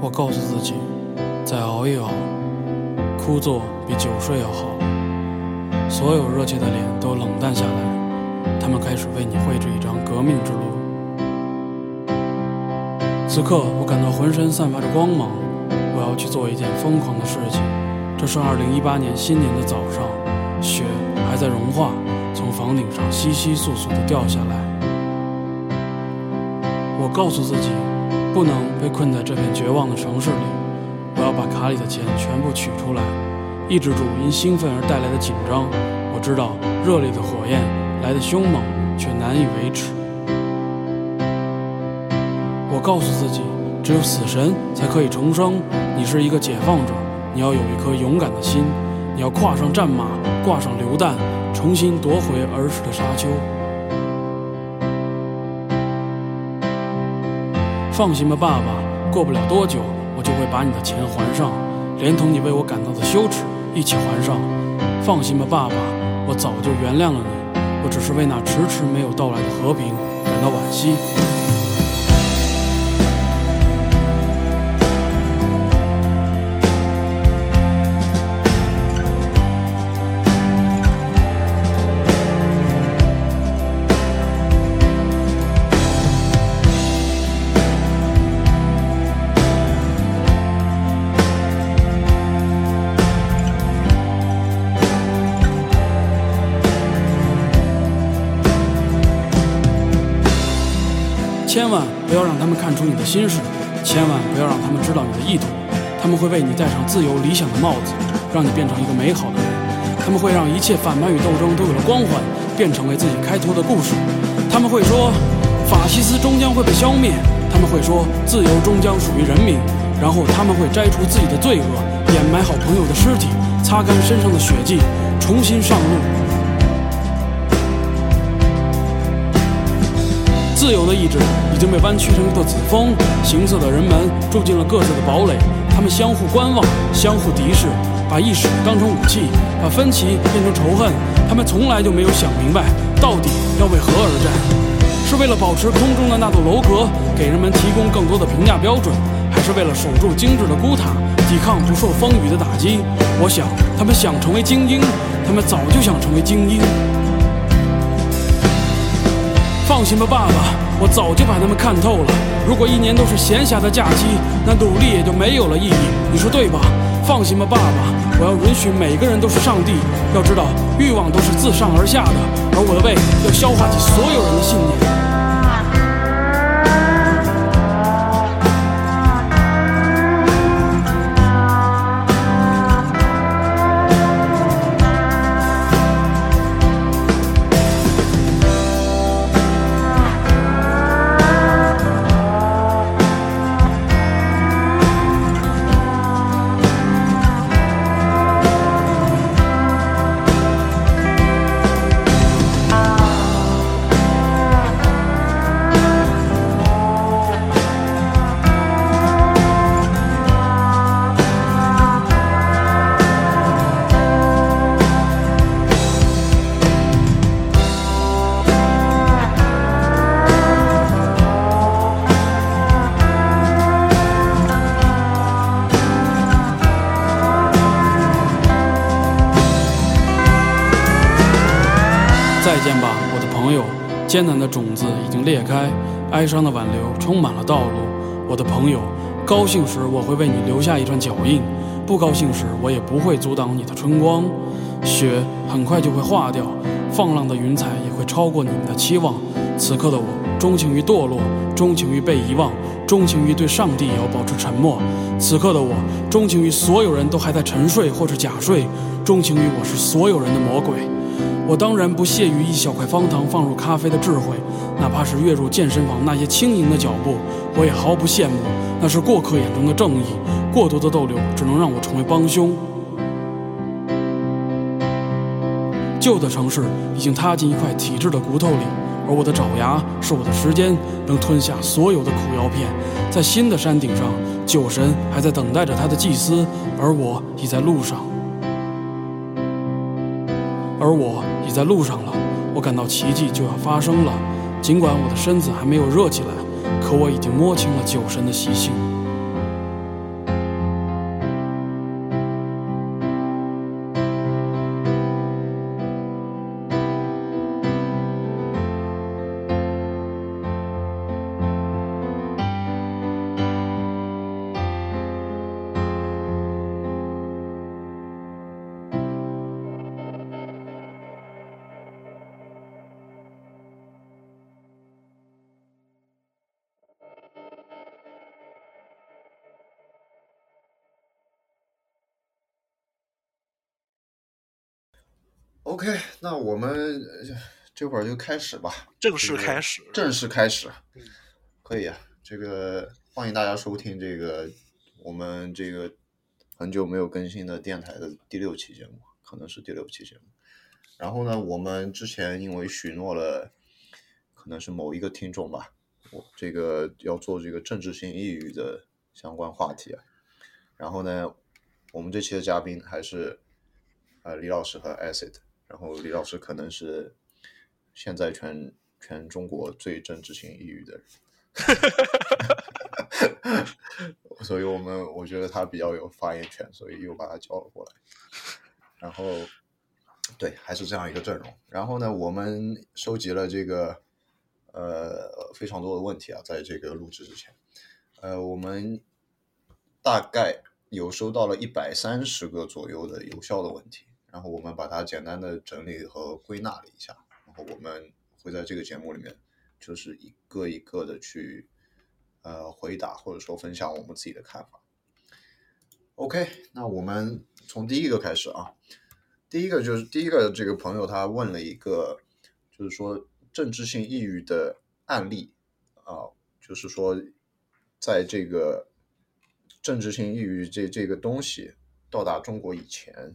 我告诉自己，再熬一熬，枯坐比久睡要好。所有热切的脸都冷淡下来，他们开始为你绘制一张革命之路。此刻我感到浑身散发着光芒，我要去做一件疯狂的事情。这是2018年新年的早上，雪还在融化，从房顶上稀稀簌簌地掉下来。我告诉自己，不能被困在这片绝望的城市里，我要把卡里的钱全部取出来。抑制住因兴奋而带来的紧张，我知道热烈的火焰来得凶猛，却难以维持。我告诉自己，只有死神才可以重生。你是一个解放者，你要有一颗勇敢的心，你要跨上战马，挂上榴弹，重新夺回儿时的沙丘。放心吧，爸爸，过不了多久我就会把你的钱还上，连同你为我感到的羞耻一起还上。放心吧，爸爸，我早就原谅了你，我只是为那迟迟没有到来的和平感到惋惜。千万不要让他们看出你的心事，千万不要让他们知道你的意图，他们会为你戴上自由理想的帽子，让你变成一个美好的人。他们会让一切反叛与斗争都有了光环，变成为自己开脱的故事。他们会说，法西斯终将会被消灭，他们会说，自由终将属于人民。然后他们会摘除自己的罪恶，掩埋好朋友的尸体，擦干身上的血迹，重新上路。自由的意志已经被弯曲成一座紫峰，行色的人们住进了各自的堡垒，他们相互观望，相互敌视，把意识当成武器，把分歧变成仇恨。他们从来就没有想明白，到底要为何而战？是为了保持空中的那座楼阁，给人们提供更多的评价标准，还是为了守住精致的孤塔，抵抗不受风雨的打击？我想，他们想成为精英，他们早就想成为精英。放心吧，爸爸，我早就把他们看透了。如果1年都是闲暇的假期，那努力也就没有了意义，你说对吧？放心吧，爸爸，我要允许每个人都是上帝。要知道，欲望都是自上而下的，而我的胃要消化起所有人的信念。再见吧，我的朋友，艰难的种子已经裂开，哀伤的挽留充满了道路。我的朋友，高兴时我会为你留下一串脚印，不高兴时我也不会阻挡你的春光。雪很快就会化掉，放浪的云彩也会超过你们的期望。此刻的我，钟情于堕落，钟情于被遗忘，钟情于对上帝也要保持沉默。此刻的我，钟情于所有人都还在沉睡或是假睡，钟情于我是所有人的魔鬼。我当然不屑于一小块方糖放入咖啡的智慧，哪怕是跃入健身房那些轻盈的脚步，我也毫不羡慕。那是过客眼中的正义，过多的逗留只能让我成为帮凶。旧的城市已经踏进一块体制的骨头里，而我的爪牙是我的时间，能吞下所有的苦药片。在新的山顶上，酒神还在等待着他的祭司，而我已在路上。了，我感到奇迹就要发生了。尽管我的身子还没有热起来，可我已经摸清了酒神的习性。OK， 那我们这会儿就开始吧，正式开始，可以啊。这个欢迎大家收听这个我们这个很久没有更新的电台的第6期节目，可能是第6期节目。然后呢，我们之前因为许诺了，可能是某一个听众吧，我这个要做这个政治性抑郁的相关话题啊。然后呢，我们这期的嘉宾还是李老师和 Acid， 然后李老师可能是现在全中国最政治性抑郁的人，所以我觉得他比较有发言权，所以又把他叫了过来。然后对，还是这样一个阵容。然后呢，我们收集了这个非常多的问题啊，在这个录制之前，我们大概有收到了130个左右的有效的问题，然后我们把它简单的整理和归纳了一下，然后我们会在这个节目里面就是一个一个的去回答，或者说分享我们自己的看法。 OK， 那我们从第一个开始啊。第一个这个朋友他问了一个就是说政治性抑郁的案例啊，就是说在这个政治性抑郁这个东西到达中国以前，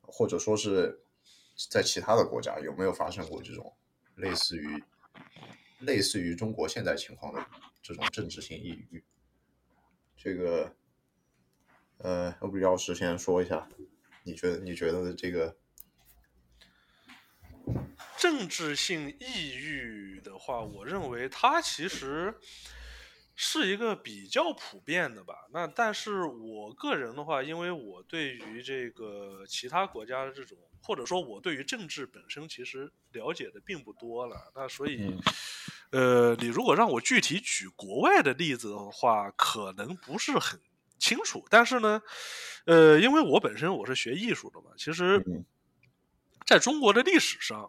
或者说是在其他的国家有没有发生过这种类似于中国现在情况的这种政治性抑郁？这个要不要事先说一下，你觉得这个政治性抑郁的话，我认为它其实是一个比较普遍的吧。那但是我个人的话，因为我对于这个其他国家的这种，或者说我对于政治本身其实了解的并不多了，那所以你如果让我具体举国外的例子的话，可能不是很清楚。但是呢因为我是学艺术的嘛，其实在中国的历史上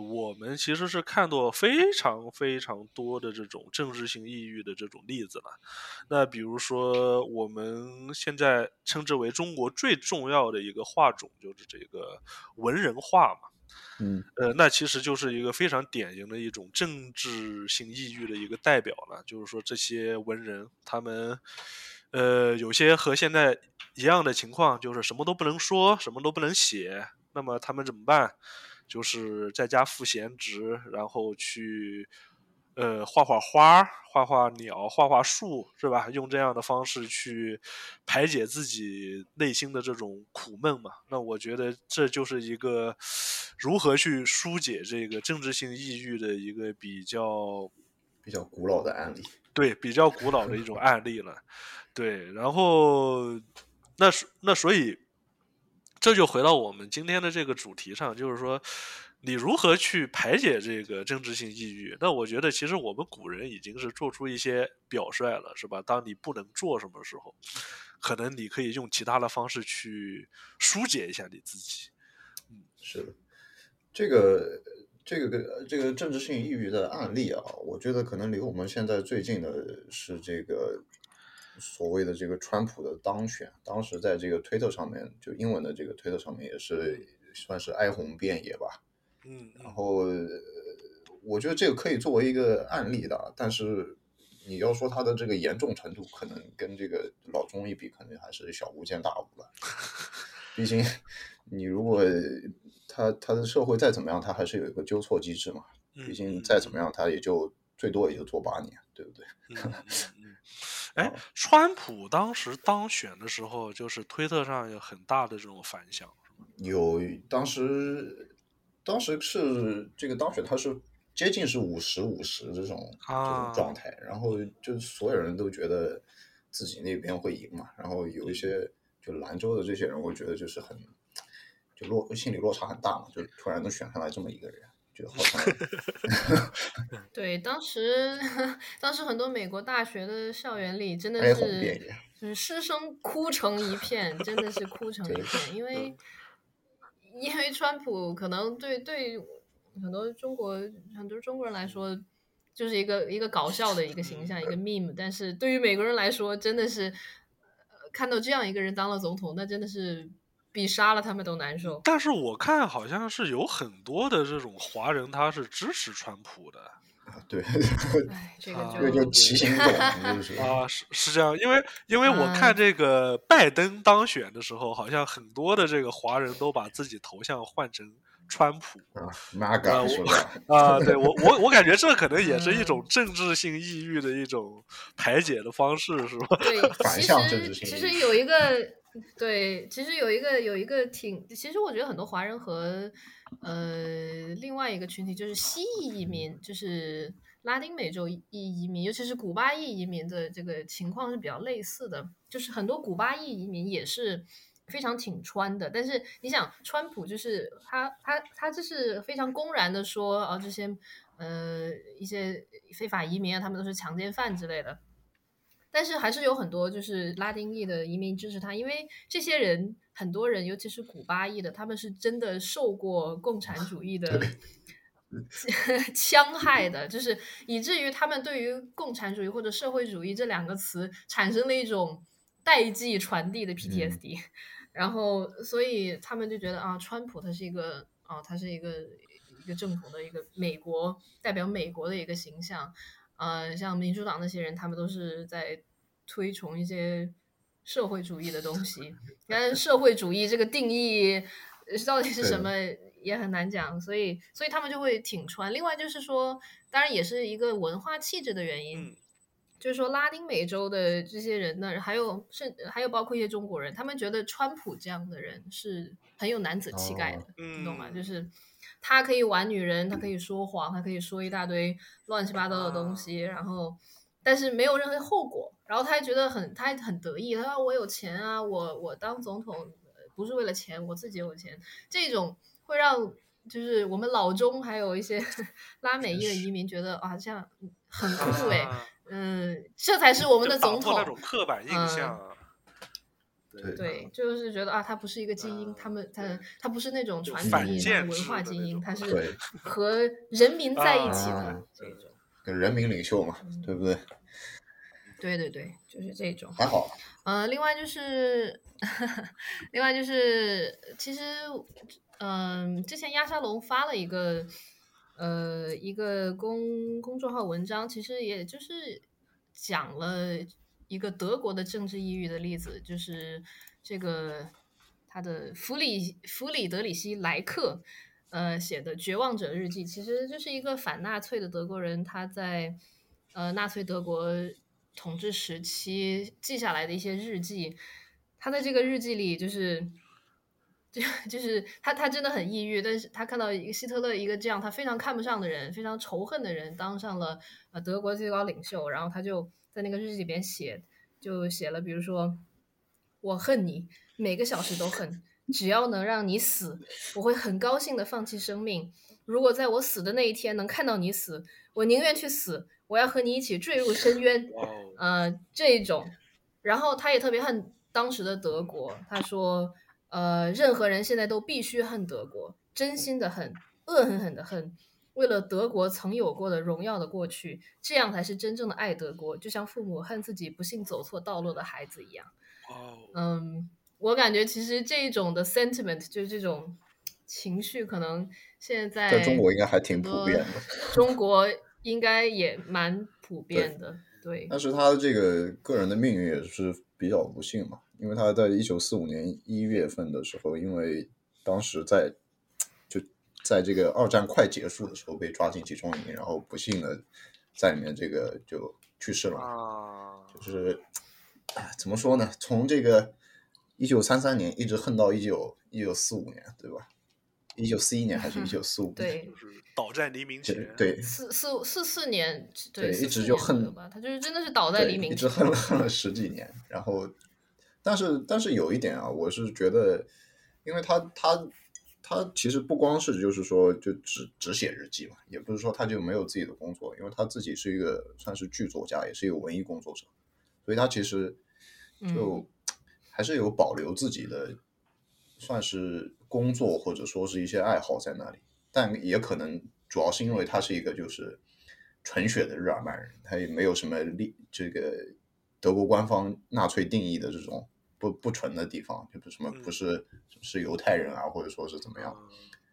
我们其实是看到非常非常多的这种政治性抑郁的这种例子了。那比如说我们现在称之为中国最重要的一个画种，就是这个文人画嘛。那其实就是一个非常典型的一种政治性抑郁的一个代表了，就是说这些文人他们有些和现在一样的情况，就是什么都不能说，什么都不能写，那么他们怎么办？就是在家赋闲职，然后去画画花，画画鸟，画画树，是吧？用这样的方式去排解自己内心的这种苦闷嘛。那我觉得这就是一个如何去疏解这个政治性抑郁的一个比较古老的案例。对，比较古老的一种案例了。对，然后那所以这就回到我们今天的这个主题上，就是说你如何去排解这个政治性抑郁。那我觉得其实我们古人已经是做出一些表率了，是吧？当你不能做什么时候，可能你可以用其他的方式去疏解一下你自己。是的，这个政治性抑郁的案例啊，我觉得可能离我们现在最近的是这个所谓的这个川普的当选，当时在这个推特上面，就英文的这个推特上面也是算是哀鸿遍野吧。然后我觉得这个可以作为一个案例的，但是你要说它的这个严重程度，可能跟这个老中医比，可能还是小巫见大巫了。毕竟你如果他的社会再怎么样，他还是有一个纠错机制嘛。毕竟再怎么样，他也就最多也就做8年，对不对？哎，川普当时当选的时候，就是推特上有很大的这种反响。有，当时是这个当选，他是接近是50-50这种状态，然后就所有人都觉得自己那边会赢嘛，然后有一些就兰州的这些人，我觉得就是心理落差很大嘛，就突然都选上来这么一个人。对，当时很多美国大学的校园里真的是师生哭成一片，真的是哭成一片，因为川普可能对很多中国人来说就是一个搞笑的一个形象，一个 meme， 但是对于美国人来说，真的是看到这样一个人当了总统，那真的是比杀了他们都难受。但是我看好像是有很多的这种华人他是支持川普的。对，这个就骑行狗啊，是这样，因为我看这个拜登当选的时候，好像很多的这个华人都把自己头像换成川普啊，那个啊，对我感觉这可能也是一种政治性抑郁的一种排解的方式，是吧？对，反向政治性。其实有一个。对，其实有一个其实我觉得很多华人和另外一个群体就是西裔移民，就是拉丁美洲裔移民，尤其是古巴裔移民的这个情况是比较类似的，就是很多古巴裔移民也是非常挺川的，但是你想，川普就是他就是非常公然的说啊，这些一些非法移民啊，他们都是强奸犯之类的。但是还是有很多就是拉丁裔的移民支持他，因为这些人很多人，尤其是古巴裔的，他们是真的受过共产主义的戕害的，就是以至于他们对于共产主义或者社会主义这两个词产生了一种代际传递的 PTSD，然后所以他们就觉得啊，川普他是一个正统的一个美国代表美国的一个形象。像民主党那些人，他们都是在推崇一些社会主义的东西，但是社会主义这个定义到底是什么也很难讲，所以他们就会挺穿。另外就是说，当然也是一个文化气质的原因，就是说拉丁美洲的这些人呢，还有包括一些中国人，他们觉得川普这样的人是很有男子气概的，你懂吗？就是。他可以玩女人，他可以说谎，他可以说一大堆乱七八糟的东西，然后但是没有任何后果，然后他还觉得他很得意，他说我有钱啊，我当总统不是为了钱，我自己有钱，这种会让就是我们老中还有一些拉美裔的移民觉得啊，这样很酷哎，这才是我们的总统，那种刻板印象啊。对，就是觉得啊，他不是一个精英，他不是那种传统意义上的文化精英，他是和人民在一起的这种，跟人民领袖嘛，对不对？对，就是这种。还好。另外就是，其实，之前鸭沙龙发了一个公众号文章，其实也就是讲了。一个德国的政治抑郁的例子，就是这个他的弗里德里希·莱克写的《绝望者日记》，其实就是一个反纳粹的德国人，他在纳粹德国统治时期记下来的一些日记。他在这个日记里就是他真的很抑郁，但是他看到希特勒一个这样他非常看不上的人，非常仇恨的人当上了德国最高领袖，然后他就在那个日记里边写了，比如说我恨你，每个小时都恨，只要能让你死，我会很高兴的放弃生命，如果在我死的那一天能看到你死，我宁愿去死，我要和你一起坠入深渊，这种。然后他也特别恨当时的德国，他说任何人现在都必须恨德国，真心的恨，恶狠狠的恨，为了德国曾有过的荣耀的过去，这样才是真正的爱德国，就像父母恨自己不幸走错道路的孩子一样。我感觉其实这种的 sentiment 就是这种情绪，可能现在在中国应该还挺普遍的，中国应该也蛮普遍的对。但是他的这个个人的命运也是比较不幸嘛，因为他在1945年1月份的时候，因为当时在这个二战快结束的时候被抓进集中营，然后不幸的在里面这个就去世了。就是怎么说呢？从这个1933年一直恨到1945年，对吧？1941年还是1945年？对，倒在黎明前。对，44年，对，一直就恨吧，他就是真的是倒在黎明前，一直恨了10几年。然后，但是有一点啊，我是觉得，因为他其实不光是就是说就只写日记嘛，也不是说他就没有自己的工作，因为他自己是一个算是剧作家，也是一个文艺工作者，所以他其实就还是有保留自己的算是工作或者说是一些爱好在那里，但也可能主要是因为他是一个就是纯血的日耳曼人，他也没有什么这个德国官方纳粹定义的这种不纯的地方，就什么不是犹太人啊，或者说是怎么样，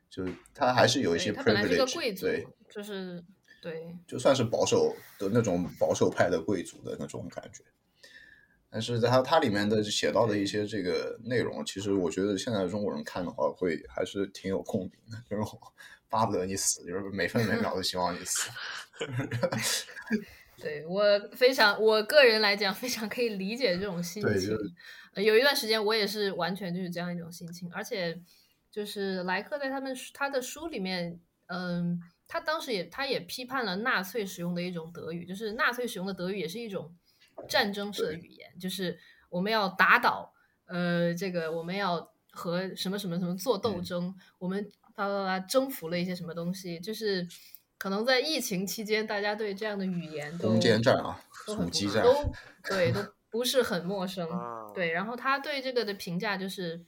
就是他还是有一些 privilege， 对，他本来是个贵族，对，就是对，就算是保守的那种保守派的贵族的那种感觉。但是他里面的写到的一些这个内容，其实我觉得现在中国人看的话会还是挺有共鸣的，就是我巴不得你死，就是每分每秒都希望你死。对，我个人来讲非常可以理解这种心情，有一段时间我也是完全就是这样一种心情。而且就是莱克在他的书里面，他当时他也批判了纳粹使用的一种德语，就是纳粹使用的德语也是一种战争式的语言，就是我们要打倒这个，我们要和什么什么什么做斗争，我们征服了一些什么东西，就是可能在疫情期间大家对这样的语言都空间战啊，阻击战都对都不是很陌生。对，然后他对这个的评价就是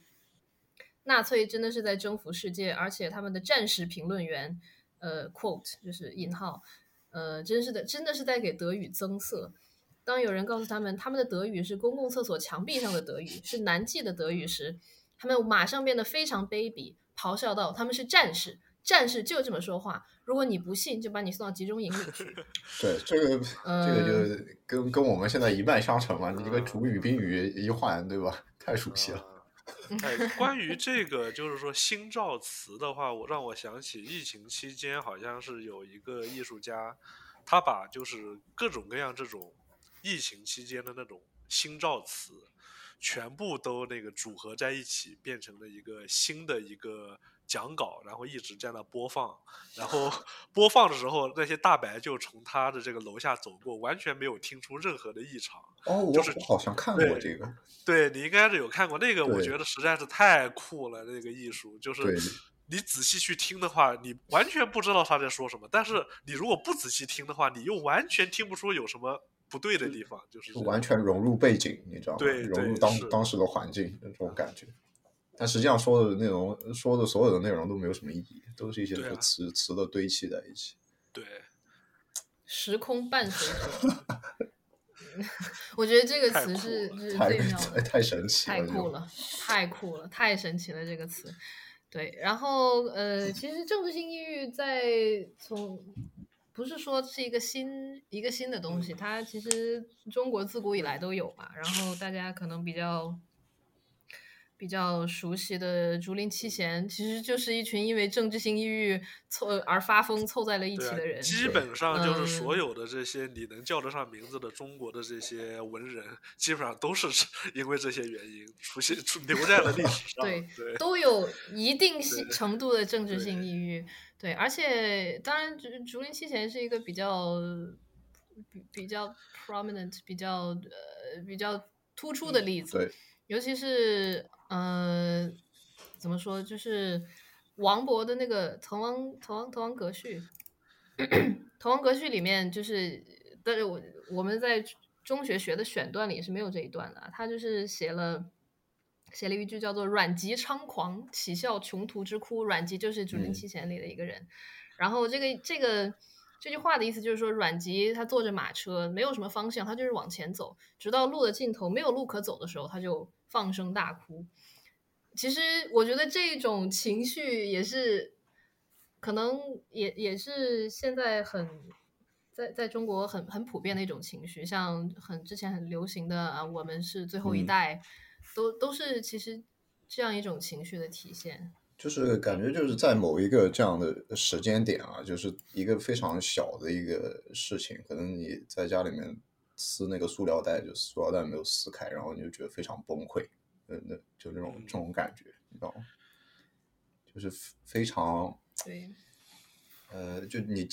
纳粹真的是在征服世界，而且他们的战时评论员quote 就是引号真的是在给德语增色。当有人告诉他们的德语是公共厕所墙壁上的德语，是难记的德语时，他们马上变得非常卑鄙，咆哮道他们是战士，战士就这么说话，如果你不信就把你送到集中营里去。对，这个就跟我们现在一脉相承嘛，你这个主语宾语一换，对吧，太熟悉了。关于这个就是说新造词的话，让我想起疫情期间好像是有一个艺术家，他把就是各种各样这种疫情期间的那种新造词全部都那个组合在一起，变成了一个新的一个讲稿，然后一直在那播放，然后播放的时候那些大白就从他的这个楼下走过，完全没有听出任何的异常。哦，就是我好像看过这个。对，你应该是有看过那个，我觉得实在是太酷了，那个艺术就是对你仔细去听的话，你完全不知道他在说什么，但是你如果不仔细听的话，你又完全听不出有什么不对的地方，就是完全融入背景，你知道吗？对，融入当时的环境那种感觉。但实际上说的所有的内容都没有什么意义，都是一些词的堆砌在一起。对，时空伴随着。我觉得这个词是最妙的，太神奇了，太酷了，太酷了，太神奇了这个词。对，然后其实政治性抑郁不是说是一个新的东西，它其实中国自古以来都有嘛。然后大家可能比较熟悉的竹林七贤，其实就是一群因为政治性抑郁而发疯凑在了一起的人。基本上就是所有的这些你能叫得上名字的中国的这些文人，基本上都是因为这些原因留在了历史上。对，都有一定程度的政治性抑郁。对，而且当然竹林七贤是一个比较 prominent 比较突出的例子。对，尤其是怎么说，就是王勃的那个滕王阁序。滕王阁序里面就是，但是我们在中学学的选段里也是没有这一段的。他就是写了一句叫做“阮籍猖狂，岂效穷途之哭”。阮籍就是竹林七贤里的一个人。然后这句话的意思就是说，阮籍他坐着马车，没有什么方向，他就是往前走，直到路的尽头没有路可走的时候，他就放声大哭。其实我觉得这种情绪也是可能也是现在在中国很普遍的一种情绪，像之前很流行的啊，我们是最后一代，都是其实这样一种情绪的体现。就是感觉就是在某一个这样的时间点啊，就是一个非常小的一个事情，可能你在家里面撕那个塑料袋，就塑料袋没有撕开，然后你就觉得非常崩溃，就这种感觉，你知道吗？就是非常对，就你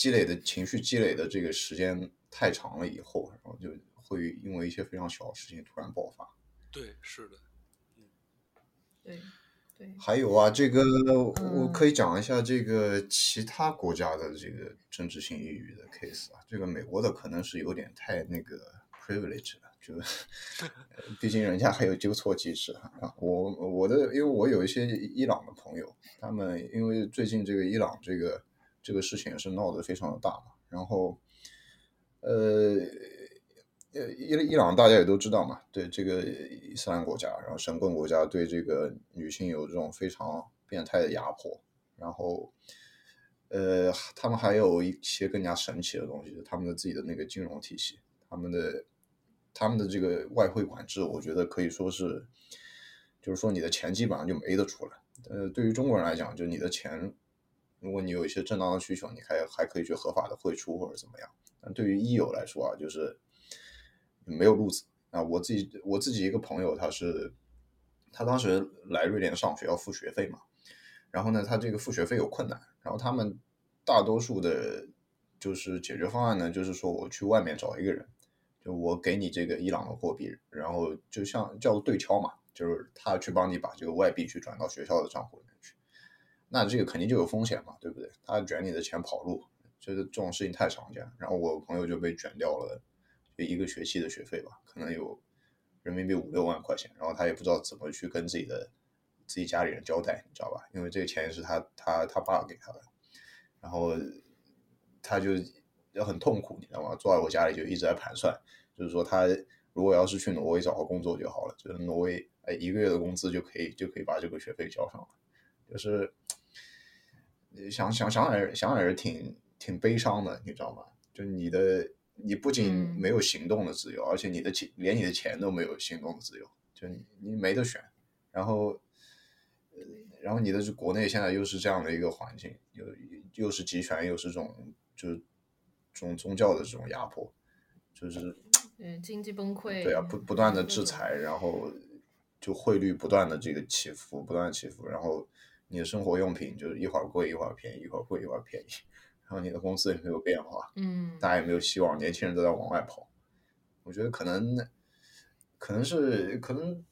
情绪积累的这个时间太长了以后，然后就会因为一些非常小的事情突然爆发。对，是的，对。还有啊，这个我可以讲一下这个其他国家的这个政治性抑郁的 case 啊。这个美国的可能是有点太那个 privilege 了，就毕竟人家还有纠错机制啊。我的，因为我有一些伊朗的朋友，他们因为最近这个伊朗这个事情也是闹得非常的大嘛，然后伊朗大家也都知道嘛，对这个伊斯兰国家，然后神棍国家对这个女性有这种非常变态的压迫，然后他们还有一些更加神奇的东西，他们的自己的那个金融体系，他们的这个外汇管制，我觉得可以说是，就是说你的钱基本上就没得出来。对于中国人来讲，就你的钱，如果你有一些正当的需求，你还可以去合法的汇出或者怎么样。但对于EO来说啊，就是没有路子啊。我自己一个朋友，他当时来瑞典上学要付学费嘛。然后呢，他这个付学费有困难，然后他们大多数的就是解决方案呢，就是说我去外面找一个人，就我给你这个伊朗的货币，然后就像叫对敲嘛，就是他去帮你把这个外币去转到学校的账户里面去，那这个肯定就有风险嘛，对不对？他卷你的钱跑路，就是这种事情太常见。然后我朋友就被卷掉了一个学期的学费吧，可能有人民币5-6万块钱，然后他也不知道怎么去跟自己家里人交代，你知道吧？因为这个钱是他爸给他的，然后他就很痛苦，你知道吗？坐在我家里就一直在盘算，就是说他如果要是去挪威找个工作就好了，就是挪威一个月的工资就可以把这个学费交上了，就是想来挺悲伤的，你知道吗？就你不仅没有行动的自由，而且连你的钱都没有行动的自由，就你没得选，然后你的国内现在又是这样的一个环境，又是集权，又是这种宗教的这种压迫，就是经济崩溃，对啊，不断的制裁，然后就汇率不断的这个起伏，然后你的生活用品就是一会儿贵一会儿便宜，一会儿贵一会儿便宜，然后你的工资也没有变化，大家也没有希望，年轻人都在往外跑。我觉得可能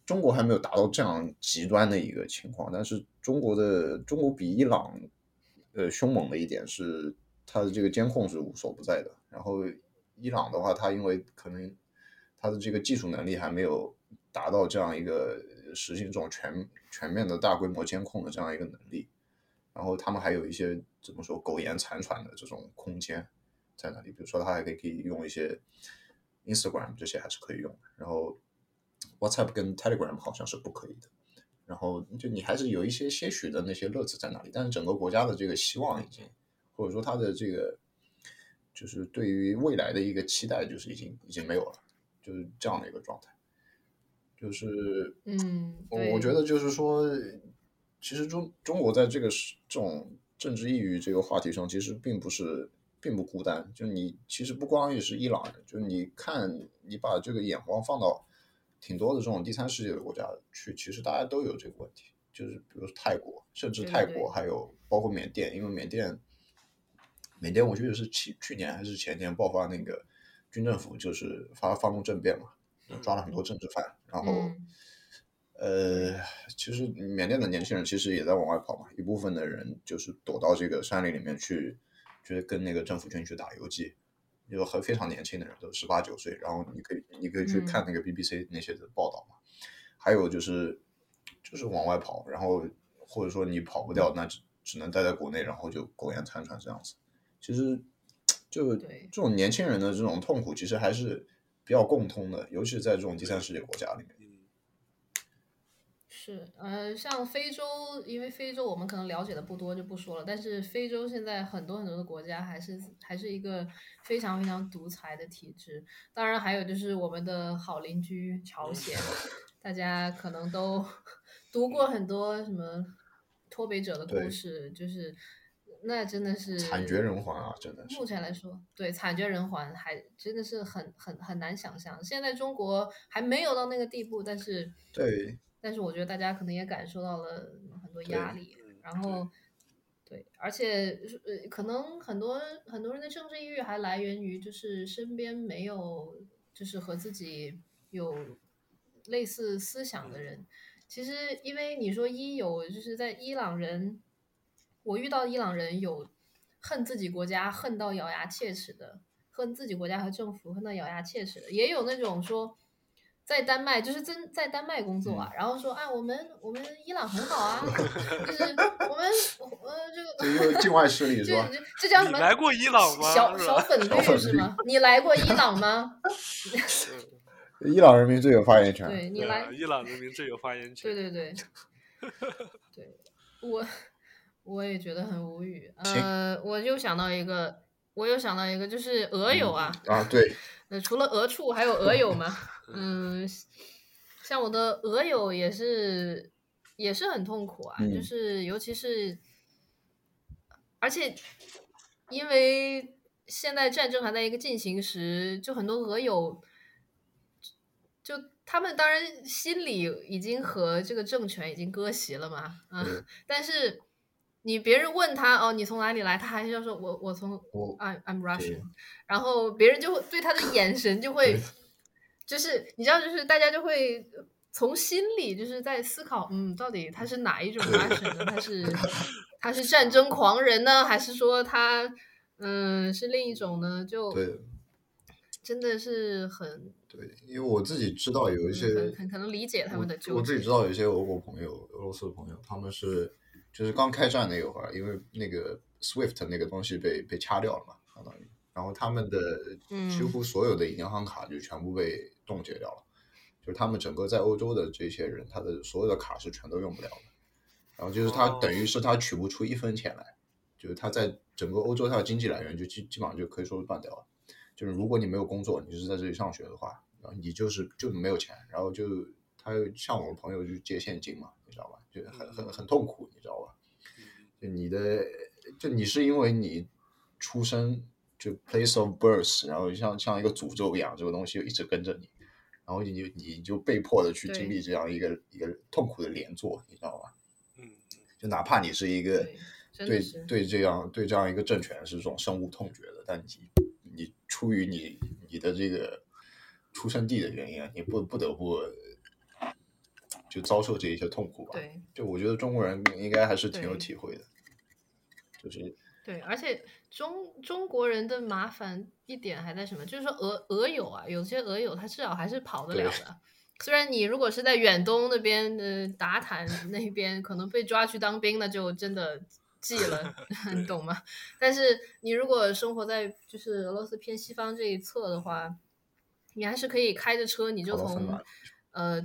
中国还没有达到这样极端的一个情况，但是中国比伊朗凶猛的一点是它的这个监控是无所不在的。然后伊朗的话，它因为可能它的这个技术能力还没有达到这样一个实行这种全面的大规模监控的这样一个能力，然后他们还有一些怎么说苟延残喘的这种空间在那里，比如说它还可以用一些 Instagram 这些还是可以用的，然后WhatsApp 跟 Telegram 好像是不可以的，然后就你还是有一些些许的那些乐子在那里，但是整个国家的这个希望已经，或者说它的这个就是对于未来的一个期待，就是已经没有了，就是这样的一个状态。就是我觉得就是说，其实中国在这种政治抑郁这个话题上，其实并不孤单。就你其实不光也是伊朗人，就你看你把这个眼光放到挺多的这种第三世界的国家去，其实大家都有这个问题，就是比如泰国，甚至泰国还有包括缅甸，因为缅甸我觉得是去年还是前年爆发那个军政府就是发动政变嘛，抓了很多政治犯，然后其实缅甸的年轻人其实也在往外跑嘛，一部分的人就是躲到这个山林里面去，就是跟那个政府军去打游击。有很非常年轻的人，都18-19岁，然后你可以去看那个 BBC 那些的报道嘛。还有就是往外跑，然后或者说你跑不掉，那只能待在国内，然后就苟延残喘这样子。其实就这种年轻人的这种痛苦，其实还是比较共通的，尤其是在这种第三世界国家里面。是，像非洲，因为非洲我们可能了解的不多就不说了，但是非洲现在很多很多的国家还是一个非常非常独裁的体制。当然还有就是我们的好邻居朝鲜，大家可能都读过很多什么脱北者的故事，就是那真的是惨绝人寰啊！真的是目前来说，对，惨绝人寰，还真的是很难想象。现在中国还没有到那个地步，但是对，但是我觉得大家可能也感受到了很多压力，然后对，而且可能很多人的政治抑郁还来源于就是身边没有就是和自己有类似思想的人。其实因为你说就是在伊朗人。我遇到伊朗人有恨自己国家恨到咬牙切齿的，恨自己国家和政府恨到咬牙切齿的，也有那种说在丹麦，就是在丹麦工作啊，然后说啊，我们伊朗很好啊，就是我们这个境外势力是吧？这叫什么？你来过伊朗吗？小粉绿是吗？你来过伊朗吗？伊朗人民最有发言权。对，你来，伊朗人民最有发言权。对对对，对我也觉得很无语。我又想到一个，就是俄友啊。啊，对。除了俄处还有俄友嘛？嗯，像我的俄友也是很痛苦啊，就是尤其是，而且因为现在战争还在一个进行时，就很多俄友，就他们当然心里已经和这个政权已经割席了嘛，但是你别人问他哦，你从哪里来？他还是要说我从 I'm Russian， 然后别人就会对他的眼神就会，就是你知道，就是大家就会从心里就是在思考，到底他是哪一种 Russian 呢？他是战争狂人呢，还是说他是另一种呢？就对，真的是很对，因为我自己知道有一些可能理解他们的纠结，我自己知道有一些俄国朋友、俄罗斯的朋友，他们是。就是刚开战那会儿，因为那个 SWIFT 那个东西被掐掉了嘛，相当于，然后他们的几乎所有的银行卡就全部被冻结掉了，就是他们整个在欧洲的这些人，他的所有的卡是全都用不了的，然后就是他等于是他取不出一分钱来，就是他在整个欧洲他的经济来源就基本上就可以说是断掉了，就是如果你没有工作，你是在这里上学的话，然后你就没有钱，然后就他像我朋友就借现金嘛，你知道吧？就很痛苦，你知道吧？就你是因为你出生就 place of birth， 然后像一个诅咒一样，这个东西就一直跟着你，然后你就被迫的去经历这样一个痛苦的连坐，你知道吧？就哪怕你是一个对这样一个政权是这种深恶痛绝的，但你出于你的这个出生地的原因，你不得不。就遭受这一些痛苦吧。对，就我觉得中国人应该还是挺有体会的，就是对，而且中国人的麻烦一点还在什么？就是说俄友啊，有些俄友他至少还是跑得了的。虽然你如果是在远东那边达坦那边，可能被抓去当兵，那就真的记了，你懂吗？但是你如果生活在就是俄罗斯偏西方这一侧的话，你还是可以开着车，你就从。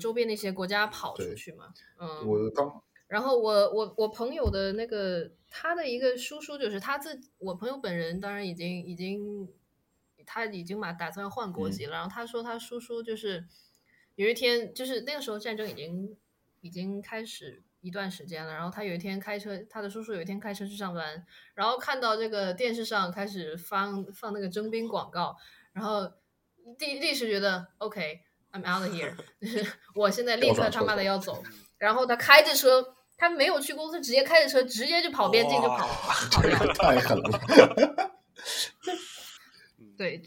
周边那些国家跑出去嘛，然后我朋友的那个他的一个叔叔，就是我朋友本人当然已经打算换国籍了，然后他说他叔叔就是有一天，就是那个时候战争已经开始一段时间了，然后他的叔叔有一天开车去上班，然后看到这个电视上开始放那个征兵广告，然后立时觉得 OK。I'm out of here， 我现在立刻他妈的要走。然后他开着车，他没有去公司，直接开着车，直接就跑边境就跑了，太狠了。对，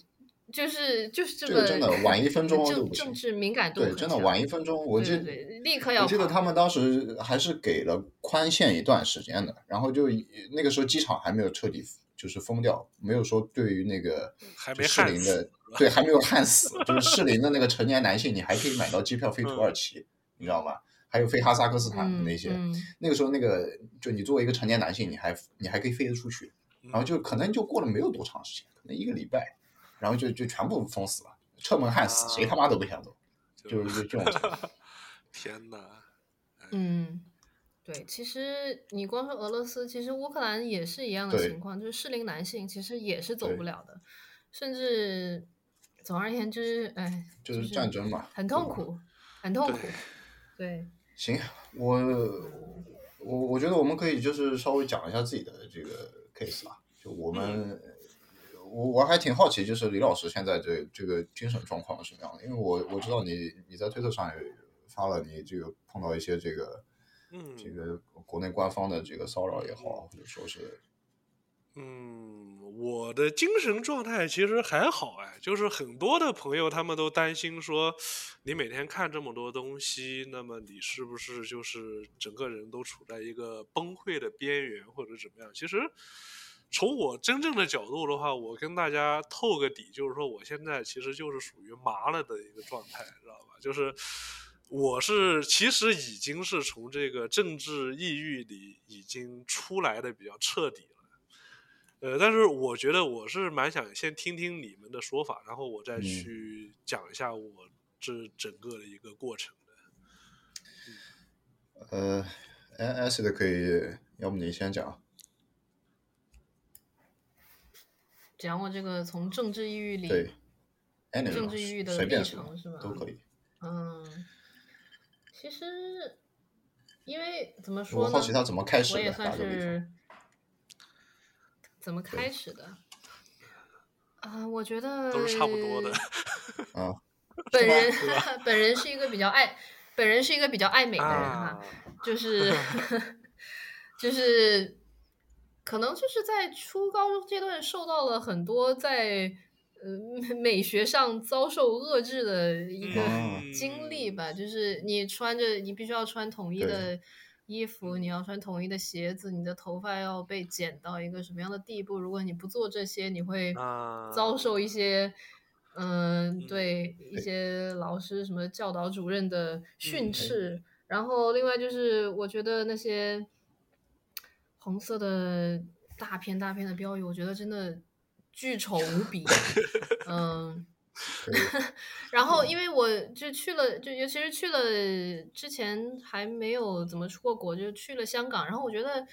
就是这个真的晚一分钟就政治敏感度，对，真的晚一分钟，我立刻要跑。我记得他们当时还是给了宽限一段时间的，然后就那个时候机场还没有彻底就是封掉，没有说对于那个适龄的。对，还没有焊死，就是适龄的那个成年男性，你还可以买到机票飞土耳其，你知道吗？还有飞哈萨克斯坦的那些，那个时候那个就你作为一个成年男性，你还可以飞得出去，然后就可能就过了没有多长时间，可能一个礼拜，然后就全部封死了，车门焊死，谁他妈都不想走，就是这种。天哪！对，其实你光说俄罗斯，其实乌克兰也是一样的情况，就是适龄男性其实也是走不了的，甚至。总而言之，就是战争嘛，很痛苦，很痛苦。对，行，我觉得我们可以就是稍微讲一下自己的这个 case 吧。就我们，我还挺好奇，就是李老师现在这个精神状况是什么样的？因为我知道你在推特上也发了你这个碰到一些这个国内官方的这个骚扰也好，或者说是。我的精神状态其实还好哎，就是很多的朋友他们都担心说，你每天看这么多东西，那么你是不是就是整个人都处在一个崩溃的边缘或者怎么样？其实从我真正的角度的话，我跟大家透个底，就是说我现在其实就是属于麻了的一个状态，知道吧？就是我是其实已经是从这个政治抑郁里已经出来的比较彻底了。但是我觉得我是蛮想先听听你们的说法，然后我再去讲一下我这整个的一个过程的。Acid 可以，要不你先讲。讲我这个从政治抑郁里，对，政治抑郁的历程是吧？都可以。嗯，其实因为怎么说呢？我好奇他怎么开始的，我也算是怎么开始的。我觉得都是差不多的。啊，本人是一个比较爱，本人是一个比较爱美的人哈，就是就是。可能就是在初高中阶段受到了很多在美学上遭受遏制的一个经历吧，就是你穿着你必须要穿统一的衣服，你要穿统一的鞋子，你的头发要被剪到一个什么样的地步，如果你不做这些你会遭受一些对一些老师什么教导主任的训斥。然后另外就是我觉得那些红色的大片的标语，我觉得真的巨丑无比。然后因为我就去了，就尤其是去了之前还没有怎么出过国，就去了香港。然后我觉得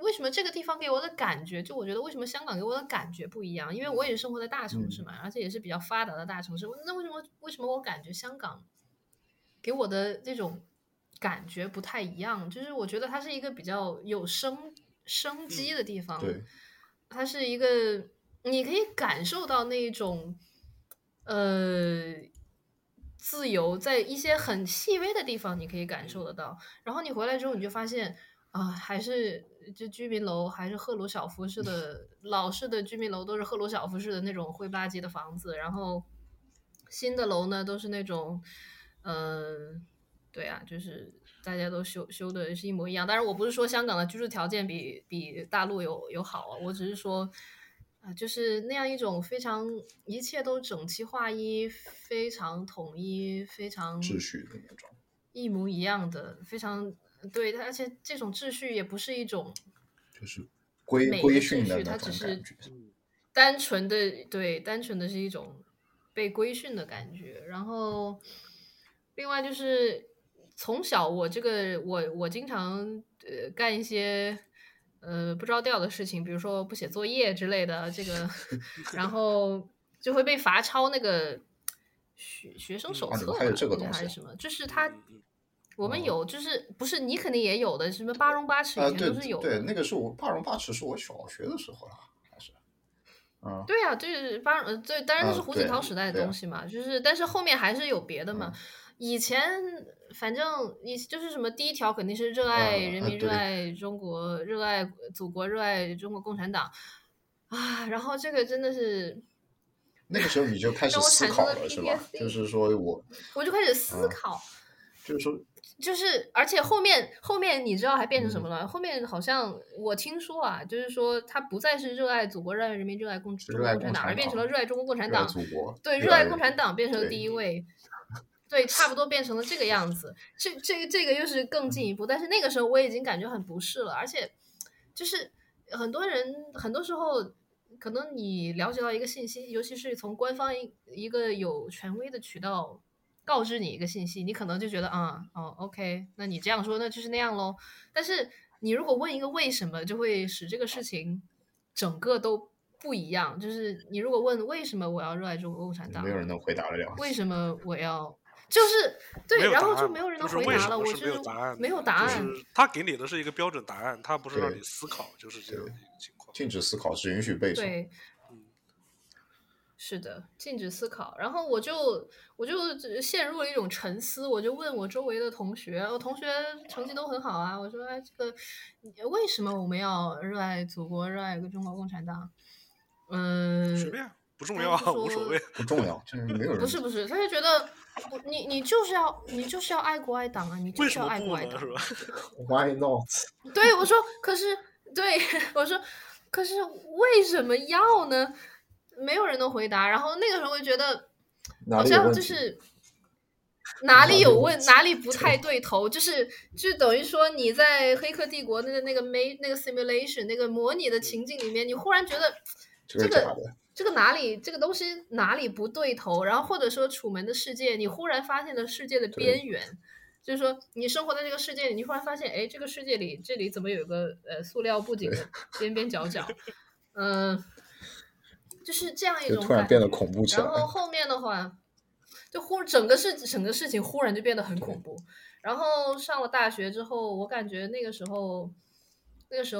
为什么这个地方给我的感觉，就我觉得为什么香港给我的感觉不一样？因为我也生活在大城市嘛，而且也是比较发达的大城市。那为什么我感觉香港给我的这种感觉不太一样，就是我觉得它是一个比较有生机的地方，它是一个你可以感受到那种自由，在一些很细微的地方你可以感受得到。然后你回来之后你就发现还是就居民楼，还是赫鲁晓夫式的老式的居民楼，都是赫鲁晓夫式的那种灰吧唧的房子。然后新的楼呢都是那种对啊，就是大家都修的是一模一样。当然我不是说香港的居住条件比大陆有好啊，我只是说就是那样一种非常一切都整齐划一，非常统一，非常秩序的那种，一模一样的，非常对。而且这种秩序也不是一种就是规训的那种感觉，它只是单纯的是一种被规训的感觉。然后另外就是从小我经常干一些不着调的事情，比如说不写作业之类的这个，然后就会被罚抄那个学生手册，还有这个东西还是什么，就是他我们有就是不是你肯定也有的什么八荣八耻以前都是有的，对，那个是我八荣八耻是我小学的时候了。对啊，就是对，当然那是胡锦涛时代的东西嘛，就是但是后面还是有别的嘛。以前反正就是什么第一条肯定是热爱人民、热爱中国、热爱祖国、热爱中国共产党啊。然后这个真的是那个时候你就开始思考了，是吧？就是说我就开始思考，就是说就是而且后面你知道还变成什么了？后面好像我听说啊，就是说他不再是热爱祖国、热爱人民、热爱中国共产党，而变成了热爱中国共产党。对，热爱共产党变成了第一位。对，差不多变成了这个样子。这个又是更进一步，但是那个时候我已经感觉很不适了。而且就是很多人很多时候可能你了解到一个信息，尤其是从官方一个有权威的渠道告知你一个信息，你可能就觉得OK， 那你这样说那就是那样咯。但是你如果问一个为什么，就会使这个事情整个都不一样。就是你如果问为什么我要热爱中国共产党，没有人能回答得了。为什么我要就是对，然后就没有人能回答了。我就是没有答案，就是他给你的是一个标准答案，他不是让你思考，就是这样的一个情况。禁止思考是允许背诵。对，是的，禁止思考。然后我就陷入了一种沉思，我就问我周围的同学，我同学成绩都很好啊，我说这个为什么我们要热爱祖国、热爱中国共产党？随便不重要啊，无所谓，不重要，就是没有人。不是，他就觉得你就是要爱国爱党啊，你就是要爱国爱党，是吧？Why not？ 对，我说，可是对我说，可是为什么要呢？没有人能回答。然后那个时候我觉得好像就是哪里有问哪里不太对头，就是等于说你在黑客帝国的那个 simulation 那个模拟的情境里面，你忽然觉得这个哪里这个东西哪里不对头，然后或者说楚门的世界，你忽然发现了世界的边缘，就是说你生活在这个世界里，你忽然发现哎，这个世界里这里怎么有个塑料布景的边边角角，就是这样一种感觉，突然变得恐怖起来。然后后面的话就整个事情忽然就变得很恐怖。然后上了大学之后，我感觉那个时候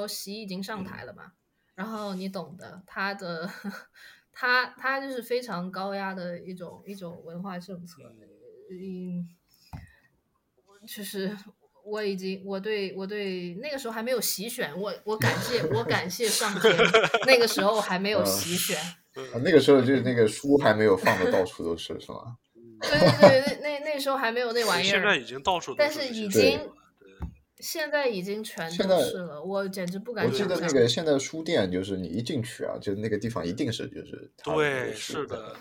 习已经上台了嘛，然后你懂的，他就是非常高压的一种文化政策。就是我对那个时候还没有席选，我感谢上天，那个时候还没有席选。那个时候就是那个书还没有放的到处都是，是吗？对，那时候还没有那玩意儿，现在已经到处都是，但是现在已经全都是了，我简直不敢想象。我记得那个现在书店，就是你一进去啊，就那个地方一定是就是对，是的。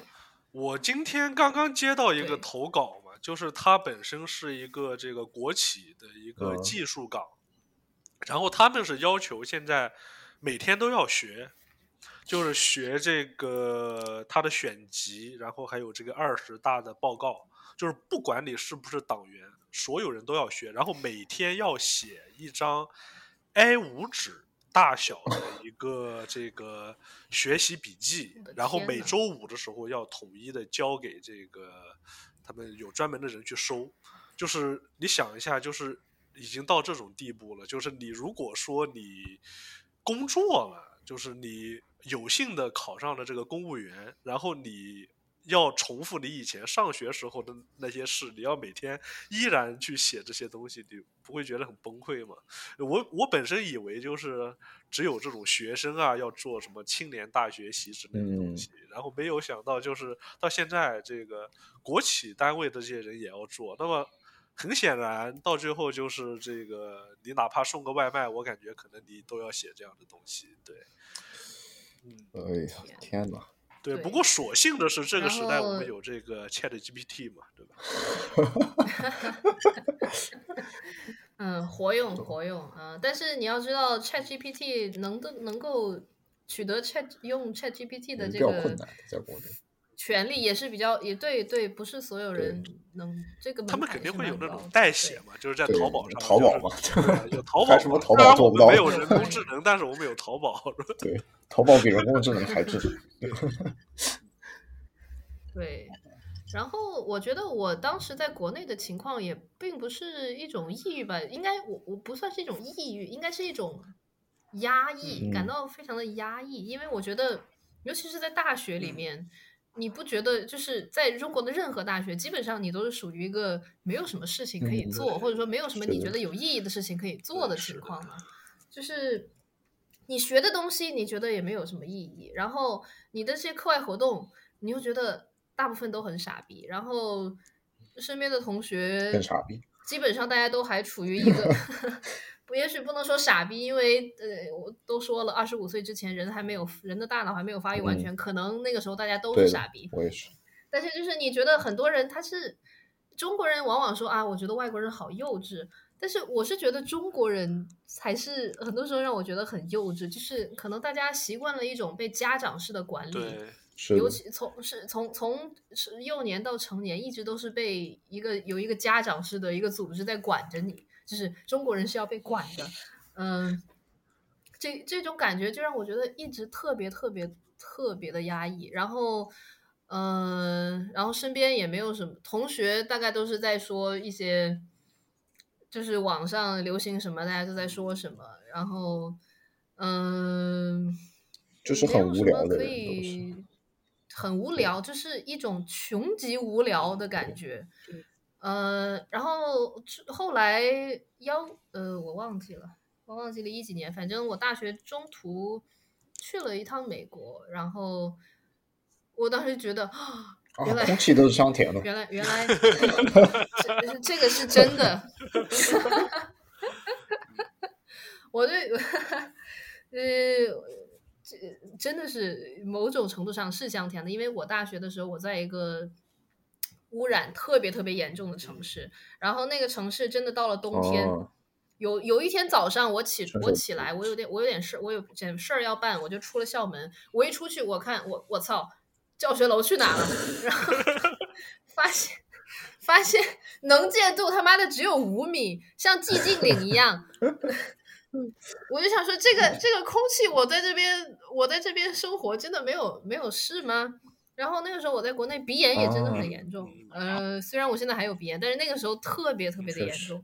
我今天刚刚接到一个投稿嘛，就是它本身是一个这个国企的一个技术岗，然后他们是要求现在每天都要学。就是学这个他的选集，然后还有这个20大的报告，就是不管你是不是党员，所有人都要学，然后每天要写一张 A5 纸大小的一个这个学习笔记，然后每周五的时候要统一的交给这个他们有专门的人去收。就是你想一下，就是已经到这种地步了，就是你如果说你工作了，就是你有幸的考上了这个公务员，然后你要重复你以前上学时候的那些事，你要每天依然去写这些东西，你不会觉得很崩溃吗？我本身以为就是只有这种学生啊要做什么青年大学习之类的东西，然后没有想到就是到现在这个国企单位的这些人也要做。那么很显然到最后就是这个你哪怕送个外卖，我感觉可能你都要写这样的东西。对，哎呀天哪。对，不过所幸的是这个时代我们有这个 ChatGPT 嘛，对吧？活用啊。但是你要知道 ChatGPT 能够取得用 ChatGPT 的这个权利也是比较，也对，不是所有人能这个。他们肯定会有那种代写嘛，就是在淘宝上，淘宝嘛，有淘宝，什么淘宝做不到？没有人工智能，但是我们有淘宝。对，淘宝比人工智能还智能。对，然后我觉得我当时在国内的情况也并不是一种抑郁吧，应该我不算是一种抑郁，应该是一种压抑，感到非常的压抑，因为我觉得，尤其是在大学里面。你不觉得就是在中国的任何大学基本上你都是属于一个没有什么事情可以做，或者说没有什么你觉得有意义的事情可以做的情况吗？就是你学的东西你觉得也没有什么意义，然后你的这些课外活动你又觉得大部分都很傻逼，然后身边的同学很傻逼，基本上大家都还处于一个也许不能说傻逼，因为我都说了，25岁之前人的大脑还没有发育完全，可能那个时候大家都是傻逼。我也是。但是就是你觉得很多人他是中国人，往往说啊，我觉得外国人好幼稚，但是我是觉得中国人才是很多时候让我觉得很幼稚，就是可能大家习惯了一种被家长式的管理。对。尤其从幼年到成年，一直都是被有一个家长式的一个组织在管着你。就是中国人是要被管的，这种感觉就让我觉得一直特别特别特别的压抑。然后，然后身边也没有什么同学，大概都是在说一些，就是网上流行什么，大家都在说什么。然后，就是很无聊的人，都是很无聊，就是一种穷极无聊的感觉。然后后来我忘记了2010年，反正我大学中途去了一趟美国，然后我当时觉得原来空气都是香甜的，原来这个是真的。我对真的是某种程度上是香甜的，因为我大学的时候我在一个污染特别特别严重的城市，然后那个城市真的到了冬天，有一天早上我起来，我有点事儿要办，我就出了校门，我一出去我看我操，教学楼去哪了？然后发现能见度他妈的只有5米，像寂静岭一样。我就想说这个空气，我在这边生活真的没有事吗？然后那个时候我在国内鼻炎也真的很严重，虽然我现在还有鼻炎，但是那个时候特别特别的严重。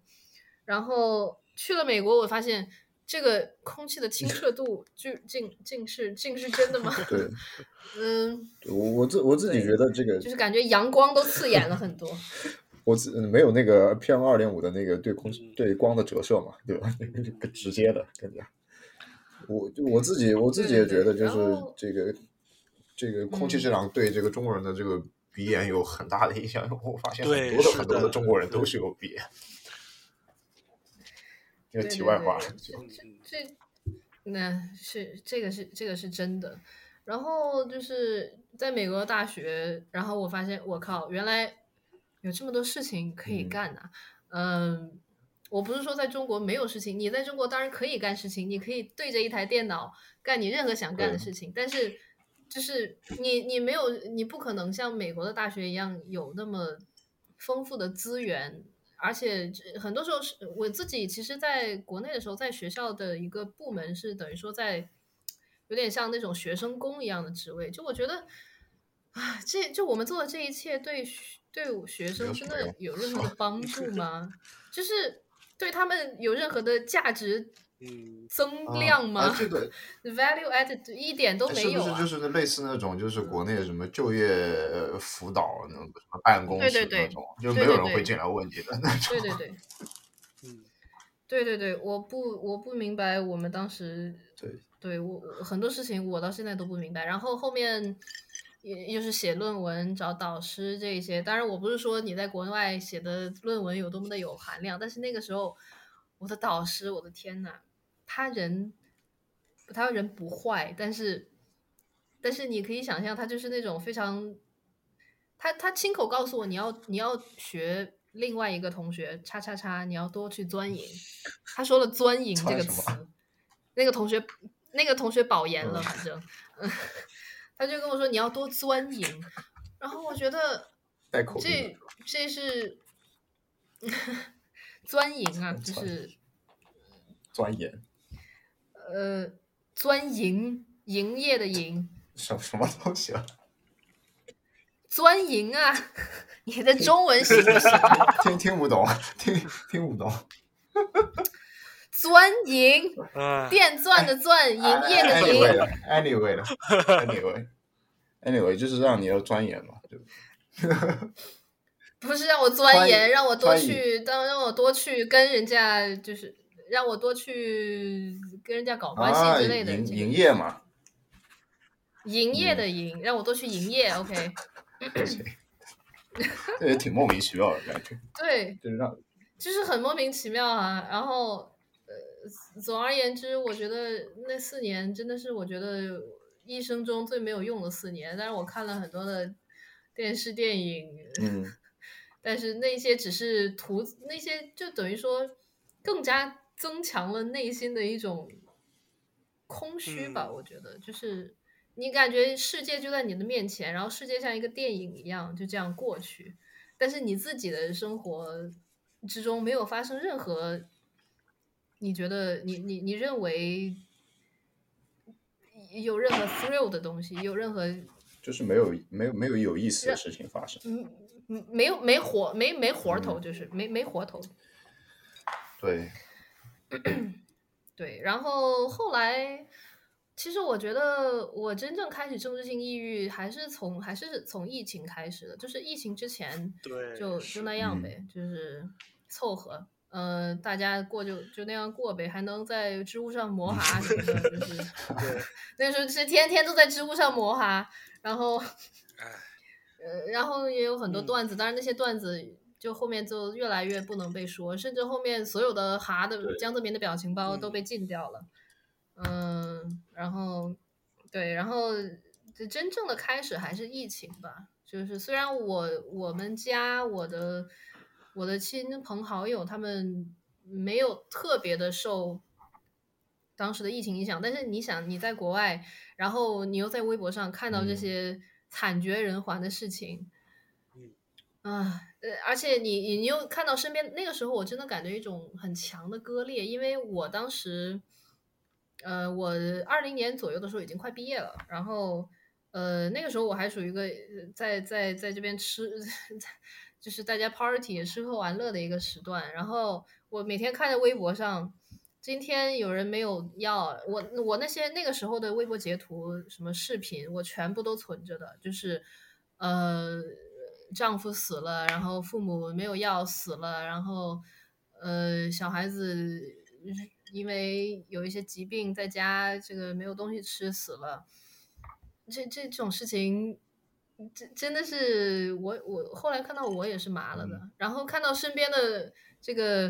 然后去了美国，我发现这个空气的清澈度竟是真的吗？对，我自己觉得这个就是感觉阳光都刺眼了很多。没有那个 PM2.5 的那个对光的折射嘛，对吧？直接的感觉。我自己也觉得就是这个空气质量对这个中国人的这个鼻炎有很大的影响，我发现很多的中国人都是有鼻炎。这个题外话，这个是真的。然后就是在美国大学，然后我发现我靠，原来有这么多事情可以干呐。我不是说在中国没有事情，你在中国当然可以干事情，你可以对着一台电脑干你任何想干的事情，但是就是你不可能像美国的大学一样有那么丰富的资源，而且很多时候我自己其实在国内的时候，在学校的一个部门是等于说在有点像那种学生工一样的职位，就我觉得啊，就我们做的这一切对学生真的有任何的帮助吗？就是对他们有任何的价值增量吗？对对 ，value added 一点都没有啊。是不是就是类似那种，就是国内什么就业辅导那种办公室那种，对对对，就没有人会进来问你的那种。对对对，对对对，我不明白我们当时对我很多事情我到现在都不明白，然后后面。又是写论文找导师这些，当然我不是说你在国外写的论文有多么的有含量，但是那个时候我的导师，我的天哪，他人不坏，但是你可以想象他就是那种非常，他亲口告诉我你要学另外一个同学叉叉叉，你要多去钻营，他说了钻营这个词，那个同学保研了，反正。他就跟我说你要多钻营，然后我觉得这是钻营啊，就是钻研，钻营营业的营，什么东西啊？钻营啊！你的中文行不行？听不懂。钻营，电钻的钻，营业的营。Anyway， 就是让你要钻研嘛，对不对？不是让我钻研，让我多去跟人家，就是让我多去跟人家搞关系之类的。营业嘛，营业的营，让我多去营业。OK， 这也挺莫名其妙的感觉。对，就是很莫名其妙啊，然后。总而言之，我觉得那4年真的是我觉得一生中最没有用的4年。但是我看了很多的电视电影，但是那些只是那些就等于说更加增强了内心的一种空虚吧。我觉得就是你感觉世界就在你的面前，然后世界像一个电影一样就这样过去，但是你自己的生活之中没有发生任何。你觉得你认为有任何 thrill 的东西，有任何就是没有有意思的事情发生，没活头，就是没活头。对对，然后后来，其实我觉得我真正开始政治性抑郁还是从疫情开始的，就是疫情之前就那样呗，就是凑合。大家过就那样过呗，还能在知乎上磨哈什么的，就是那时候是天天都在知乎上磨哈，然后也有很多段子，当然那些段子就后面就越来越不能被说，甚至后面所有的哈的江泽民的表情包都被禁掉了，然后对，然后真正的开始还是疫情吧，就是虽然我们家我的亲朋好友他们没有特别的受当时的疫情影响，但是你想你在国外，然后你又在微博上看到这些惨绝人寰的事情，啊，而且你又看到身边，那个时候我真的感觉一种很强的割裂，因为我当时，我2020年左右的时候已经快毕业了，然后那个时候我还属于一个在这边吃，就是大家 party 吃喝玩乐的一个时段，然后我每天看着微博上。今天有人没有要我那些那个时候的微博截图什么视频我全部都存着的，就是丈夫死了，然后父母没有要死了，然后小孩子因为有一些疾病在家这个没有东西吃死了，这种事情真的是我后来看到我也是麻了的，然后看到身边的这个。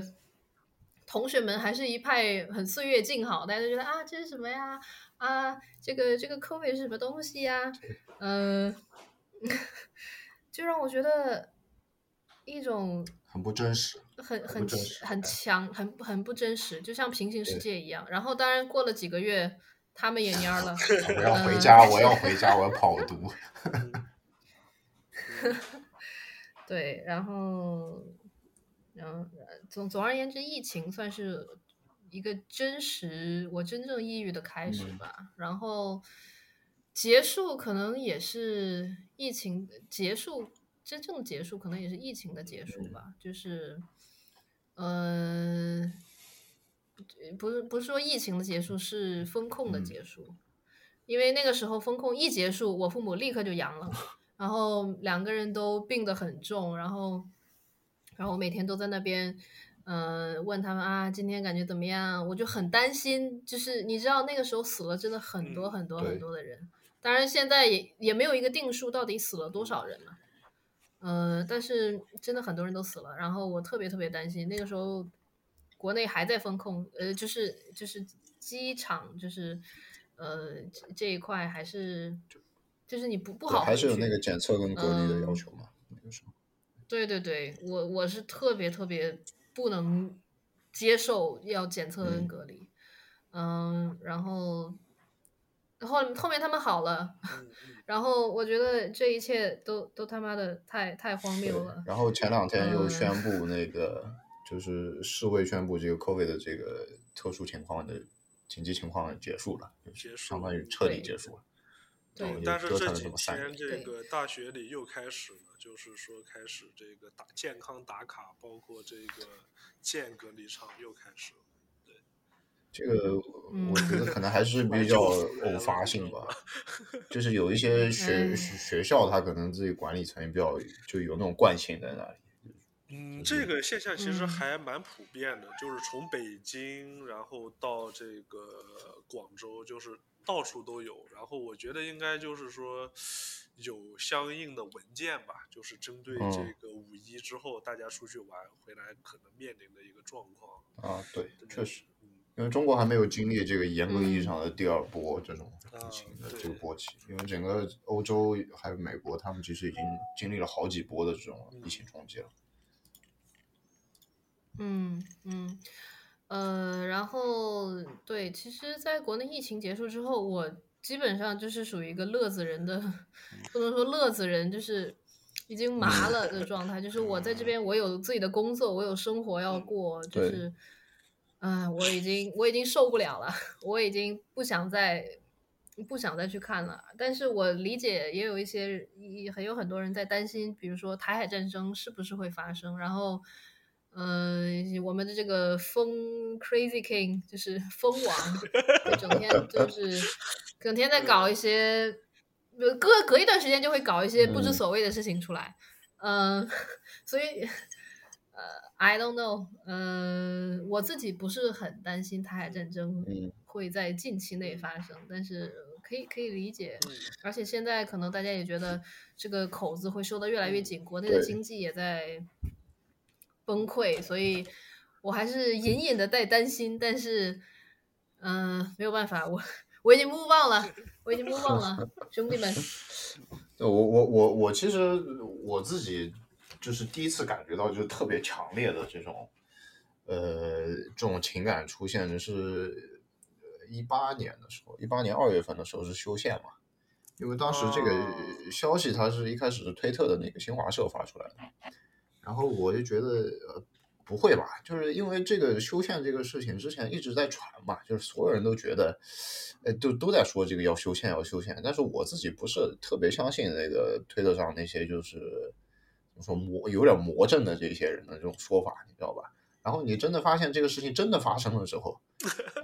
同学们还是一派很岁月静好，大家都觉得啊这是什么呀啊这个 COVID 是什么东西呀，就让我觉得一种很不真实，很强，很不真实，就像平行世界一样。然后当然过了几个月，他们也蔫了，我要回家，我要回家，我要跑毒。对，然后。总而言之，疫情算是一个我真正抑郁的开始吧。然后结束可能也是疫情结束，真正结束可能也是疫情的结束吧。就是，不是说疫情的结束，是封控的结束。因为那个时候封控一结束，我父母立刻就阳了，然后两个人都病得很重，然后我每天都在那边，问他们啊，今天感觉怎么样？我就很担心，就是你知道那个时候死了真的很多很多很多的人，当然现在也没有一个定数到底死了多少人了，但是真的很多人都死了，然后我特别特别担心。那个时候国内还在封控，就是机场就是这一块还是就是你不好，还是有那个检测跟隔离的要求嘛，那个时候。对对对，我是特别特别不能接受要检测跟隔离，然后后面他们好了，然后我觉得这一切都他妈的太荒谬了。然后前两天又宣布那个，就是世卫宣布这个 COVID 的这个特殊情况的紧急情况结束了，就是相当于彻底结束了。对，但是这几天这个大学里又开始了，就是说开始这个健康打卡，包括这个建隔离场又开始了。对，这个我觉得可能还是比较偶发性吧，就是有一些学校他可能自己管理层比较就有那种惯性在那里。这个现象其实还蛮普遍的，就是从北京然后到这个广州，就是。到处都有，然后我觉得应该就是说有相应的文件吧，就是针对这个5.1之后大家出去玩回来可能面临的一个状况啊，对，确实，因为中国还没有经历这个严格意义上的第二波这种疫情的这个波起，因为整个欧洲还有美国，他们其实已经经历了好几波的这种疫情冲击了。然后对，其实在国内疫情结束之后，我基本上就是属于一个乐子人的，不能说乐子人，就是已经麻了的状态。就是我在这边，我有自己的工作，我有生活要过，就是，我已经受不了了，我已经不想再去看了。但是我理解，也有一些有很多人在担心，比如说台海战争是不是会发生，然后。我们的这个疯 Crazy King 就是疯王，整天就是整天在搞一些，隔一段时间就会搞一些不知所谓的事情出来。所以I don't know， 我自己不是很担心台海战争会在近期内发生，但是可以理解，而且现在可能大家也觉得这个口子会收得越来越紧，国内的经济也在。崩溃，所以我还是隐隐的在担心，但是，没有办法，我已经move on了，兄弟们，我其实我自己就是第一次感觉到就是特别强烈的这种这种情感出现，就是18年的时候，18年2月份的时候是修宪嘛，因为当时这个消息它是一开始是推特的那个新华社发出来的，然后我就觉得不会吧，就是因为这个修宪这个事情之前一直在传嘛，就是所有人都觉得都在说这个要修宪，但是我自己不是特别相信那个推特上那些就是说有点魔怔的这些人的这种说法，你知道吧？然后你真的发现这个事情真的发生了之后，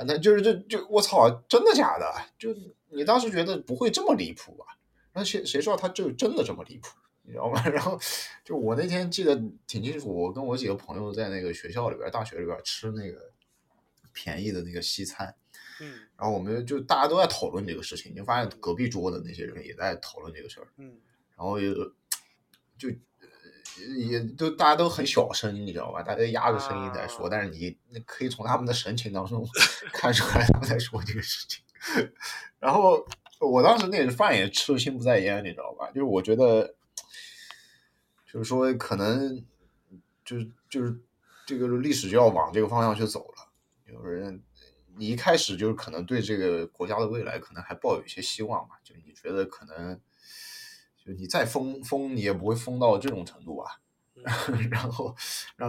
那就是就我操，真的假的？就你当时觉得不会这么离谱吧？那谁知道他就真的这么离谱，你知道吗？然后就我那天记得挺清楚，我跟我几个朋友在那个学校里边、大学里边吃那个便宜的那个西餐，然后我们就大家都在讨论这个事情，你就发现隔壁桌的那些人也在讨论这个事儿，然后也都大家都很小声，你知道吧？大家压着声音在说，但是你可以从他们的神情当中看出来他们在说这个事情。然后我当时那饭也吃的心不在焉，你知道吧？就是我觉得，就是说可能就是这个历史就要往这个方向去走了。有人你一开始就是可能对这个国家的未来可能还抱有一些希望嘛，就你觉得可能。就你再疯，你也不会疯到这种程度吧？然后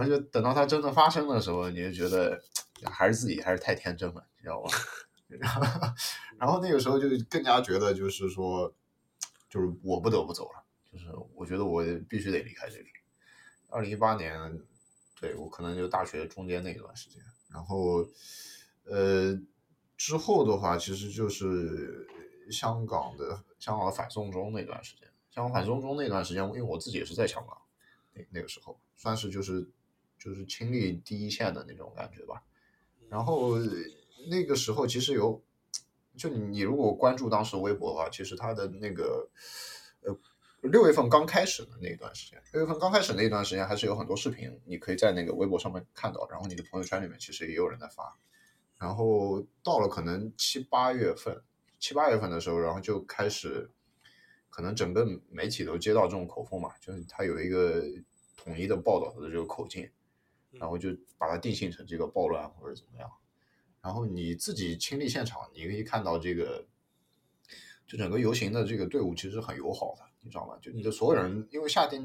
就等到它真的发生的时候，你就觉得还是自己还是太天真了，你知道吧？然后那个时候就更加觉得就是说，就是我不得不走了，就是我觉得我必须得离开这里。2018年，对我可能就大学中间那一段时间，然后之后的话，其实就是香港的反送中那段时间。香港反送中那段时间，因为我自己也是在香港，那个时候算是就是亲历第一线的那种感觉吧。然后那个时候其实就你如果关注当时微博的话，其实他的那个6月份刚开始的那段时间，还是有很多视频你可以在那个微博上面看到，然后你的朋友圈里面其实也有人在发。然后到了可能七八月份的时候，然后就开始。可能整个媒体都接到这种口风嘛，就是它有一个统一的报道的这个口径，然后就把它定性成这个暴乱或者怎么样。然后你自己亲历现场，你可以看到这个，就整个游行的这个队伍其实很友好的，你知道吗？就你的所有人，因为夏天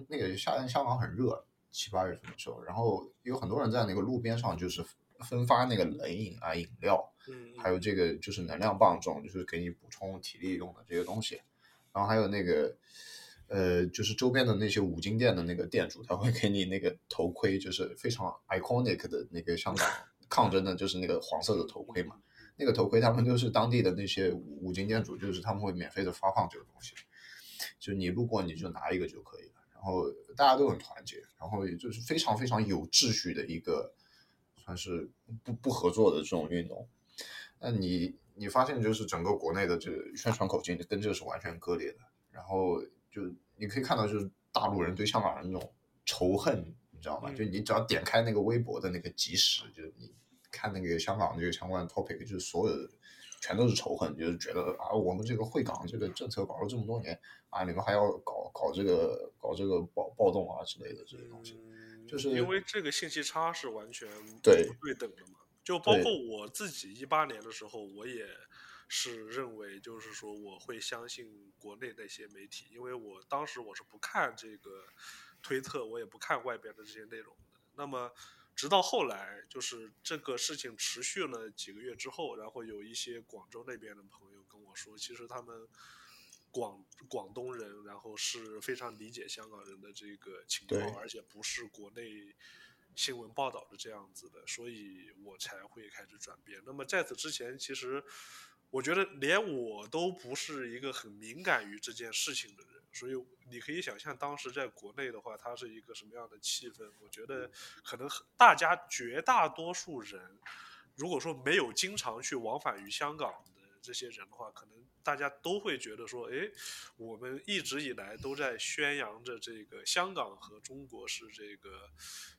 香港很热，7、8月份的时候，然后有很多人在那个路边上就是分发那个冷饮啊、饮料，还有这个就是能量棒这种，就是给你补充体力用的这些东西。然后还有那个，就是周边的那些五金店的那个店主，他会给你那个头盔，就是非常 iconic 的那个香港抗争的，就是那个黄色的头盔嘛。那个头盔他们就是当地的那些五金店主，就是他们会免费的发放这个东西，就你路过你就拿一个就可以了。然后大家都很团结，然后也就是非常非常有秩序的一个，算是不合作的这种运动。那你发现就是整个国内的这个宣传口径跟这个是完全割裂的，然后就你可以看到就是大陆人对香港人那种仇恨，你知道吗？就你只要点开那个微博的那个即时，就是你看那个香港这个相关的 topic， 就是所有的全都是仇恨，就是觉得啊，我们这个惠港这个政策搞了这么多年啊，你们还要搞这个暴动啊之类的这些东西，就是因为这个信息差是完全不对等的嘛。就包括我自己18年的时候，我也是认为就是说我会相信国内那些媒体，因为我当时我是不看这个推特，我也不看外边的这些内容的。那么直到后来就是这个事情持续了几个月之后，然后有一些广州那边的朋友跟我说，其实他们广东人然后是非常理解香港人的这个情况，而且不是国内新闻报道的这样子的，所以我才会开始转变。那么在此之前，其实我觉得连我都不是一个很敏感于这件事情的人，所以你可以想象当时在国内的话，它是一个什么样的气氛。我觉得可能大家绝大多数人，如果说没有经常去往返于香港的这些人的话，可能大家都会觉得说，哎，我们一直以来都在宣扬着这个香港和中国是这个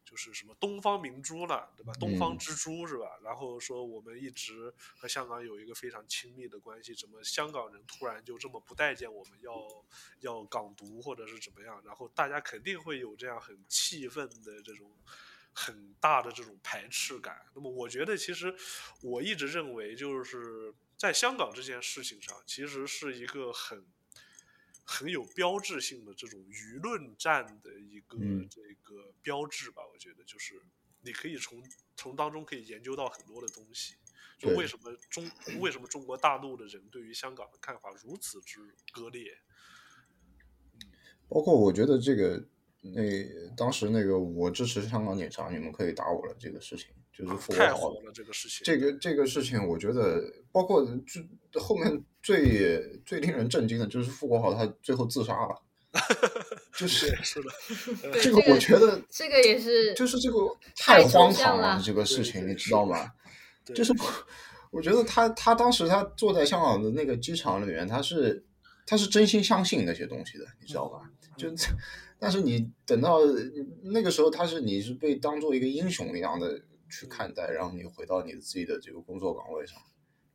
就是什么东方明珠了，对吧？东方之珠是吧？然后说我们一直和香港有一个非常亲密的关系，怎么香港人突然就这么不待见我们，要港独或者是怎么样？然后大家肯定会有这样很气愤的这种很大的这种排斥感。那么我觉得其实我一直认为就是在香港这件事情上其实是一个很有标志性的这种舆论战的一个这个标志吧。我觉得就是你可以从当中可以研究到很多的东西，就为什么中国大陆的人对于香港的看法如此之割裂。包括我觉得这个当时那个我支持香港警察，你们可以打我了这个事情，就是太火了这个事情。这个事情，我觉得包括后面最令人震惊的就是傅国豪他最后自杀了，就是是的，这个我觉得这个也是，就是这个太荒唐了这个事情，你知道吗？就是我觉得他当时他坐在香港的那个机场里面，他是真心相信那些东西的，你知道吧？但是你等到那个时候，你是被当做一个英雄一样的去看待，然后你回到你自己的这个工作岗位上，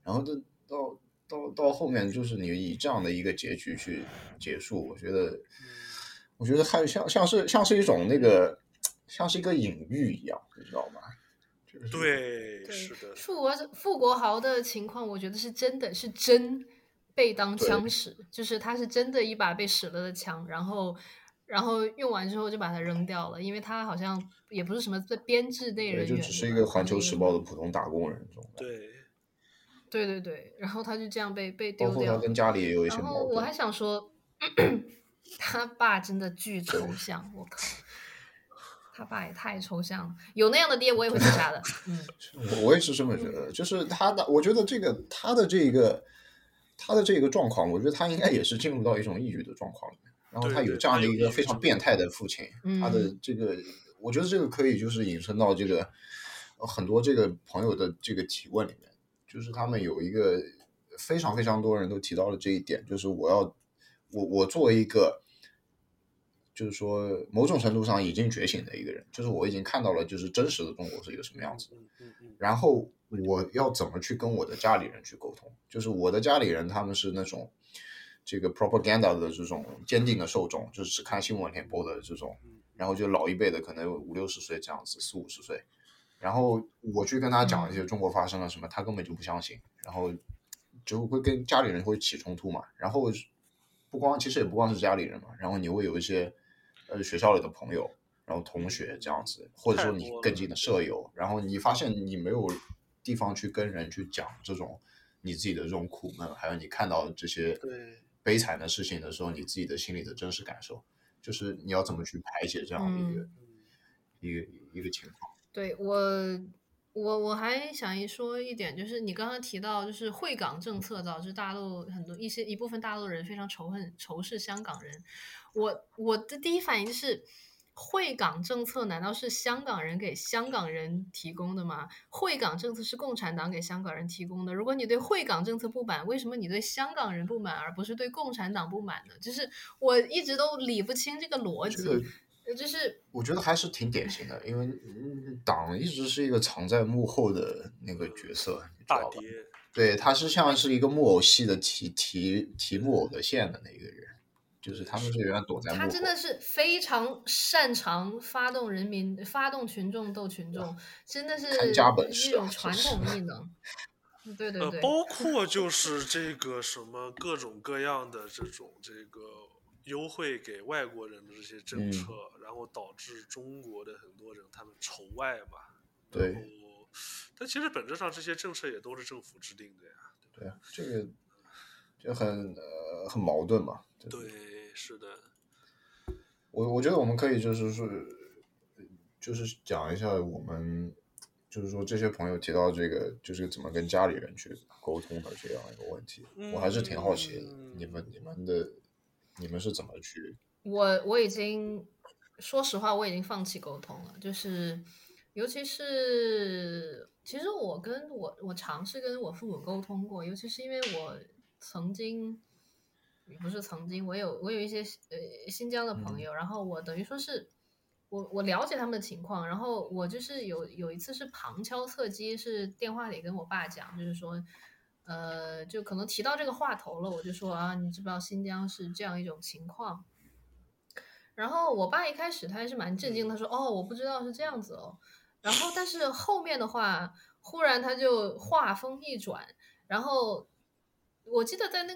然后到后面就是你以这样的一个结局去结束，我觉得还像是一种那个像是一个隐喻一样，你知道吗？对，是的。傅国豪的情况，我觉得是真。被当枪使，就是他是真的一把被使了的枪，然后用完之后就把它扔掉了，因为他好像也不是什么编制内人员，就只是一个环球时报的普通打工人。对，然后他就这样被丢掉了。包括他跟家里也有一些矛盾。然后我还想说，他爸真的巨抽象，我靠，他爸也太抽象了。有那样的爹，我也会自杀的。我也是这么觉得，就是我觉得他的这个状况，我觉得他应该也是进入到一种抑郁的状况里面。然后他有这样的一个非常变态的父亲，他的这个，我觉得这个可以就是引申到这个很多这个朋友的这个提问里面，就是他们有一个非常非常多人都提到了这一点，就是我作为一个就是说某种程度上已经觉醒的一个人，就是我已经看到了就是真实的中国是一个什么样子，然后我要怎么去跟我的家里人去沟通？就是我的家里人，他们是那种这个 propaganda 的这种坚定的受众，就是只看新闻联播的这种，然后就老一辈的，可能50-60岁这样子，40-50岁。然后我去跟他讲一些中国发生了什么，他根本就不相信，然后就会跟家里人会起冲突嘛。然后其实也不光是家里人嘛，然后你会有一些学校里的朋友，然后同学这样子，或者说你更近的舍友，然后你发现你没有地方去跟人去讲这种你自己的这种苦闷，还有你看到这些悲惨的事情的时候，你自己的心里的真实感受，就是你要怎么去排解这样的一个情况。对，我还想说一点，就是你刚刚提到，就是惠港政策导致大陆很多一部分大陆人非常仇视香港人。我的第一反应是，惠港政策难道是香港人给香港人提供的吗？惠港政策是共产党给香港人提供的。如果你对惠港政策不满，为什么你对香港人不满，而不是对共产党不满呢？就是我一直都理不清这个逻辑。就是我觉得还是挺典型的，因为党一直是一个藏在幕后的那个角色，你知道吧？对，他是像是一个木偶戏的提木偶的线的那个人。就是他们是原来躲在幕后，他真的是非常擅长发动群众斗群众，真的是一种传统技能。对，包括就是这个什么各种各样的这种这个优惠给外国人的这些政策，然后导致中国的很多人他们仇外嘛。对，但其实本质上这些政策也都是政府制定的呀。对啊，这个就很矛盾嘛。对，是的。我觉得我们可以就是讲一下我们就是说这些朋友提到这个就是怎么跟家里人去沟通的这样一个问题，我还是挺好奇你们是怎么去。我已经说实话我已经放弃沟通了，就是尤其是其实我尝试跟我父母沟通过，尤其是因为我曾经不是曾经我有一些新疆的朋友，然后我等于说是我了解他们的情况，然后我就是有一次是旁敲侧击，是电话里跟我爸讲，就是说就可能提到这个话头了，我就说啊，你知不知道新疆是这样一种情况。然后我爸一开始他还是蛮震惊，他说哦，我不知道是这样子哦。然后但是后面的话忽然他就话锋一转，然后我记得在那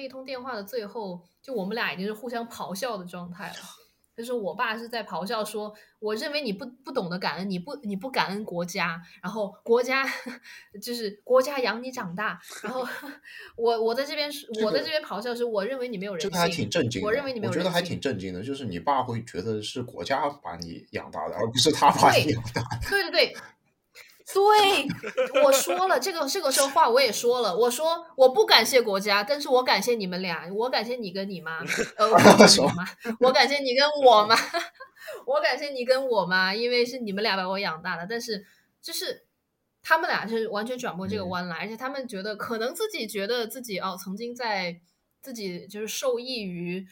一通电话的最后，就我们俩已经是互相咆哮的状态了。就是我爸是在咆哮说，我认为你不懂得感恩，你不感恩国家，然后国家就是国家养你长大，然后我在这边咆哮是我认为你没有人性，这个还挺震惊的，我认为你没有人性，我觉得还挺震惊的，就是你爸会觉得是国家把你养大的，而不是他把你养大的。对对对。对，我说了这个话，我也说了，我说我不感谢国家，但是我感谢你们俩，我感谢你跟你妈，我感谢你跟我妈，我感谢你跟我妈，因为是你们俩把我养大的。但是就是他们俩是完全转过这个弯来，而且他们觉得可能自己觉得自己哦，曾经在自己就是受益于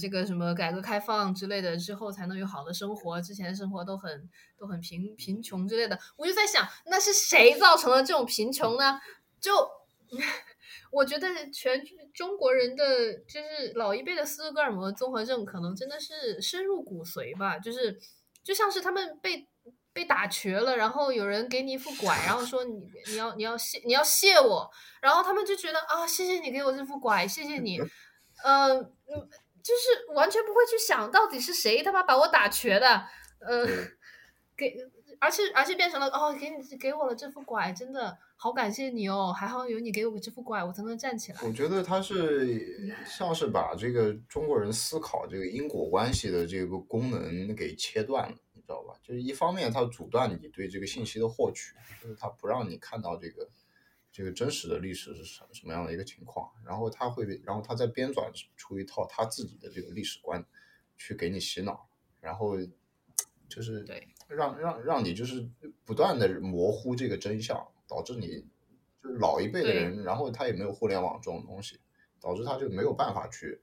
这个什么改革开放之类的之后才能有好的生活，之前的生活都很贫穷之类的。我就在想，那是谁造成了这种贫穷呢？就我觉得全中国人的就是老一辈的斯德哥尔摩综合症可能真的是深入骨髓吧，就是就像是他们被打瘸了，然后有人给你一副拐，然后说你要谢我，然后他们就觉得啊，谢谢你给我这副拐，谢谢你，就是完全不会去想到底是谁他妈把我打瘸的，而且变成了哦，给我了这副拐，真的好感谢你哦，还好有你给我这副拐，我才能站起来。我觉得他是像是把这个中国人思考这个因果关系的这个功能给切断了，你知道吧？就是一方面他阻断你对这个信息的获取，就是他不让你看到这个真实的历史是什么样的一个情况，然后他再编纂出一套他自己的这个历史观去给你洗脑，然后就是让你就是不断的模糊这个真相，导致你就是老一辈的人，然后他也没有互联网这种东西，导致他就没有办法去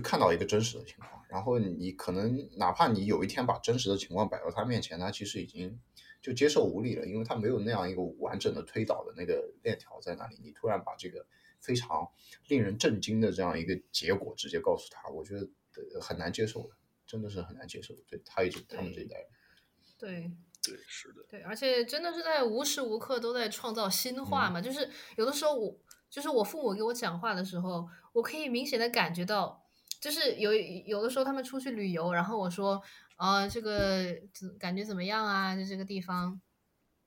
看到一个真实的情况，然后你可能哪怕你有一天把真实的情况摆到他面前，他其实已经就接受无力了，因为他没有那样一个完整的推导的那个链条在那里，你突然把这个非常令人震惊的这样一个结果直接告诉他，我觉得很难接受的，真的是很难接受的，对他们这一代人。对对，是的，对，而且真的是在无时无刻都在创造新话嘛，就是有的时候我父母给我讲话的时候，我可以明显的感觉到，就是有的时候他们出去旅游，然后我说啊，这个感觉怎么样啊？就这个地方，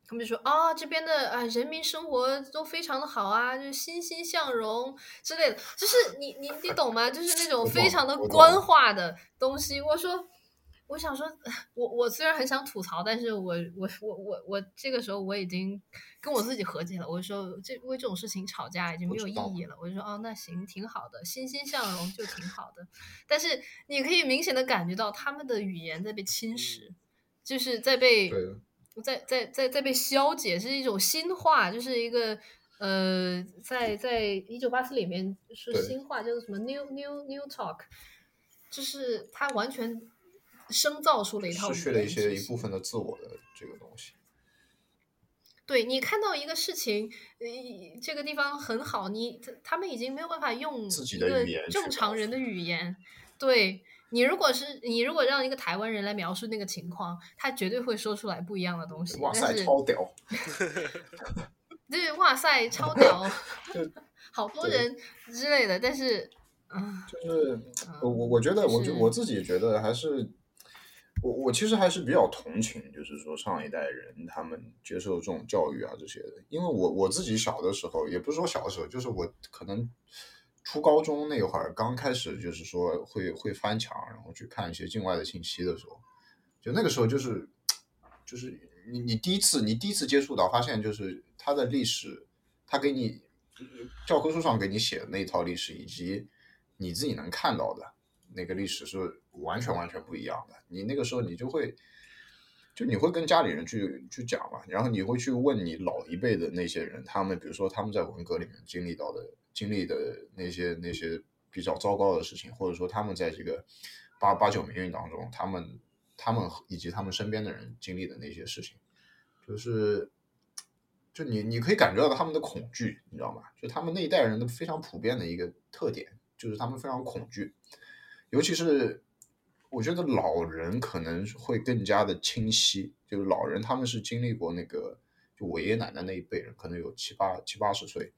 他们就说啊，这边的啊人民生活都非常的好啊，就是欣欣向荣之类的，就是你懂吗？就是那种非常的官话的东西。我想说，我虽然很想吐槽，但是我这个时候我已经跟我自己和解了。我说为这种事情吵架已经没有意义了。我就说哦，那行，挺好的，欣欣向荣就挺好的。但是你可以明显的感觉到他们的语言在被侵蚀，就是在被消解，是一种新话，就是一个在1984里面是新话，叫做什么 New Talk， 就是它完全生造出了一套失去了一部分的自我的这个东西。对，你看到一个事情，这个地方很好，他们已经没有办法用自己的语言，正常人的语言。对，你如果让一个台湾人来描述那个情况，他绝对会说出来不一样的东西。哇塞，超屌！对，哇塞，超屌！好多人之类的，但是，就是我觉得，我自己觉得还是。我其实还是比较同情，就是说上一代人他们接受这种教育啊这些的，因为我自己小的时候，也不是说小的时候，就是我可能初高中那会儿刚开始，就是说会翻墙，然后去看一些境外的信息的时候，就那个时候就是你第一次接触到，发现就是他的历史，他给你教科书上给你写的那一套历史，以及你自己能看到的。那个历史是完全不一样的。你那个时候你就会跟家里人去讲嘛，然后你会去问你老一辈的那些人，他们比如说他们在文革里面经历的那些比较糟糕的事情，或者说他们在这个八九民运当中，他们以及他们身边的人经历的那些事情，就你可以感觉到他们的恐惧，你知道吗？就他们那一代人的非常普遍的一个特点，就是他们非常恐惧，尤其是我觉得老人可能会更加的清晰，就是老人他们是经历过那个，就我爷爷奶奶那一辈人，可能有七八十岁，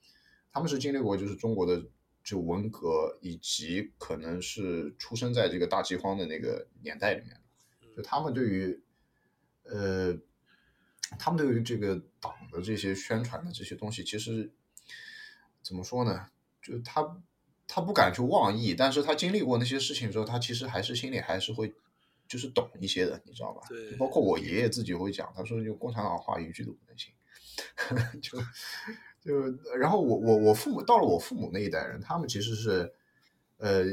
他们是经历过就是中国的就文革，以及可能是出生在这个大饥荒的那个年代里面，就他们对于这个党的这些宣传的这些东西，其实怎么说呢？就他不敢去妄议，但是他经历过那些事情之后，他其实还是心里还是会就是懂一些的，你知道吧？对。包括我爷爷自己会讲，他说就共产党话一句都不能信，就然后我父母到了我父母那一代人，他们其实是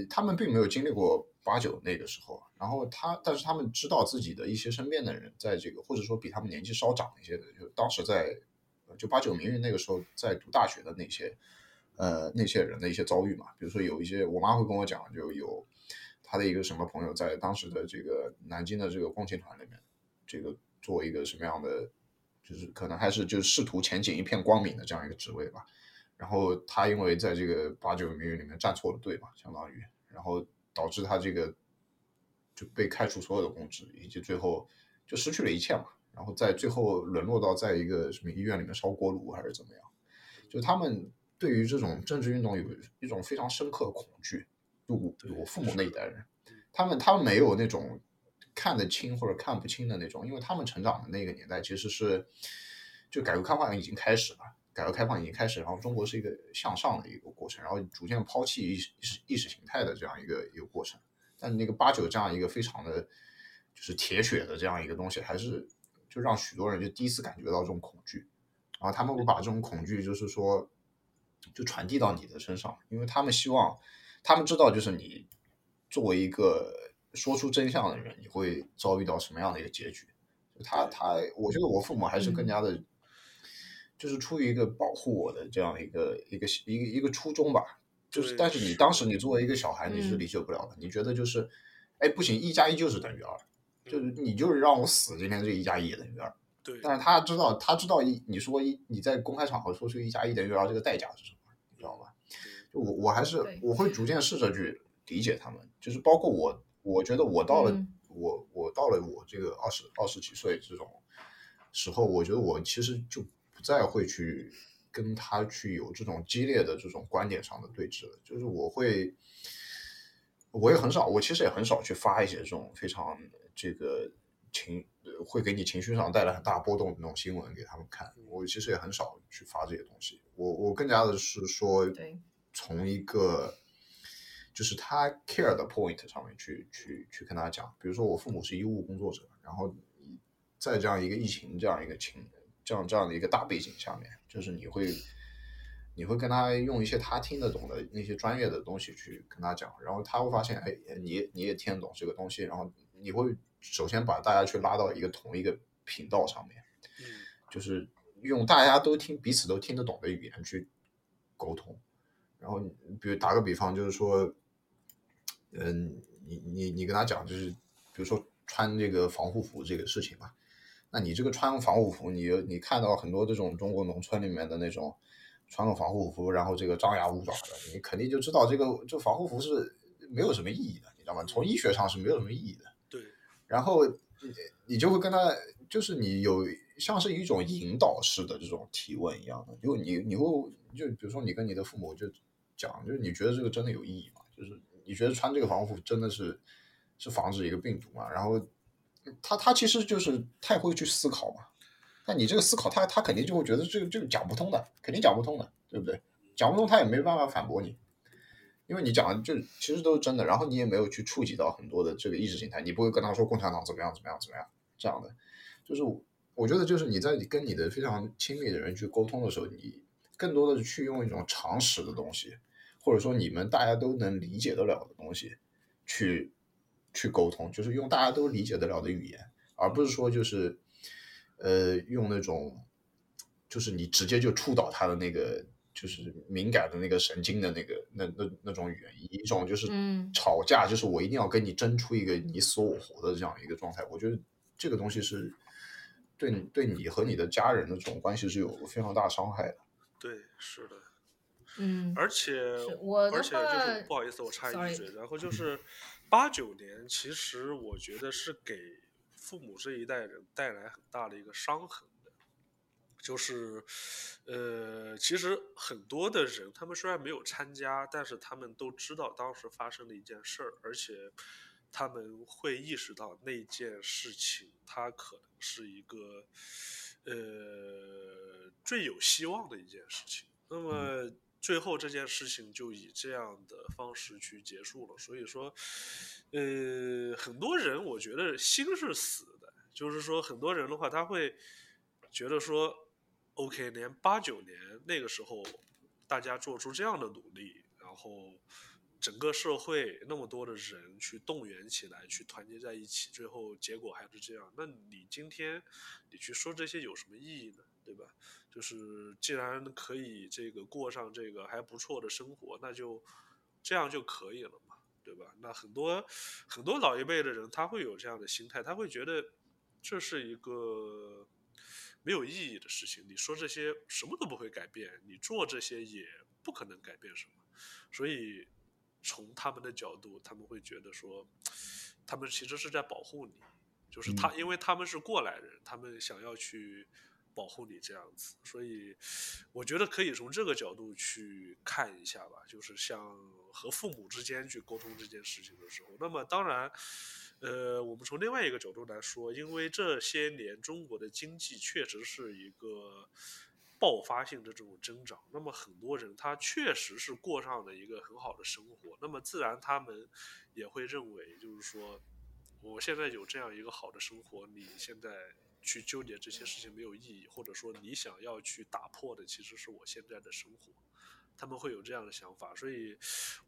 他们并没有经历过。89那个时候，然后但是他们知道自己的一些身边的人在这个，或者说比他们年纪稍长一些的，就当时在就89民运那个时候在读大学的那些人的一些遭遇嘛。比如说有一些我妈会跟我讲，就有她的一个什么朋友在当时的这个南京的这个共青团里面，这个做一个什么样的，就是可能还是就是仕途前景一片光明的这样一个职位吧。然后她因为在这个89民运里面站错了队嘛，相当于，然后导致他这个就被开除所有的公职，以及最后就失去了一切嘛。然后在最后沦落到在一个什么医院里面烧锅炉还是怎么样，就他们对于这种政治运动有一种非常深刻的恐惧。就我父母那一代人，他们没有那种看得清或者看不清的那种，因为他们成长的那个年代其实是就改革开放已经开始，然后中国是一个向上的一个过程，然后逐渐抛弃意识形态的这样一个过程。但那个89这样一个非常的就是铁血的这样一个东西，还是就让许多人就第一次感觉到这种恐惧，然后他们会把这种恐惧就是说就传递到你的身上，因为他们希望他们知道就是你作为一个说出真相的人，你会遭遇到什么样的一个结局。我觉得我父母还是更加的就是出于一个保护我的这样一个初衷吧，就是但是你当时你作为一个小孩你是理解不了的，你觉得就是，哎不行，1+1就是等于2，就是你就是让我死，今天这1+1也等于2。对。但是他知道你说你在公开场合说出1+1等于2这个代价是什么，你知道吗？就我会逐渐试着去理解他们，就是包括我觉得我到了我这个二十几岁这种时候，我觉得我其实就不再会去跟他去有这种激烈的这种观点上的对峙了，就是我其实也很少去发一些这种非常这个会给你情绪上带来很大波动的那种新闻给他们看，我其实也很少去发这些东西。我更加的是说从一个就是他 care 的 point 上面去跟他讲，比如说我父母是医务工作者，然后在这样一个疫情这样一个这样的一个大背景下面，就是你会跟他用一些他听得懂的那些专业的东西去跟他讲，然后他会发现，哎，你也听得懂这个东西，然后你会首先把大家去拉到同一个频道上面，就是用大家都彼此都听得懂的语言去沟通。然后比如打个比方，就是说，你跟他讲，就是比如说穿这个防护服这个事情嘛。那你这个穿防护服，你看到很多这种中国农村里面的那种穿个防护服，然后这个张牙舞爪的，你肯定就知道这防护服是没有什么意义的，你知道吗？从医学上是没有什么意义的。对。然后你就会跟他，就是你有像是一种引导式的这种提问一样的，就你会就比如说你跟你的父母就讲，就是你觉得这个真的有意义吗？就是你觉得穿这个防护服真的是防止一个病毒吗？然后。他其实就是太会去思考嘛，那你这个思考他肯定就会觉得这个讲不通的，肯定讲不通的，对不对？讲不通他也没办法反驳你，因为你讲的就其实都是真的，然后你也没有去触及到很多的这个意识形态，你不会跟他说共产党怎么样这样的。就是我觉得就是你在跟你的非常亲密的人去沟通的时候，你更多的去用一种常识的东西，或者说你们大家都能理解得了的东西去沟通，就是用大家都理解得了的语言，而不是说就是用那种就是你直接就触到他的那个就是敏感的那个神经的那个那种语言，一种就是吵架，就是我一定要跟你争出一个你死我活的这样一个状态。我觉得这个东西是对你和你的家人的这种关系是有非常大伤害的。对，是的。而且就是不好意思，我插一句，然后就是89年，其实我觉得是给父母这一代人带来很大的一个伤痕的，就是其实很多的人他们虽然没有参加，但是他们都知道当时发生的一件事儿，而且他们会意识到那件事情它可能是一个最有希望的一件事情。那么最后这件事情就以这样的方式去结束了，所以说，很多人我觉得心是死的，就是说很多人的话他会觉得说 OK， 连89年那个时候大家做出这样的努力，然后整个社会那么多的人去动员起来，去团结在一起，最后结果还是这样，那你今天你去说这些有什么意义呢？对吧？就是既然可以这个过上这个还不错的生活，那就这样就可以了嘛，对吧？那很多老一辈的人他会有这样的心态，他会觉得这是一个没有意义的事情，你说这些什么都不会改变，你做这些也不可能改变什么。所以从他们的角度，他们会觉得说他们其实是在保护你，就是因为他们是过来人，他们想要去保护你这样子，所以我觉得可以从这个角度去看一下吧，就是像和父母之间去沟通这件事情的时候。那么当然我们从另外一个角度来说，因为这些年中国的经济确实是一个爆发性的这种增长，那么很多人他确实是过上了一个很好的生活，那么自然他们也会认为就是说我现在有这样一个好的生活，你现在去纠结这些事情没有意义，或者说你想要去打破的其实是我现在的生活，他们会有这样的想法。所以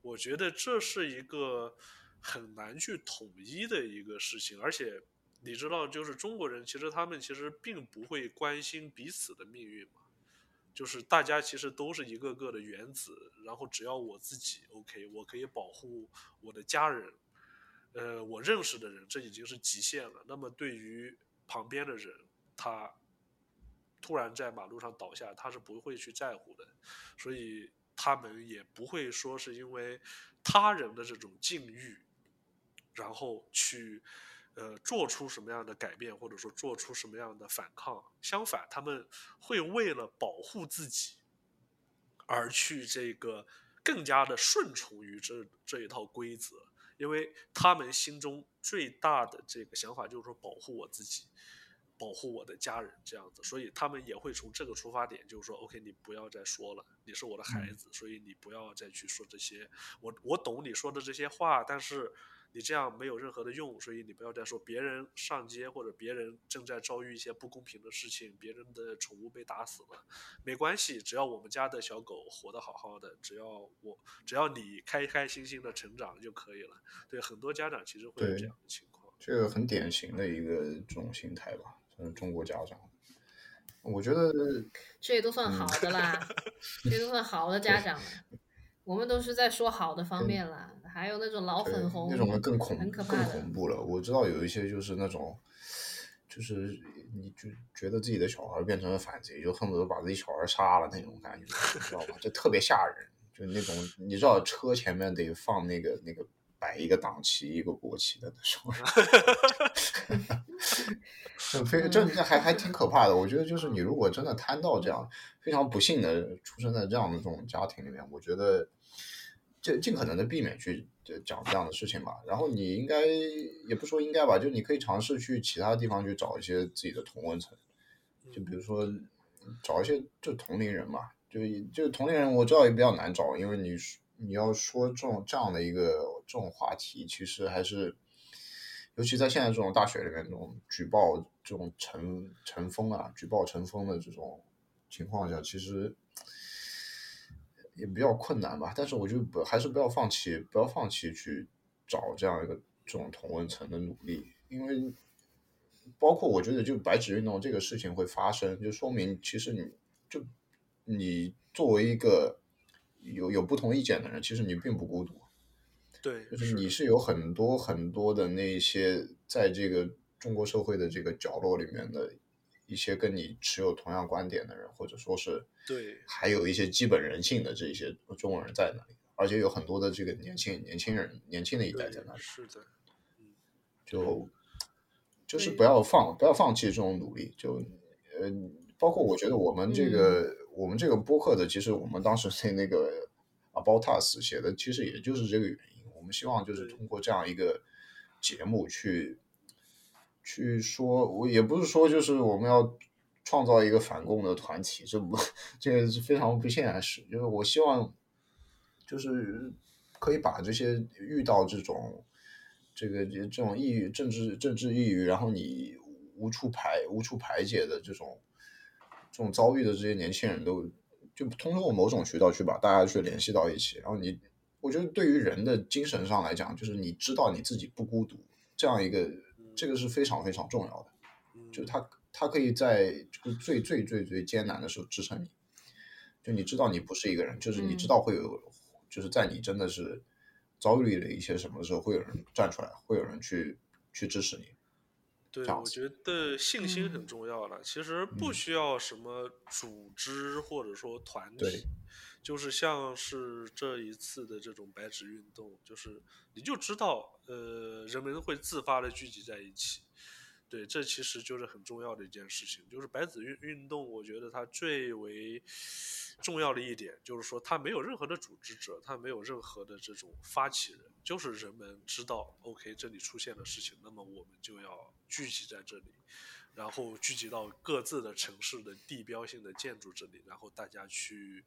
我觉得这是一个很难去统一的一个事情，而且你知道就是中国人其实他们其实并不会关心彼此的命运嘛，就是大家其实都是一个个的原子，然后只要我自己 OK， 我可以保护我的家人，我认识的人，这已经是极限了。那么对于旁边的人，他突然在马路上倒下，他是不会去在乎的，所以他们也不会说是因为他人的这种境遇，然后去做出什么样的改变，或者说做出什么样的反抗。相反，他们会为了保护自己而去这个更加的顺从于这一套规则，因为他们心中最大的这个想法就是说保护我自己，保护我的家人这样子，所以他们也会从这个出发点就是说 OK， 你不要再说了，你是我的孩子，所以你不要再去说这些，我懂你说的这些话，但是你这样没有任何的用，所以你不要再说。别人上街或者别人正在遭遇一些不公平的事情，别人的宠物被打死了，没关系，只要我们家的小狗活得好好的，只要你开开心心的成长就可以了。对，很多家长其实会有这样的情况，这个很典型的一个这种心态吧，中国家长。我觉得这都算好的啦，这都算好的家长了，我们都是在说好的方面啦。还有那种老粉红那种更恐怖了。我知道有一些就是那种就是你就觉得自己的小孩变成了反贼，就恨不得把自己小孩杀了那种感觉，你知道吧？这特别吓人，就那种你知道车前面得放那个摆一个党旗一个国旗的那种这还挺可怕的。我觉得就是你如果真的摊到这样非常不幸的出生在这样的这种家庭里面，我觉得尽可能的避免去讲这样的事情吧。然后你应该也不说应该吧，就你可以尝试去其他地方去找一些自己的同温层，就比如说找一些就同龄人嘛，就同龄人我知道也比较难找，因为你要说这样的一个这种话题，其实还是尤其在现在这种大学里面这种举报这种成风啊，举报成风的这种情况下，其实也比较困难吧。但是我就还是不要放弃去找这样一个这种同温层的努力，因为包括我觉得就白纸运动这个事情会发生，就说明其实你作为一个有不同意见的人，其实你并不孤独，对，就是你是有很多很多的那些在这个中国社会的这个角落里面的一些跟你持有同样观点的人，或者说是对，还有一些基本人性的这些中国人在那里，而且有很多的这个年轻的一代在那里，是的，就是不要放弃这种努力，就包括我觉得我们这个播客的，其实我们当时在那个 About Us 写的，其实也就是这个原因，我们希望就是通过这样一个节目去说，我也不是说就是我们要创造一个反共的团体，这个是非常不现实。就是我希望，就是可以把这些遇到这种抑郁政治抑郁，然后你无处排解的这种遭遇的这些年轻人都，就通过某种渠道去把大家去联系到一起，然后我觉得对于人的精神上来讲，就是你知道你自己不孤独，这样一个。这个是非常非常重要的，就它可以在最最最最艰难的时候支撑你，就你知道你不是一个人，就是你知道会有，就是在你真的是遭遇了一些什么的时候，会有人站出来，会有人去支持你。对，我觉得信心很重要了。其实不需要什么组织或者说团体，就是像是这一次的这种白纸运动，就是你就知道，人们会自发的聚集在一起。对，这其实就是很重要的一件事情。就是白纸运动，我觉得它最为重要的一点，就是说它没有任何的组织者，它没有任何的这种发起人，就是人们知道 OK 这里出现了事情，那么我们就要聚集在这里，然后聚集到各自的城市的地标性的建筑这里，然后大家去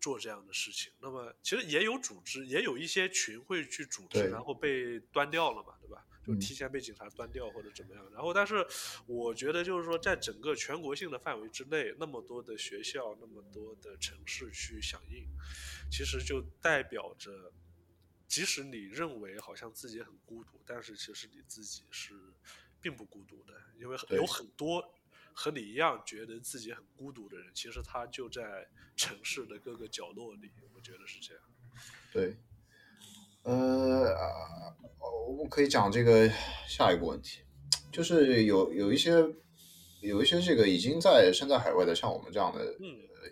做这样的事情。那么其实也有组织，也有一些群会去组织，然后被端掉了嘛，对吧？就提前被警察端掉或者怎么样。然后但是我觉得就是说在整个全国性的范围之内，那么多的学校，那么多的城市去响应，其实就代表着即使你认为好像自己很孤独，但是其实你自己是并不孤独的，因为有很多和你一样觉得自己很孤独的人，其实他就在城市的各个角落里，我觉得是这样。对，我们可以讲这个下一个问题，就是有一些这个已经在身在海外的，像我们这样的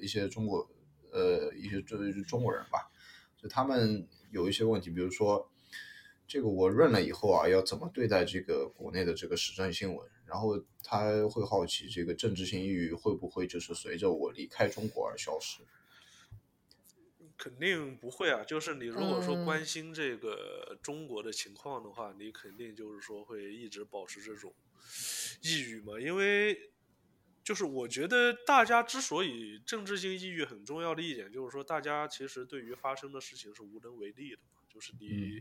一些中国人吧，就他们有一些问题，比如说。这个我认了以后啊，要怎么对待这个国内的这个时政新闻？然后他会好奇，这个政治性抑郁会不会就是随着我离开中国而消失？肯定不会啊！就是你如果说关心这个中国的情况的话，你肯定就是说会一直保持这种抑郁嘛，因为就是我觉得大家之所以政治性抑郁很重要的一点，就是说大家其实对于发生的事情是无能为力的嘛，就是你。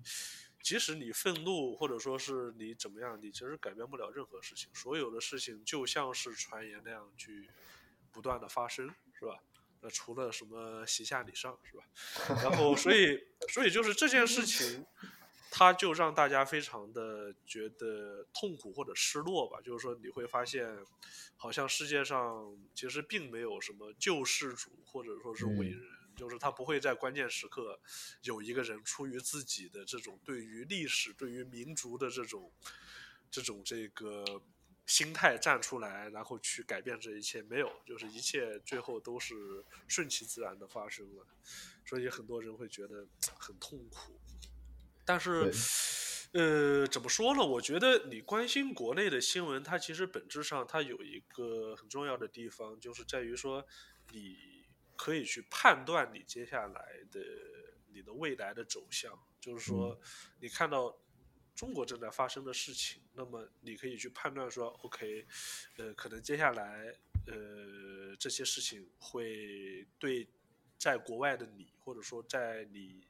即使你愤怒或者说是你怎么样，你其实改变不了任何事情，所有的事情就像是传言那样去不断的发生，是吧？那除了什么习下礼上，是吧？然后所以就是这件事情它就让大家非常的觉得痛苦或者失落吧，就是说你会发现好像世界上其实并没有什么救世主或者说是伟人，就是他不会在关键时刻有一个人出于自己的这种对于历史对于民族的这种这个心态站出来，然后去改变这一切，没有，就是一切最后都是顺其自然的发生了，所以很多人会觉得很痛苦。但是怎么说呢？我觉得你关心国内的新闻，它其实本质上它有一个很重要的地方，就是在于说你可以去判断你接下来的你的未来的走向，就是说你看到中国正在发生的事情，那么你可以去判断说 OK 可能接下来这些事情会对在国外的你或者说在你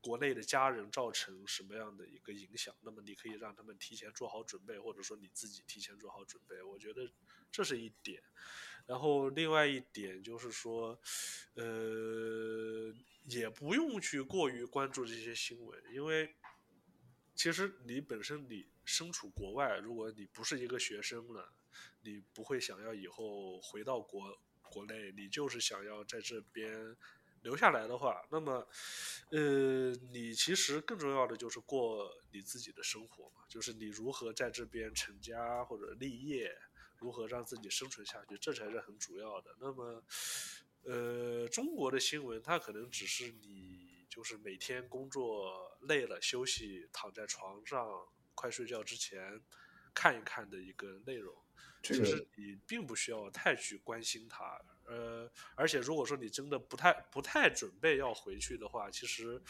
国内的家人造成什么样的一个影响，那么你可以让他们提前做好准备，或者说你自己提前做好准备，我觉得这是一点。然后另外一点就是说也不用去过于关注这些新闻，因为其实你本身你身处国外，如果你不是一个学生了，你不会想要以后回到国内，你就是想要在这边留下来的话，那么你其实更重要的就是过你自己的生活嘛，就是你如何在这边成家或者立业，如何让自己生存下去，这才是很主要的。那么中国的新闻它可能只是你就是每天工作累了休息，躺在床上快睡觉之前看一看的一个内容，其实你并不需要太去关心它。而且如果说你真的不太准备要回去的话，其实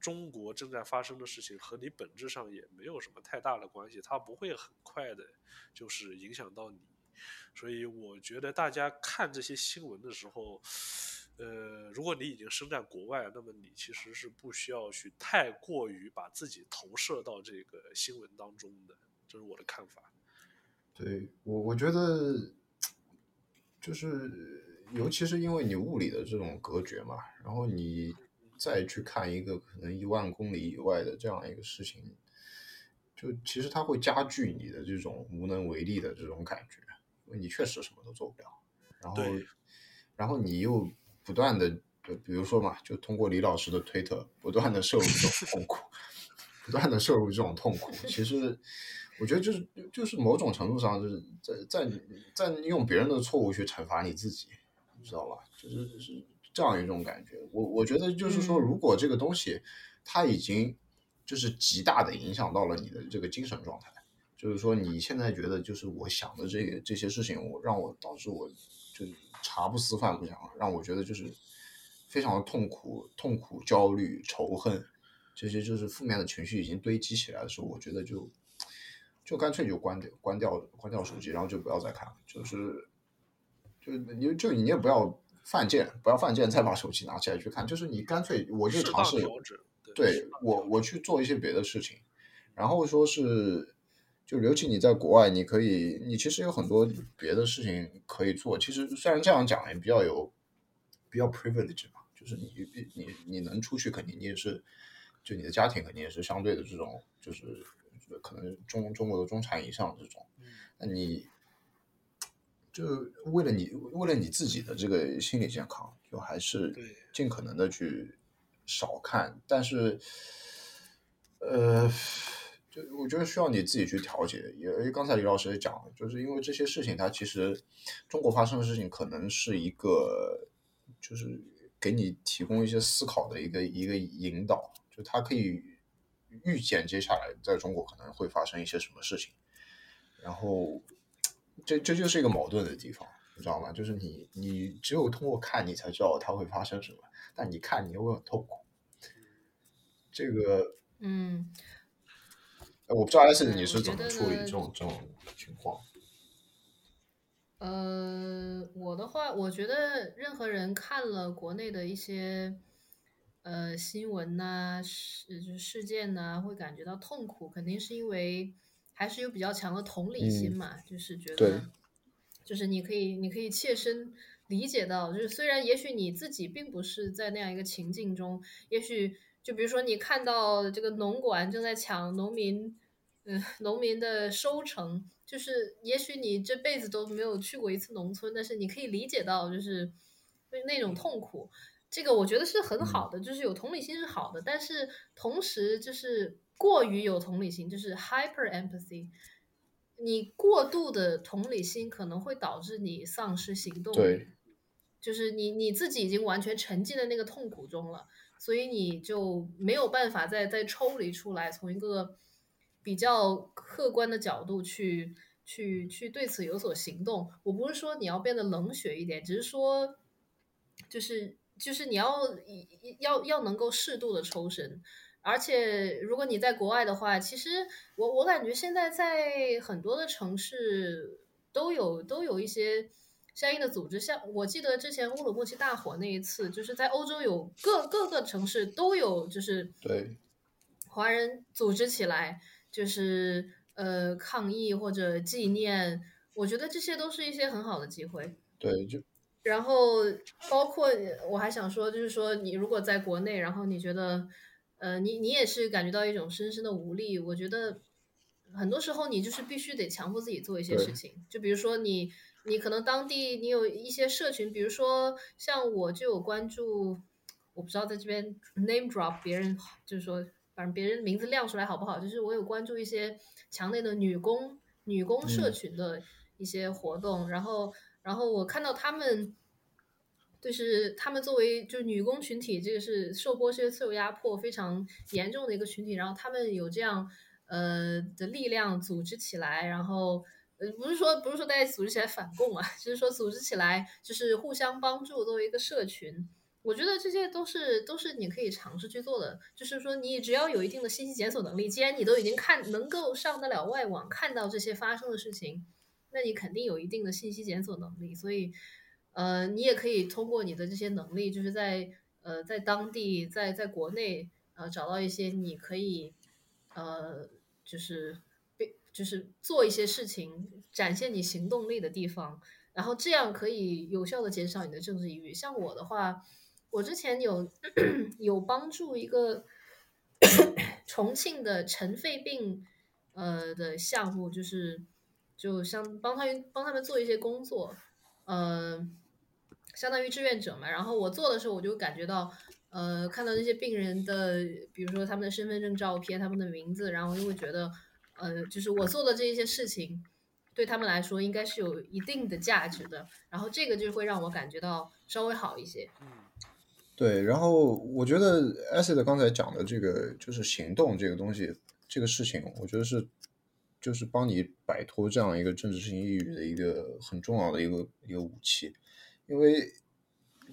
中国正在发生的事情和你本质上也没有什么太大的关系，它不会很快的就是影响到你。所以我觉得大家看这些新闻的时候，如果你已经身在国外，那么你其实是不需要去太过于把自己投射到这个新闻当中的，这是我的看法。对，我觉得就是尤其是因为你物理的这种隔绝嘛，然后你再去看一个可能10000公里以外的这样一个事情，就其实它会加剧你的这种无能为力的这种感觉，因为你确实什么都做不了。然后你又不断的，比如说嘛，就通过李老师的推特，不断的摄入这种痛苦，其实我觉得就是某种程度上就是在用别人的错误去惩罚你自己，你知道吧？就是这样一种感觉。我觉得就是说，如果这个东西它已经就是极大的影响到了你的这个精神状态，就是说你现在觉得就是我想的这些事情，让我导致我就茶不思饭不想，让我觉得就是非常的痛苦、焦虑、仇恨，这些就是负面的情绪已经堆积起来的时候，我觉得就干脆就关掉手机，然后就不要再看了，就你也不要犯贱再把手机拿起来去看，就是你干脆我就尝试，对，我去做一些别的事情，然后说是就尤其你在国外，你其实有很多别的事情可以做。其实虽然这样讲也比较 privilege 嘛，就是你能出去，肯定你也是就你的家庭肯定也是相对的这种就是。可能中国的中产以上这种，那你就为了你自己的这个心理健康，就还是尽可能的去少看，但是就我觉得需要你自己去调节。因为刚才李老师也讲了，就是因为这些事情它其实中国发生的事情可能是一个就是给你提供一些思考的一个引导，就它可以预见接下来在中国可能会发生一些什么事情，然后这就是一个矛盾的地方，你知道吗？就是你只有通过看你才知道它会发生什么，但你看你又会很痛苦。这个我不知道 Acid 你是怎么处理这种情况。我的话，我觉得任何人看了国内的一些新闻呐、事件呐、会感觉到痛苦，肯定是因为还是有比较强的同理心嘛，就是觉得，就是你可以切身理解到，就是虽然也许你自己并不是在那样一个情境中，也许就比如说你看到这个农管正在抢农民的收成，就是也许你这辈子都没有去过一次农村，但是你可以理解到就是那种痛苦。这个我觉得是很好的，就是有同理心是好的，但是同时就是过于有同理心，就是 hyper empathy， 你过度的同理心可能会导致你丧失行动力，就是你自己已经完全沉浸在那个痛苦中了，所以你就没有办法再抽离出来，从一个比较客观的角度去对此有所行动。我不是说你要变得冷血一点，只是说就是你要能够适度的抽身。而且如果你在国外的话，其实我感觉现在在很多的城市都有一些相应的组织，像我记得之前乌鲁木齐大火那一次，就是在欧洲有各个城市都有，就是对华人组织起来，就是抗议或者纪念，我觉得这些都是一些很好的机会。对，就然后包括我还想说，就是说你如果在国内，然后你觉得你也是感觉到一种深深的无力。我觉得很多时候你就是必须得强迫自己做一些事情，就比如说你可能当地你有一些社群，比如说像我就有关注，我不知道在这边 name drop 别人，就是说反正别人名字亮出来好不好，就是我有关注一些墙内的女工社群的一些活动，然后我看到他们就是他们作为就是女工群体，这个是受剥削受压迫非常严重的一个群体，然后他们有这样的力量组织起来，然后不是说大家组织起来反共啊，就是说组织起来就是互相帮助作为一个社群，我觉得这些都是你可以尝试去做的。就是说你只要有一定的信息检索能力，既然你都已经能够上得了外网看到这些发生的事情，那你肯定有一定的信息检索能力，所以你也可以通过你的这些能力，就是在当地在国内找到一些你可以就是做一些事情展现你行动力的地方，然后这样可以有效的减少你的政治抑郁。像我的话，我之前有帮助一个重庆的尘肺病的项目，就像帮他们做一些工作，相当于志愿者嘛。然后我做的时候，我就感觉到，看到那些病人的，比如说他们的身份证照片、他们的名字，然后就会觉得，就是我做的这些事情，对他们来说应该是有一定的价值的。然后这个就会让我感觉到稍微好一些。对，然后我觉得 Acid 刚才讲的这个就是行动这个东西，这个事情，我觉得是就是帮你摆脱这样一个政治性抑郁的一个很重要的一个武器。因为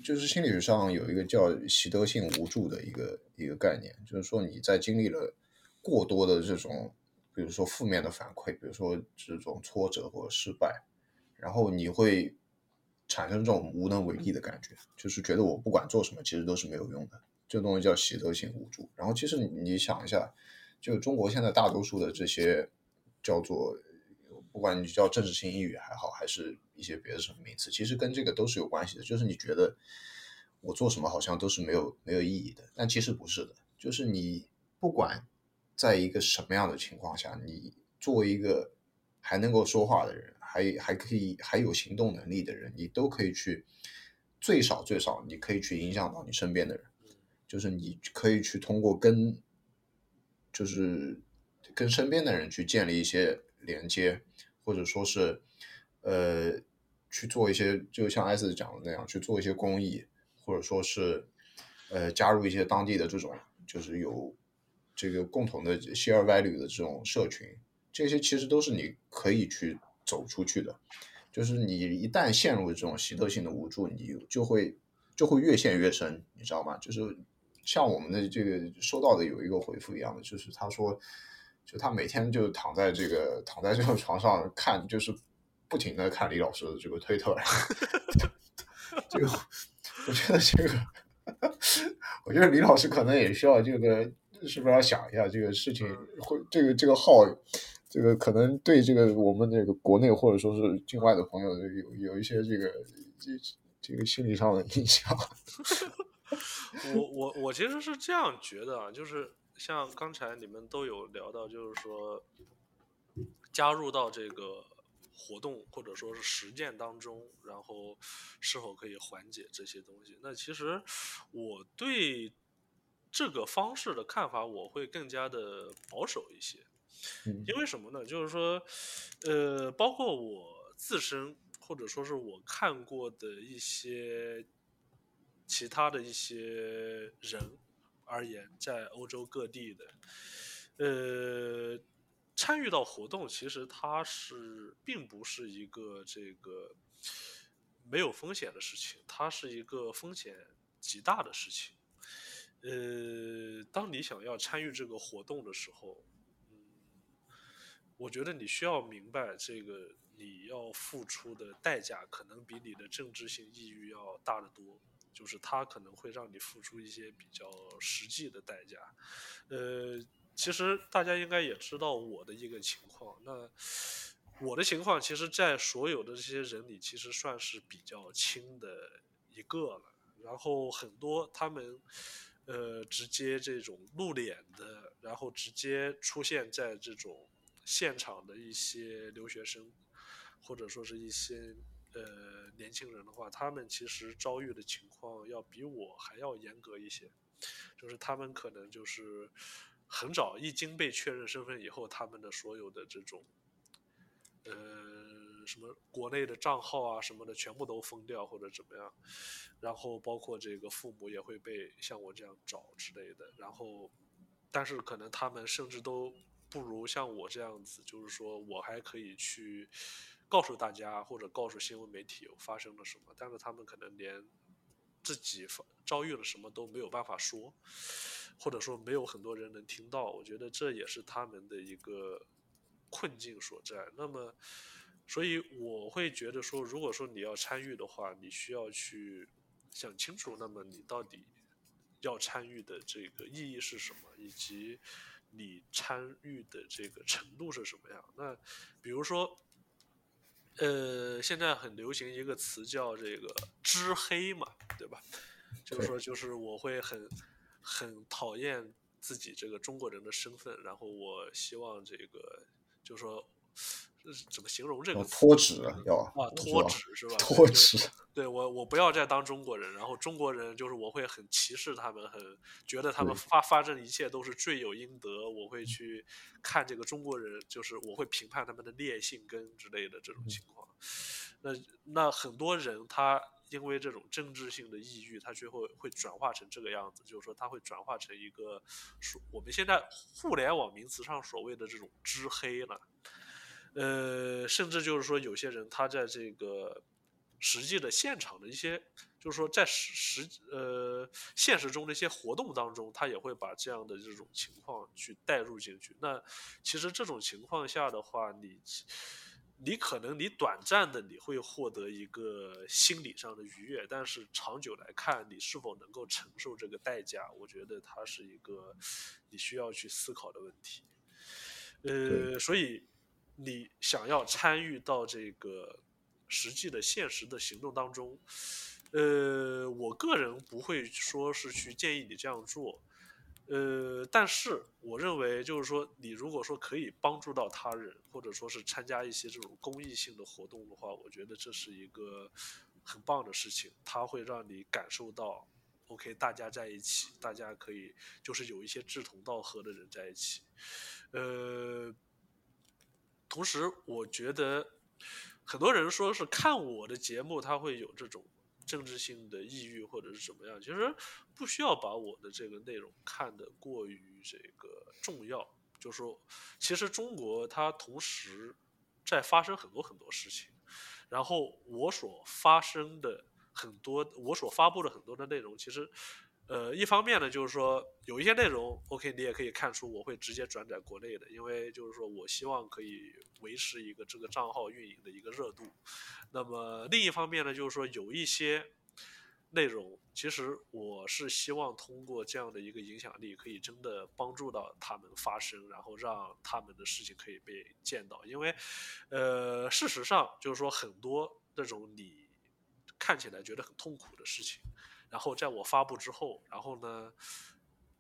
就是心理学上有一个叫习得性无助的一个概念，就是说你在经历了过多的这种比如说负面的反馈，比如说这种挫折或者失败，然后你会产生这种无能为力的感觉，就是觉得我不管做什么其实都是没有用的，这东西叫习得性无助。然后其实你想一下，就中国现在大多数的这些叫做不管你叫政治性抑郁还好还是一些别的什么名词，其实跟这个都是有关系的，就是你觉得我做什么好像都是没有意义的，但其实不是的。就是你不管在一个什么样的情况下，你作为一个还能够说话的人，还有行动能力的人，你都可以去最少你可以去影响到你身边的人，就是你可以去通过跟身边的人去建立一些连接，或者说是去做一些就像艾斯讲的那样去做一些公益，或者说是加入一些当地的这种就是有这个共同的 share value 的这种社群，这些其实都是你可以去走出去的。就是你一旦陷入这种习得性的无助，你就会越陷越深，你知道吗？就是像我们的这个收到的有一个回复一样的，就是他说就他每天就躺在这个床上看，就是不停的看李老师的这个推特。这个我觉得李老师可能也需要这个是不是要想一下这个事情，会这个号这个可能对这个我们这个国内或者说是境外的朋友有一些这个心理上的影响。我其实是这样觉得啊，就是像刚才你们都有聊到，就是说加入到这个活动或者说是实践当中，然后是否可以缓解这些东西。那其实我对这个方式的看法我会更加的保守一些，因为什么呢？就是说包括我自身或者说是我看过的一些其他的一些人而言，在欧洲各地的参与到活动，其实它是并不是一个这个没有风险的事情，它是一个风险极大的事情。当你想要参与这个活动的时候，我觉得你需要明白这个你要付出的代价可能比你的政治性抑郁要大得多，就是它可能会让你付出一些比较实际的代价。其实大家应该也知道我的一个情况，那我的情况其实在所有的这些人里其实算是比较轻的一个了，然后很多他们直接这种露脸的，然后直接出现在这种现场的一些留学生或者说是一些年轻人的话，他们其实遭遇的情况要比我还要严格一些，就是他们可能就是很早一经被确认身份以后，他们的所有的这种什么国内的账号啊什么的全部都封掉或者怎么样，然后包括这个父母也会被像我这样找之类的，然后但是可能他们甚至都不如像我这样子，就是说我还可以去告诉大家或者告诉新闻媒体有发生了什么，但是他们可能连自己遭遇了什么都没有办法说，或者说没有很多人能听到，我觉得这也是他们的一个困境所在。那么所以我会觉得说，如果说你要参与的话，你需要去想清楚，那么你到底要参与的这个意义是什么，以及你参与的这个程度是什么样。那比如说现在很流行一个词叫这个知黑嘛，对吧？就是说就是我会很讨厌自己这个中国人的身份，然后我希望这个就是说怎么形容这个脱脂脱脂是吧？脱脂，对，我不要再当中国人，然后中国人就是我会很歧视他们，很觉得他们发生一切都是罪有应得，我会去看这个中国人，就是我会评判他们的劣性根之类的这种情况。那很多人他因为这种政治性的抑郁，他最后会转化成这个样子，就是说他会转化成一个我们现在互联网名词上所谓的这种知黑了。甚至就是说有些人他在这个实际的现场的一些就是说在现实中的一些活动当中，他也会把这样的这种情况去带入进去。那其实这种情况下的话，你可能你短暂的你会获得一个心理上的愉悦，但是长久来看你是否能够承受这个代价，我觉得它是一个你需要去思考的问题。所以你想要参与到这个实际的现实的行动当中，我个人不会说是去建议你这样做，但是我认为就是说你如果说可以帮助到他人，或者说是参加一些这种公益性的活动的话，我觉得这是一个很棒的事情，它会让你感受到 OK 大家在一起，大家可以就是有一些志同道合的人在一起。同时我觉得很多人说是看我的节目他会有这种政治性的抑郁或者是怎么样，其实不需要把我的这个内容看得过于这个重要，就是说其实中国它同时在发生很多事情，然后我所发布的很多的内容，其实一方面呢，就是说有一些内容 OK 你也可以看出我会直接转载国内的，因为就是说我希望可以维持一个这个账号运营的一个热度。那么另一方面呢，就是说有一些内容其实我是希望通过这样的一个影响力可以真的帮助到他们发声，然后让他们的事情可以被见到。因为事实上就是说很多那种你看起来觉得很痛苦的事情，然后在我发布之后，然后呢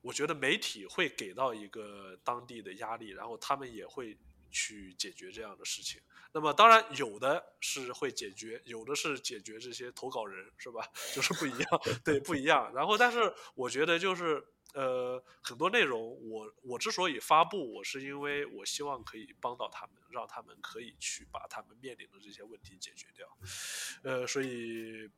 我觉得媒体会给到一个当地的压力，然后他们也会去解决这样的事情。那么当然有的是会解决，有的是解决这些投稿人，是吧？就是不一样，对，不一样。然后但是我觉得就是很多内容我之所以发布，我是因为我希望可以帮到他们，让他们可以去把他们面临的这些问题解决掉。所以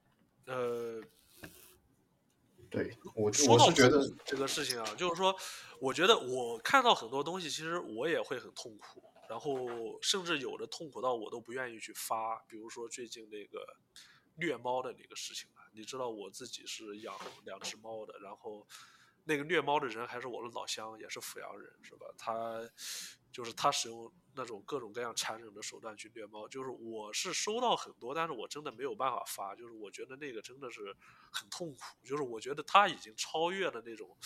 对，我是觉得这个事情啊，就是说我觉得我看到很多东西其实我也会很痛苦，然后甚至有的痛苦到我都不愿意去发。比如说最近那个虐猫的那个事情啊，你知道我自己是养2只猫的，然后那个虐猫的人还是我的老乡，也是阜阳人，是吧？他使用那种各种各样残忍的手段去虐猫，就是我是收到很多，但是我真的没有办法发，就是我觉得那个真的是很痛苦，就是我觉得他已经超越了那种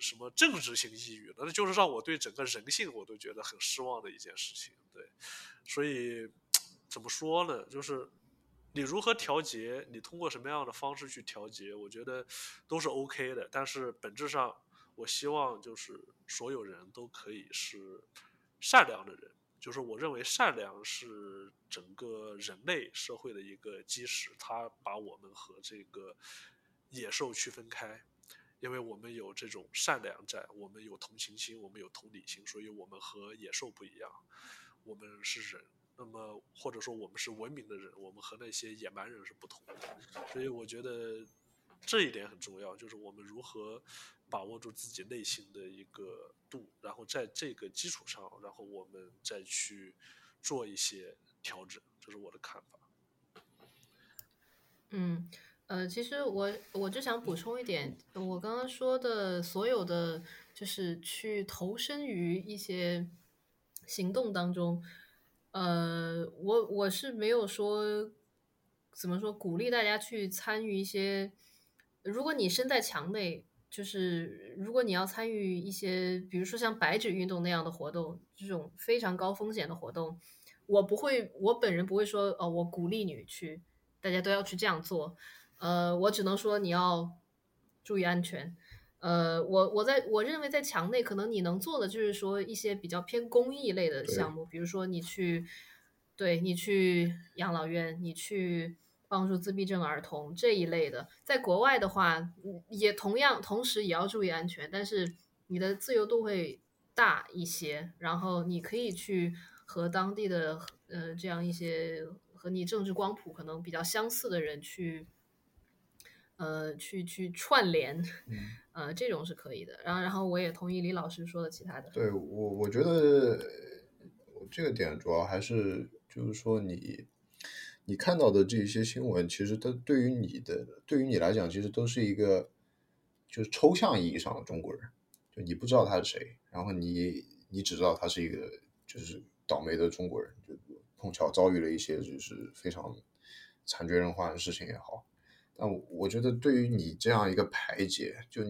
什么政治性抑郁了，那就是让我对整个人性我都觉得很失望的一件事情。对，所以怎么说呢，就是你如何调节，你通过什么样的方式去调节，我觉得都是 OK 的。但是本质上，我希望就是所有人都可以是善良的人，就是我认为善良是整个人类社会的一个基石，它把我们和这个野兽区分开。因为我们有这种善良在，我们有同情心，我们有同理心，所以我们和野兽不一样，我们是人。那么或者说我们是文明的人，我们和那些野蛮人是不同的。所以我觉得这一点很重要，就是我们如何把握住自己内心的一个度，然后在这个基础上，然后我们再去做一些调整，这是我的看法。其实我就想补充一点，我刚刚说的所有的就是去投身于一些行动当中，我是没有说怎么说鼓励大家去参与一些，如果你身在墙内，就是如果你要参与一些比如说像白纸运动那样的活动，这种非常高风险的活动，我本人不会说我鼓励你去，大家都要去这样做。我只能说你要注意安全。我认为在墙内可能你能做的就是说一些比较偏公益类的项目，比如说你去养老院，你去帮助自闭症儿童这一类的。在国外的话，也同时也要注意安全，但是你的自由度会大一些，然后你可以去和当地的这样一些和你政治光谱可能比较相似的人去串联，这种是可以的。然后我也同意李老师说的其他的。对，我觉得这个点主要还是就是说你看到的这些新闻，其实都对于你来讲，其实都是一个就是抽象意义上的中国人，就你不知道他是谁，然后你只知道他是一个就是倒霉的中国人，就碰巧遭遇了一些就是非常惨绝人寰的事情也好。那我觉得对于你这样一个排解，就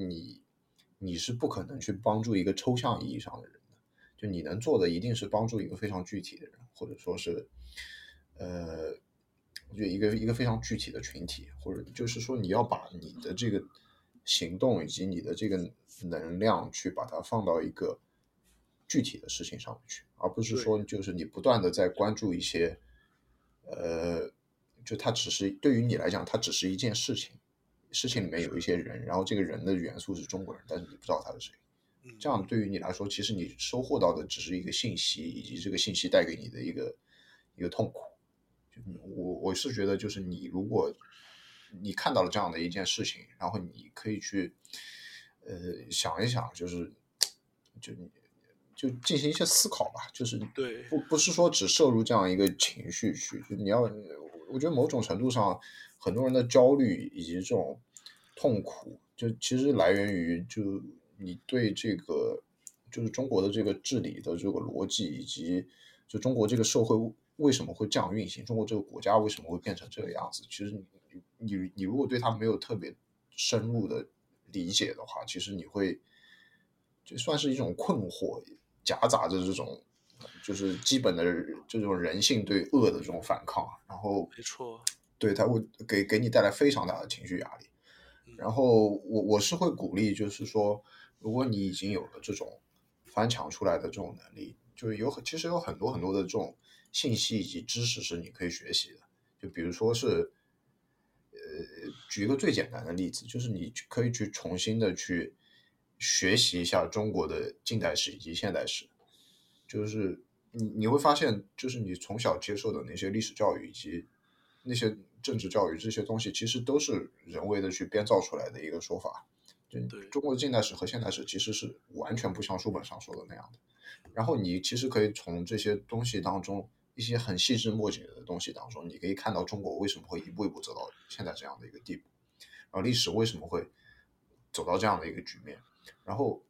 你是不可能去帮助一个抽象意义上的人的，就你能做的一定是帮助一个非常具体的人，或者说是就一个非常具体的群体，或者就是说你要把你的这个行动以及你的这个能量去把它放到一个具体的事情上面去，而不是说就是你不断的在关注一些就它只是对于你来讲，它只是一件事情里面有一些人，然后这个人的元素是中国人，但是你不知道他是谁。这样对于你来说，其实你收获到的只是一个信息，以及这个信息带给你的一个痛苦。我是觉得，就是你如果你看到了这样的一件事情，然后你可以去想一想，就进行一些思考吧，就是不是说只摄入这样一个情绪去，就你要。我觉得某种程度上，很多人的焦虑以及这种痛苦，就其实来源于就你对这个就是中国的这个治理的这个逻辑，以及就中国这个社会为什么会这样运行，中国这个国家为什么会变成这个样子。其实你如果对它没有特别深入的理解的话，其实你会就算是一种困惑，夹杂着这种。就是基本的这种人性对恶的这种反抗，然后没错，对它会给你带来非常大的情绪压力。然后我是会鼓励，就是说，如果你已经有了这种翻墙出来的这种能力，就是其实有很多很多的这种信息以及知识是你可以学习的。就比如说是，举一个最简单的例子，就是你可以去重新的去学习一下中国的近代史以及现代史。就是你会发现，就是你从小接受的那些历史教育以及那些政治教育，这些东西其实都是人为的去编造出来的一个说法。就中国的近代史和现代史其实是完全不像书本上说的那样的。然后你其实可以从这些东西当中，一些很细枝末节的东西当中，你可以看到中国为什么会一步一步走到现在这样的一个地步，然后历史为什么会走到这样的一个局面。然后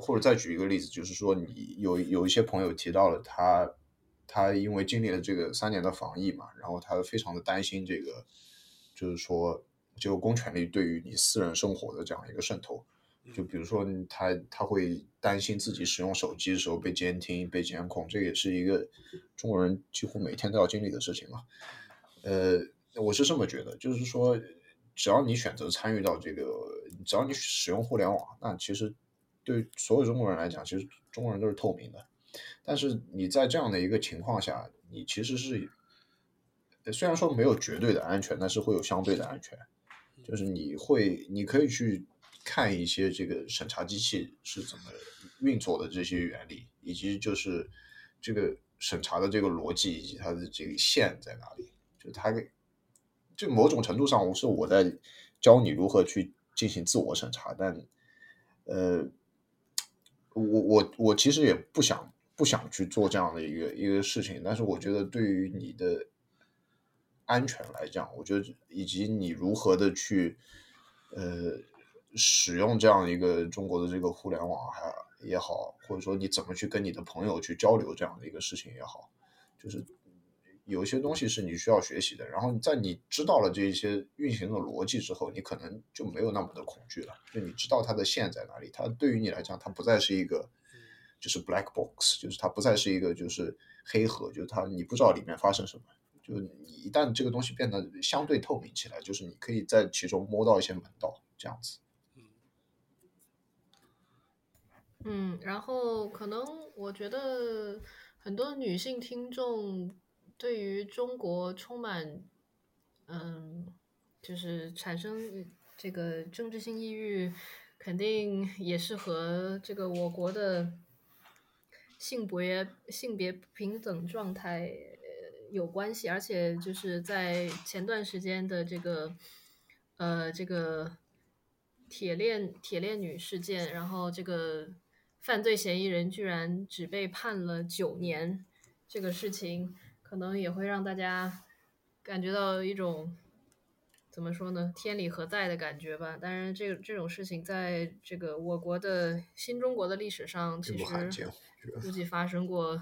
或者再举一个例子，就是说你有一些朋友提到了他因为经历了这个3年的防疫嘛，然后他非常的担心这个就是说这个公权力对于你私人生活的这样一个渗透。就比如说他会担心自己使用手机的时候被监听被监控，这也是一个中国人几乎每天都要经历的事情嘛。我是这么觉得，就是说只要你选择参与到这个，只要你使用互联网，那其实对所有中国人来讲，其实中国人都是透明的。但是你在这样的一个情况下，你其实是虽然说没有绝对的安全，但是会有相对的安全，就是你可以去看一些这个审查机器是怎么运作的这些原理，以及就是这个审查的这个逻辑以及它的这个线在哪里，就它这某种程度上是我在教你如何去进行自我审查，但我其实也不想去做这样的一个事情，但是我觉得对于你的安全来讲，我觉得以及你如何的去使用这样一个中国的这个互联网也好，或者说你怎么去跟你的朋友去交流这样的一个事情也好，就是有一些东西是你需要学习的，然后在你知道了这些运行的逻辑之后，你可能就没有那么的恐惧了，就你知道它的线在哪里，它对于你来讲它不再是一个就是 black box， 就是它不再是一个就是黑盒，就是它你不知道里面发生什么，就你一旦这个东西变得相对透明起来，就是你可以在其中摸到一些门道这样子。嗯，然后可能我觉得很多女性听众对于中国充满就是产生这个政治性抑郁，肯定也是和这个我国的性别不平等状态有关系，而且就是在前段时间的这个铁链女事件，然后这个犯罪嫌疑人居然只被判了9年，这个事情可能也会让大家感觉到一种怎么说呢，天理何在的感觉吧。当然这种事情在这个我国的新中国的历史上其实估计发生过，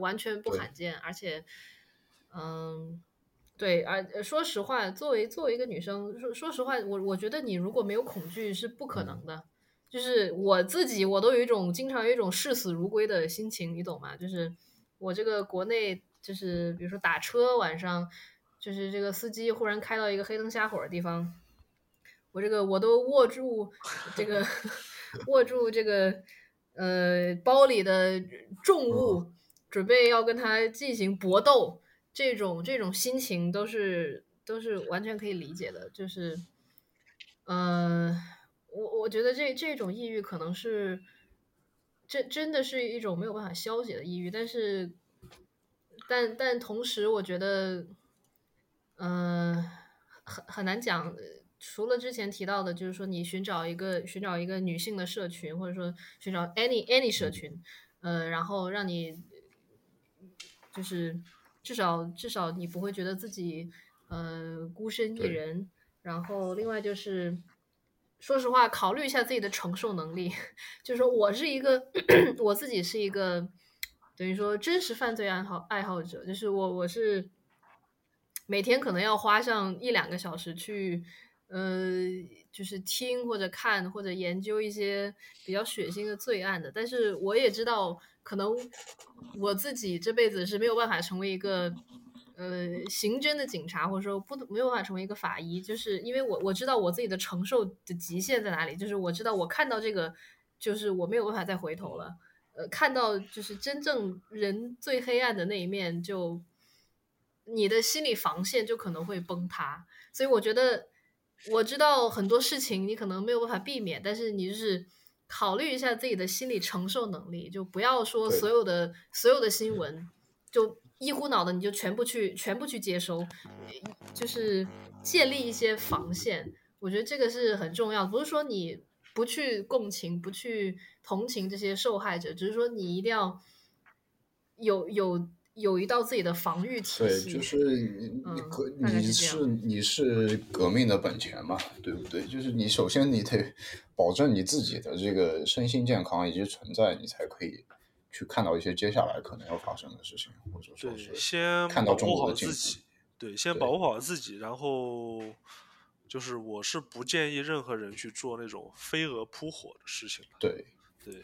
完全不罕见。而且对，说实话，作为一个女生，说实话，我觉得你如果没有恐惧是不可能的。就是我自己，我都有一种经常有一种视死如归的心情，你懂吗？就是我这个国内，就是比如说打车晚上，就是这个司机忽然开到一个黑灯瞎火的地方，我都握住这个包里的重物，准备要跟他进行搏斗。这种心情都是完全可以理解的，就是，我觉得这种抑郁可能是，真的是一种没有办法消解的抑郁，但同时我觉得，很难讲。除了之前提到的，就是说你寻找一个女性的社群，或者说寻找 any 社群，然后让你就是。至少你不会觉得自己孤身一人，然后另外就是说实话考虑一下自己的承受能力，就是说我自己是一个等于说真实犯罪爱好者，就是我是每天可能要花上1-2个小时去就是听或者看或者研究一些比较血腥的罪案的，但是我也知道可能我自己这辈子是没有办法成为一个刑侦的警察，或者说没有办法成为一个法医，就是因为我知道我自己的承受的极限在哪里，就是我知道我看到这个就是我没有办法再回头了，看到就是真正人最黑暗的那一面，就你的心理防线就可能会崩塌，所以我觉得我知道很多事情你可能没有办法避免，但是你就是考虑一下自己的心理承受能力，就不要说所有的新闻就一股脑的你就全部去接收，就是建立一些防线，我觉得这个是很重要。不是说你不去共情不去同情这些受害者，只是说你一定要有一道自己的防御体系。对，就是你是革命的本钱嘛，对不对？就是你首先你得保证你自己的这个身心健康以及存在，你才可以去看到一些接下来可能要发生的事情，或者说是先看到中国的进步。对，先保护好自己，然后就是我是不建议任何人去做那种飞蛾扑火的事情。对。对，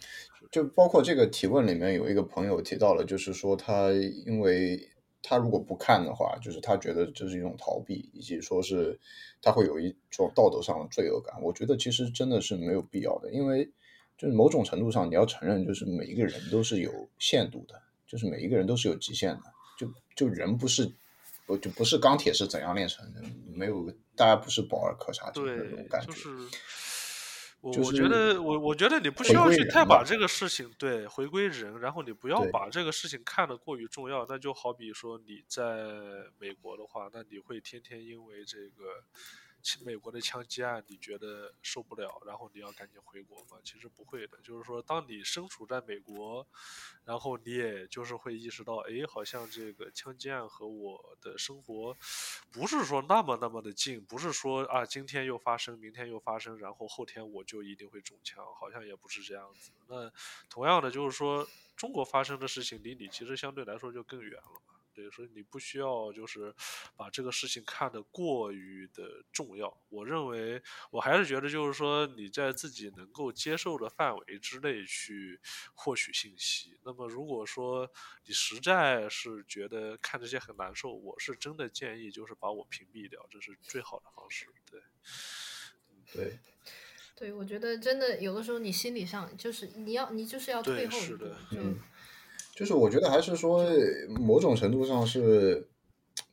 就包括这个提问里面有一个朋友提到了，就是说他因为他如果不看的话，就是他觉得这是一种逃避，以及说是他会有一种道德上的罪恶感。我觉得其实真的是没有必要的，因为就是某种程度上你要承认，就是每一个人都是有限度的，就是每一个人都是有极限的。就人不是，就不是钢铁是怎样炼成的，没有，大家不是保尔柯察的那种感觉。我觉得你不需要去太把这个事情对回归人，然后你不要把这个事情看得过于重要。那就好比说你在美国的话，那你会天天因为这个美国的枪击案你觉得受不了，然后你要赶紧回国嘛？其实不会的，就是说当你身处在美国，然后你也就是会意识到，哎，好像这个枪击案和我的生活不是说那么的近，不是说啊今天又发生明天又发生，然后后天我就一定会中枪，好像也不是这样子。那同样的就是说中国发生的事情离你其实相对来说就更远了，对，所以你不需要就是把这个事情看得过于的重要。我认为我还是觉得就是说你在自己能够接受的范围之内去获取信息。那么如果说你实在是觉得看这些很难受，我是真的建议就是把我屏蔽掉，这是最好的方式。对，我觉得真的有的时候你心理上就是你就是要退后一步。就是我觉得还是说某种程度上是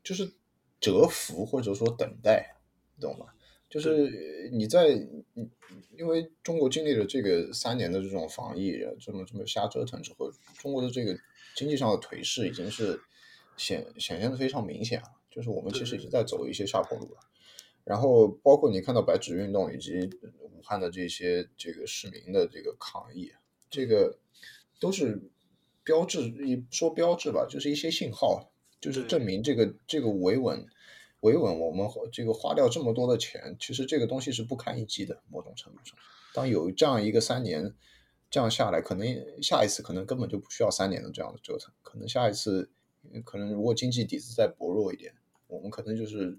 就是蛰伏或者说等待，懂吗？就是你在因为中国经历了这个3年的这种防疫这么瞎折腾之后，中国的这个经济上的颓势已经是显现的非常明显了，就是我们其实已经在走一些下坡路了。然后包括你看到白纸运动以及武汉的这些这个市民的这个抗议，这个都是标志，说标志吧，就是一些信号，就是证明这个维稳我们这个花掉这么多的钱，其实这个东西是不堪一击的。某种程度上当有这样一个3年这样下来，可能下一次可能根本就不需要3年的这样的折腾，可能下一次可能如果经济底子再薄弱一点，我们可能就是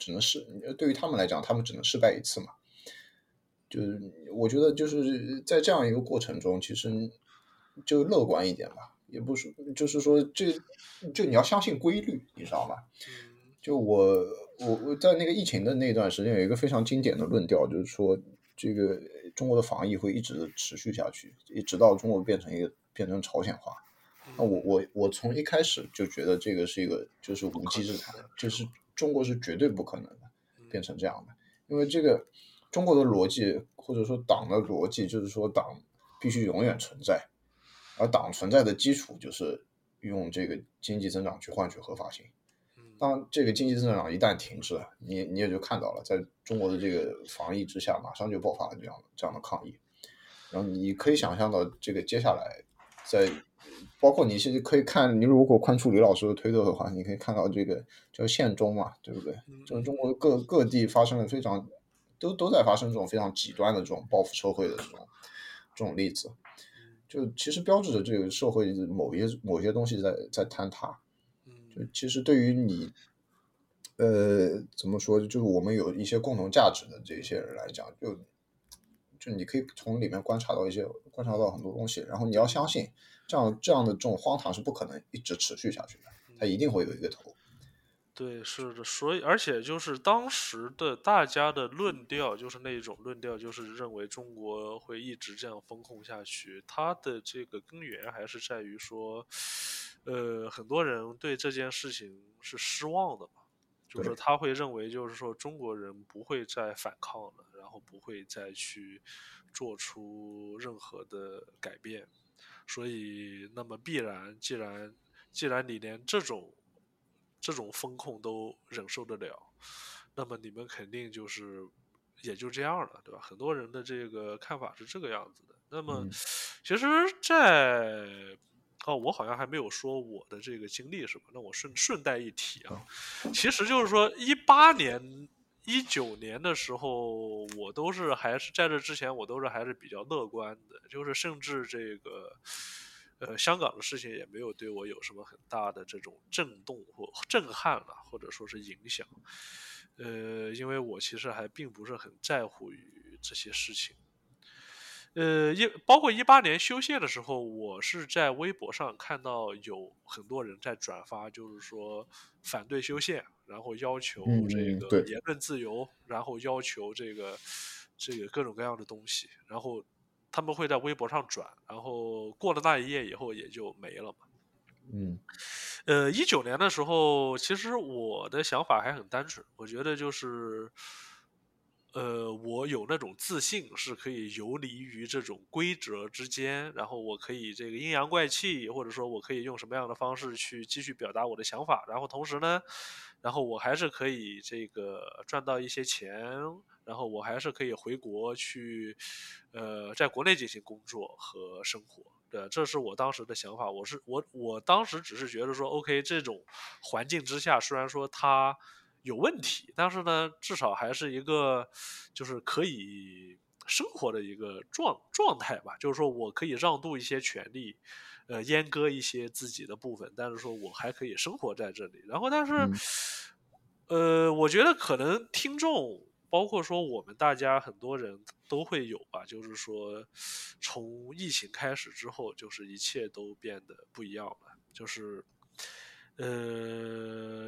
只能是对于他们来讲他们只能失败一次嘛。就是我觉得就是在这样一个过程中其实就乐观一点吧，也不是，就是说这就你要相信规律，你知道吗？就我在那个疫情的那段时间有一个非常经典的论调，就是说这个中国的防疫会一直持续下去，一直到中国变成朝鲜化。那我从一开始就觉得这个是一个就是无稽之谈，就是中国是绝对不可能的变成这样的，因为这个中国的逻辑或者说党的逻辑就是说党必须永远存在。而党存在的基础就是用这个经济增长去换取合法性。当这个经济增长一旦停滞了，你也就看到了，在中国的这个防疫之下，马上就爆发了这样的抗议。然后你可以想象到，这个接下来在包括你是可以看，你如果关注李老师的推特的话，你可以看到这个叫限中嘛，对不对？就是中国各地发生了非常都在发生这种非常极端的这种报复社会的这种例子。就其实标志着这个社会某些东西在坍塌。就其实对于你怎么说，就是我们有一些共同价值的这些人来讲，就你可以从里面观察到很多东西，然后你要相信这样的这种荒唐是不可能一直持续下去的，它一定会有一个头。对，是的，所以而且就是当时的大家的论调，就是那一种论调，就是认为中国会一直这样封控下去。它的这个根源还是在于说，很多人对这件事情是失望的嘛，就是他会认为就是说中国人不会再反抗了，然后不会再去做出任何的改变，所以那么必然，既然你连这种风控都忍受得了，那么你们肯定就是也就这样了，对吧？很多人的这个看法是这个样子的。那么其实我好像还没有说我的这个经历是吧，那我顺带一提啊，其实就是说19年的时候，我都是还是在这之前我都是还是比较乐观的，就是甚至这个香港的事情也没有对我有什么很大的这种震动或震撼了，或者说是影响。因为我其实还并不是很在乎于这些事情。包括18年修宪的时候，我是在微博上看到有很多人在转发，就是说反对修宪，然后要求这个言论自由，然后要求这个各种各样的东西，然后他们会在微博上转，然后过了那一夜以后也就没了嘛。19年的时候，其实我的想法还很单纯，我觉得就是。我有那种自信是可以游离于这种规则之间，然后我可以这个阴阳怪气，或者说我可以用什么样的方式去继续表达我的想法，然后同时呢，然后我还是可以这个赚到一些钱，然后我还是可以回国去在国内进行工作和生活。对，这是我当时的想法。我当时只是觉得说 OK， 这种环境之下虽然说它有问题，但是呢至少还是一个就是可以生活的一个状态吧，就是说我可以让渡一些权利，阉割一些自己的部分，但是说我还可以生活在这里。然后但是我觉得可能听众包括说我们大家很多人都会有吧，就是说从疫情开始之后就是一切都变得不一样了，就是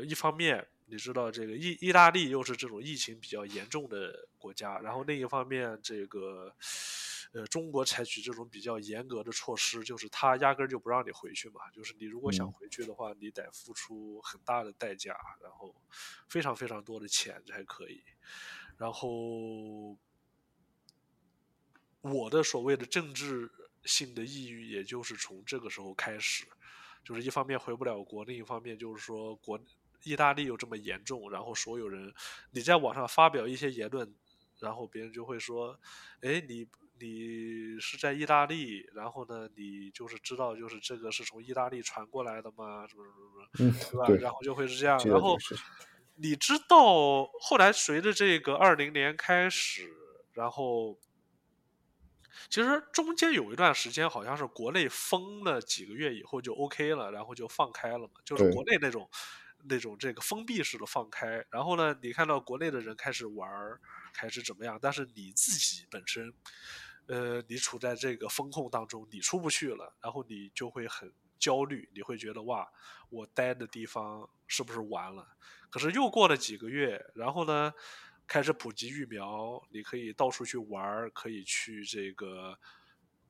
一方面你知道这个意大利又是这种疫情比较严重的国家，然后另一方面这个中国采取这种比较严格的措施，就是他压根就不让你回去嘛，就是你如果想回去的话你得付出很大的代价，然后非常非常多的钱才可以。然后我的所谓的政治性的抑郁也就是从这个时候开始，就是一方面回不了国，另一方面就是说意大利有这么严重，然后所有人你在网上发表一些言论，然后别人就会说诶你是在意大利，然后呢你就是知道就是这个是从意大利传过来的吗，什么什么什么，对吧？然后就会是这样。然后你知道后来随着这个2020年开始，然后其实中间有一段时间好像是国内封了几个月以后就 OK 了，然后就放开了嘛，就是国内那种这个封闭式的放开。然后呢你看到国内的人开始玩开始怎么样，但是你自己本身你处在这个风控当中你出不去了，然后你就会很焦虑，你会觉得哇我待的地方是不是完了。可是又过了几个月，然后呢开始普及疫苗，你可以到处去玩，可以去这个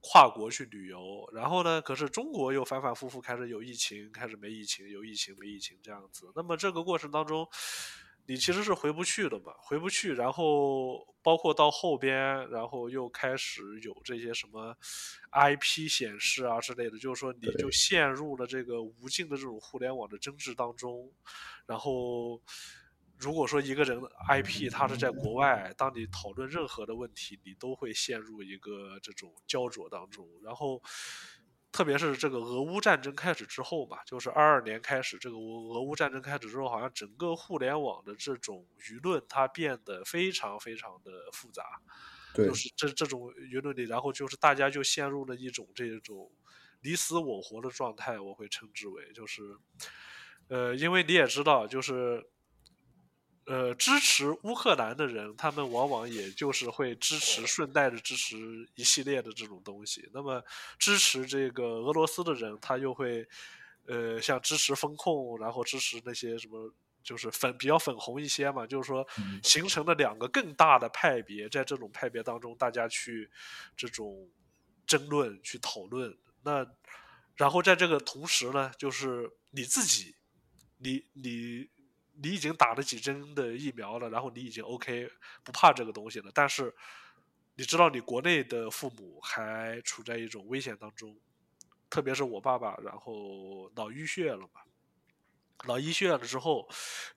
跨国去旅游。然后呢可是中国又反反复复开始有疫情开始没疫情，有疫情没疫情这样子。那么这个过程当中你其实是回不去的嘛，回不去。然后包括到后边然后又开始有这些什么 IP 显示啊之类的，就是说你就陷入了这个无尽的这种互联网的争执当中。然后如果说一个人 IP 他是在国外，当你讨论任何的问题你都会陷入一个这种焦灼当中。然后特别是这个俄乌战争开始之后嘛，就是22年开始这个俄乌战争开始之后，好像整个互联网的这种舆论它变得非常非常的复杂，就是这种舆论里，然后就是大家就陷入了一种这种你死我活的状态，我会称之为就是因为你也知道就是支持乌克兰的人他们往往也就是会支持顺带着支持一系列的这种东西，那么支持这个俄罗斯的人他又会像支持风控，然后支持那些什么就是比较粉红一些嘛，就是说形成了两个更大的派别，在这种派别当中大家去这种争论去讨论。那然后在这个同时呢就是你自己你已经打了几针的疫苗了，然后你已经 OK 不怕这个东西了，但是你知道你国内的父母还处在一种危险当中，特别是我爸爸然后脑淤血了嘛，脑淤血了之后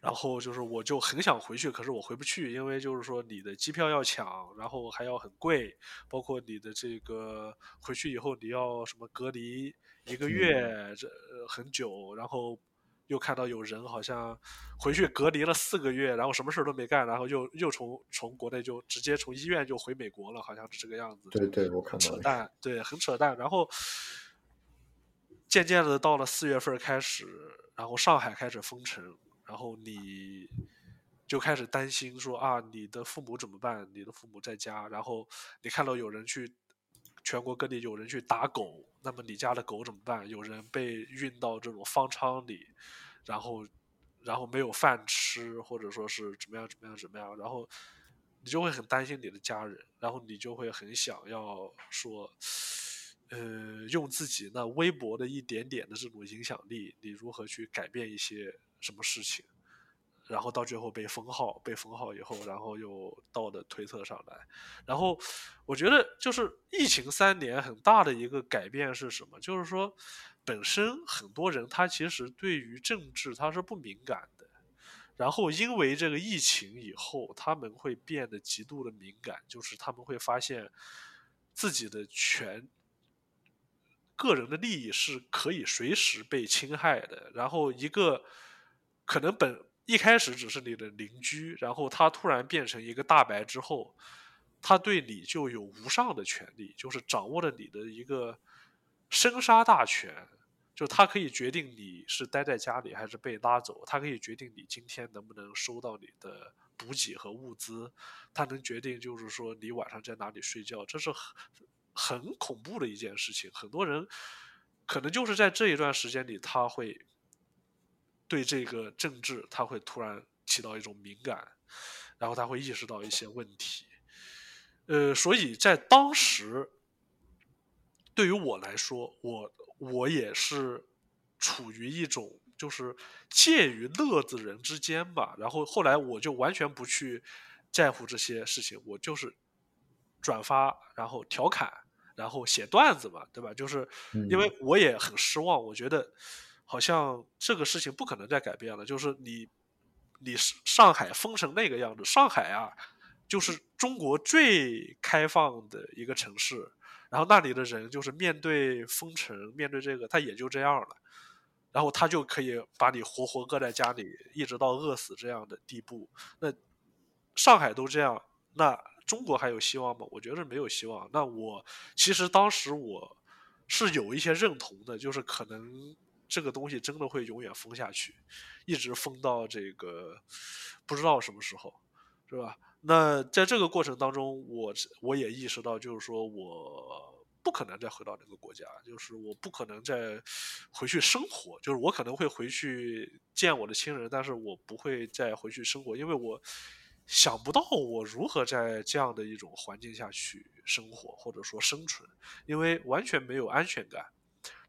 然后就是我就很想回去，可是我回不去，因为就是说你的机票要抢，然后还要很贵，包括你的这个回去以后你要什么隔离1个月这很久，然后又看到有人好像回去隔离了4个月，然后什么事都没干，然后又从国内就直接从医院就回美国了，好像是这个样子。对对，我看到了。扯淡，对，很扯淡。然后渐渐的到了4月份开始，然后上海开始封城，然后你就开始担心说啊，你的父母怎么办？你的父母在家，然后你看到有人去全国各地有人去打狗，那么你家的狗怎么办？有人被运到这种方舱里，然后没有饭吃，或者说是怎么样，然后你就会很担心你的家人，然后你就会很想要说，用自己那微薄的一点点的这种影响力，你如何去改变一些什么事情，然后到最后被封号以后，然后又到了推特上来。然后我觉得就是疫情3年很大的一个改变是什么，就是说本身很多人他其实对于政治他是不敏感的，然后因为这个疫情以后他们会变得极度的敏感，就是他们会发现自己的个人的利益是可以随时被侵害的。然后一个可能一开始只是你的邻居，然后他突然变成一个大白之后，他对你就有无上的权利，就是掌握了你的一个生杀大权，就他可以决定你是待在家里还是被拉走，他可以决定你今天能不能收到你的补给和物资，他能决定就是说你晚上在哪里睡觉，这是很恐怖的一件事情。很多人可能就是在这一段时间里，他会对这个政治他会突然起到一种敏感，然后他会意识到一些问题。所以在当时对于我来说，我也是处于一种就是介于乐子人之间吧。然后后来我就完全不去在乎这些事情，我就是转发，然后调侃，然后写段子嘛，对吧？就是因为我也很失望，我觉得好像这个事情不可能再改变了，就是你上海封城那个样子，上海啊就是中国最开放的一个城市，然后那里的人就是面对封城，面对这个他也就这样了，然后他就可以把你活活搁在家里一直到饿死这样的地步。那上海都这样，那中国还有希望吗？我觉得没有希望。那我其实当时我是有一些认同的，就是可能这个东西真的会永远封下去，一直封到这个不知道什么时候，是吧？那在这个过程当中，我也意识到，就是说我不可能再回到那个国家，就是我不可能再回去生活，就是我可能会回去见我的亲人，但是我不会再回去生活，因为我想不到我如何在这样的一种环境下去生活或者说生存，因为完全没有安全感。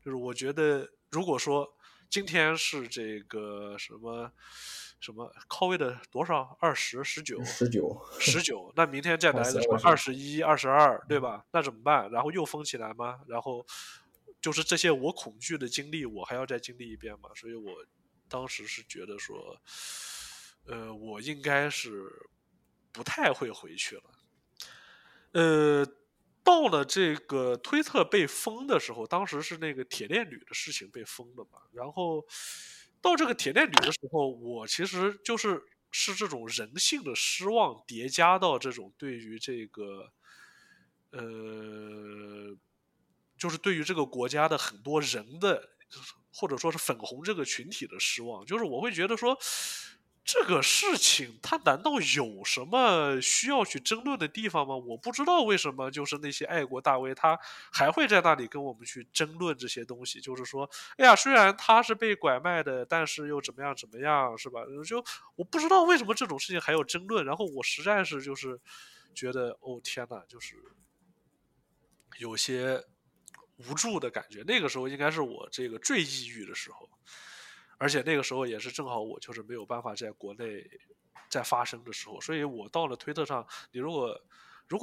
就是我觉得如果说今天是这个什么靠位的多少19，那明天再来个什么21、22，对吧？那怎么办？然后又封起来吗？然后就是这些我恐惧的经历，我还要再经历一遍嘛？所以我当时是觉得说，我应该是不太会回去了。到了这个推特被封的时候，当时是那个铁链女的事情被封了嘛，然后到这个铁链女的时候，我其实就是这种人性的失望叠加到这种对于这个就是对于这个国家的很多人的或者说是粉红这个群体的失望，就是我会觉得说这个事情它难道有什么需要去争论的地方吗？我不知道为什么就是那些爱国大 V 他还会在那里跟我们去争论这些东西，就是说哎呀，虽然他是被拐卖的，但是又怎么样，是吧？就我不知道为什么这种事情还有争论，然后我实在是就是觉得哦天哪，就是有些无助的感觉。那个时候应该是我这个最抑郁的时候，而且那个时候也是正好我就是没有办法在国内在发声的时候，所以我到了推特上，你如果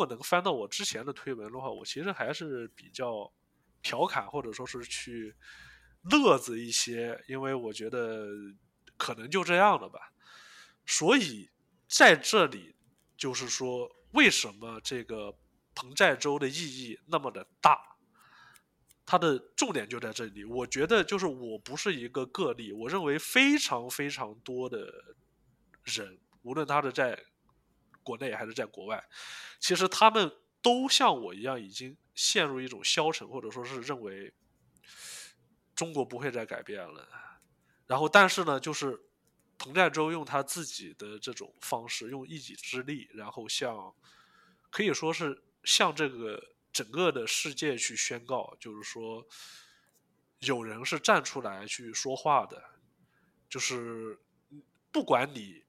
能翻到我之前的推文的话，我其实还是比较调侃或者说是去乐子一些，因为我觉得可能就这样了吧。所以在这里就是说为什么这个彭寨州的意义那么的大，它的重点就在这里。我觉得就是我不是一个个例，我认为非常非常多的人，无论他是在国内还是在国外，其实他们都像我一样已经陷入一种消沉，或者说是认为中国不会再改变了。然后但是呢，就是彭寨州用他自己的这种方式，用一己之力，然后像可以说是向这个整个的世界去宣告，就是说有人是站出来去说话的，就是不管你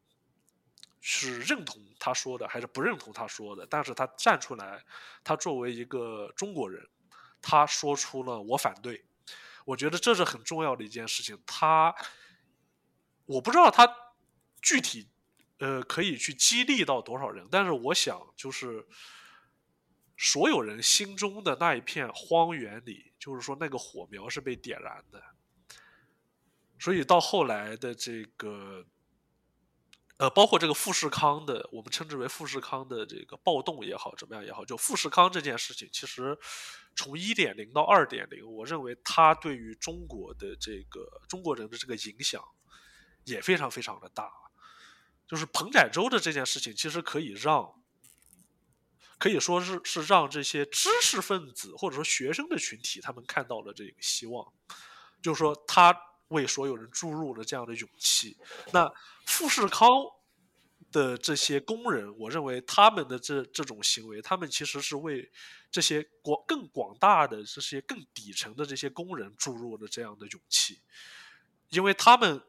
是认同他说的还是不认同他说的，但是他站出来，他作为一个中国人，他说出了我反对。我觉得这是很重要的一件事情。我不知道他具体可以去激励到多少人，但是我想就是所有人心中的那一片荒原里，就是说那个火苗是被点燃的。所以到后来的这个包括这个富士康的，我们称之为富士康的这个暴动也好，怎么样也好，就富士康这件事情，其实从 1.0 到 2.0， 我认为它对于中国的这个中国人的这个影响也非常非常的大。就是彭展洲的这件事情，其实可以说是让这些知识分子或者说学生的群体，他们看到了这个希望，就是说他为所有人注入了这样的勇气。那富士康的这些工人，我认为他们的这种行为，他们其实是为这些更广大的这些更底层的这些工人注入了这样的勇气。因为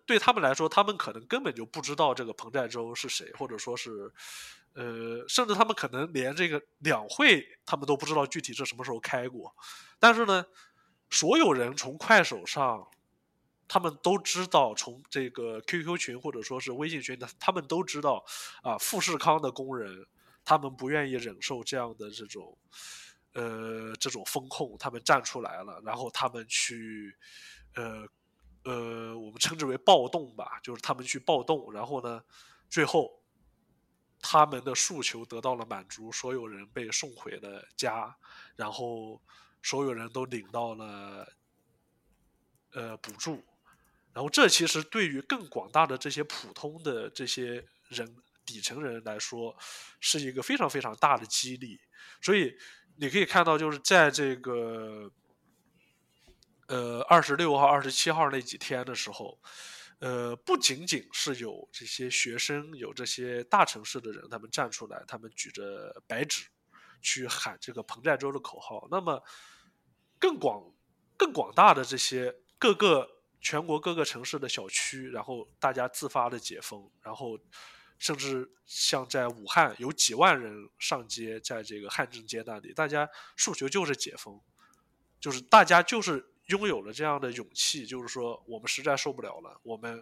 对他们来说，他们可能根本就不知道这个彭展洲是谁，或者说是甚至他们可能连这个两会他们都不知道具体是什么时候开过。但是呢，所有人从快手上他们都知道，从这个 QQ 群或者说是微信群，他们都知道啊，富士康的工人他们不愿意忍受这样的这种风控，他们站出来了，然后他们去我们称之为暴动吧，就是他们去暴动，然后呢，最后他们的诉求得到了满足，所有人被送回了家，然后所有人都领到了补助。然后这其实对于更广大的这些普通的这些人底层人来说，是一个非常非常大的激励。所以你可以看到，就是在这个26号27号那几天的时候，不仅仅是有这些学生，有这些大城市的人，他们站出来，他们举着白纸去喊这个彭展洲的口号。那么更广大的这些全国各个城市的小区，然后大家自发的解封，然后甚至像在武汉有几万人上街，在这个汉正街那里，大家诉求就是解封，就是大家就是拥有了这样的勇气，就是说我们实在受不了了，我们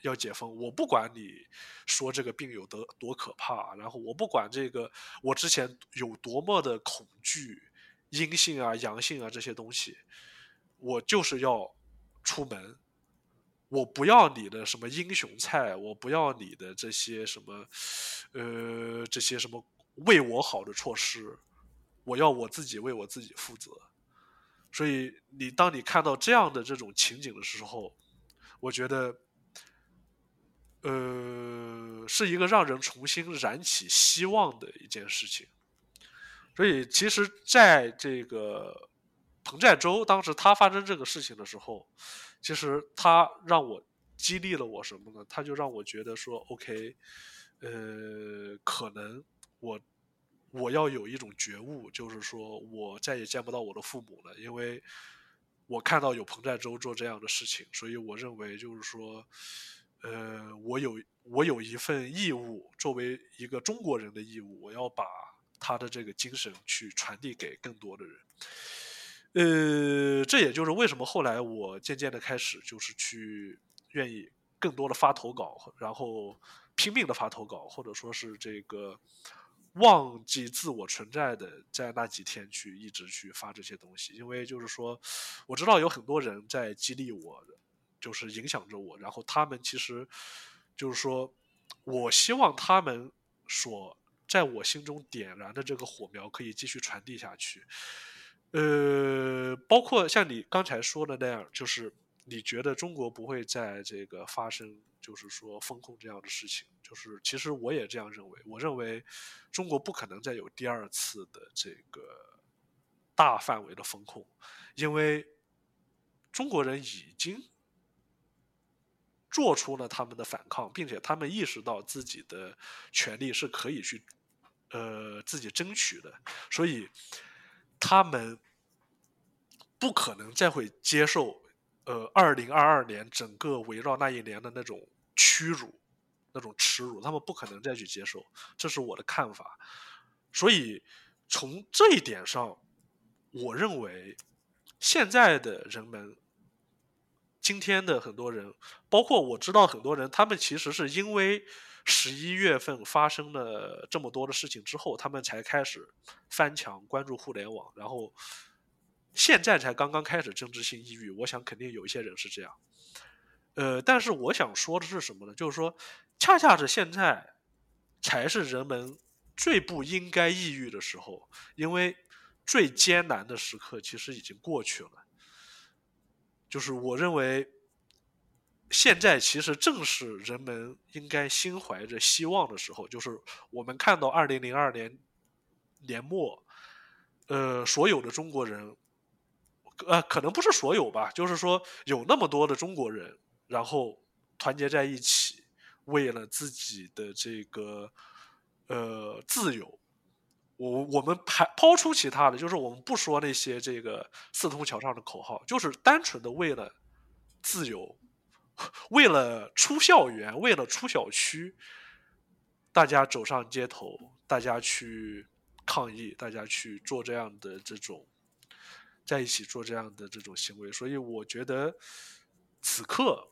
要解封。我不管你说这个病有多可怕，然后我不管这个我之前有多么的恐惧阴性啊阳性啊这些东西，我就是要出门，我不要你的什么英雄菜，我不要你的这些什么为我好的措施，我要我自己为我自己负责。所以当你看到这样的这种情景的时候，我觉得是一个让人重新燃起希望的一件事情。所以其实在这个彭展洲当时他发生这个事情的时候，其实他让我激励了我什么呢？他就让我觉得说 OK， 可能我要有一种觉悟，就是说我再也见不到我的父母了，因为我看到有彭展洲做这样的事情，所以我认为就是说我有一份义务，作为一个中国人的义务，我要把他的这个精神去传递给更多的人。这也就是为什么后来我渐渐的开始就是去愿意更多的发投稿，然后拼命的发投稿，或者说是这个忘记自我存在的在那几天去一直去发这些东西。因为就是说我知道有很多人在激励我，就是影响着我，然后他们其实就是说我希望他们所在我心中点燃的这个火苗可以继续传递下去。包括像你刚才说的那样，就是你觉得中国不会在这个发生就是说风控这样的事情，就是其实我也这样认为。我认为中国不可能再有第二次的这个大范围的风控，因为中国人已经做出了他们的反抗，并且他们意识到自己的权利是可以去自己争取的。所以他们不可能再会接受2022年整个围绕那一年的那种屈辱，那种耻辱，他们不可能再去接受，这是我的看法。所以从这一点上，我认为现在的人们，今天的很多人，包括我知道很多人，他们其实是因为11月份发生了这么多的事情之后，他们才开始翻墙关注互联网，然后现在才刚刚开始政治性抑郁，我想肯定有一些人是这样。但是我想说的是什么呢？就是说恰恰是现在才是人们最不应该抑郁的时候，因为最艰难的时刻其实已经过去了。就是我认为现在其实正是人们应该心怀着希望的时候，就是我们看到2002年年末所有的中国人可能不是所有吧，就是说有那么多的中国人然后团结在一起，为了自己的这个自由，我们抛出其他的，就是我们不说那些这个四通桥上的口号，就是单纯的为了自由，为了出校园，为了出小区，大家走上街头，大家去抗议，大家去做这样的这种在一起做这样的这种行为。所以我觉得此刻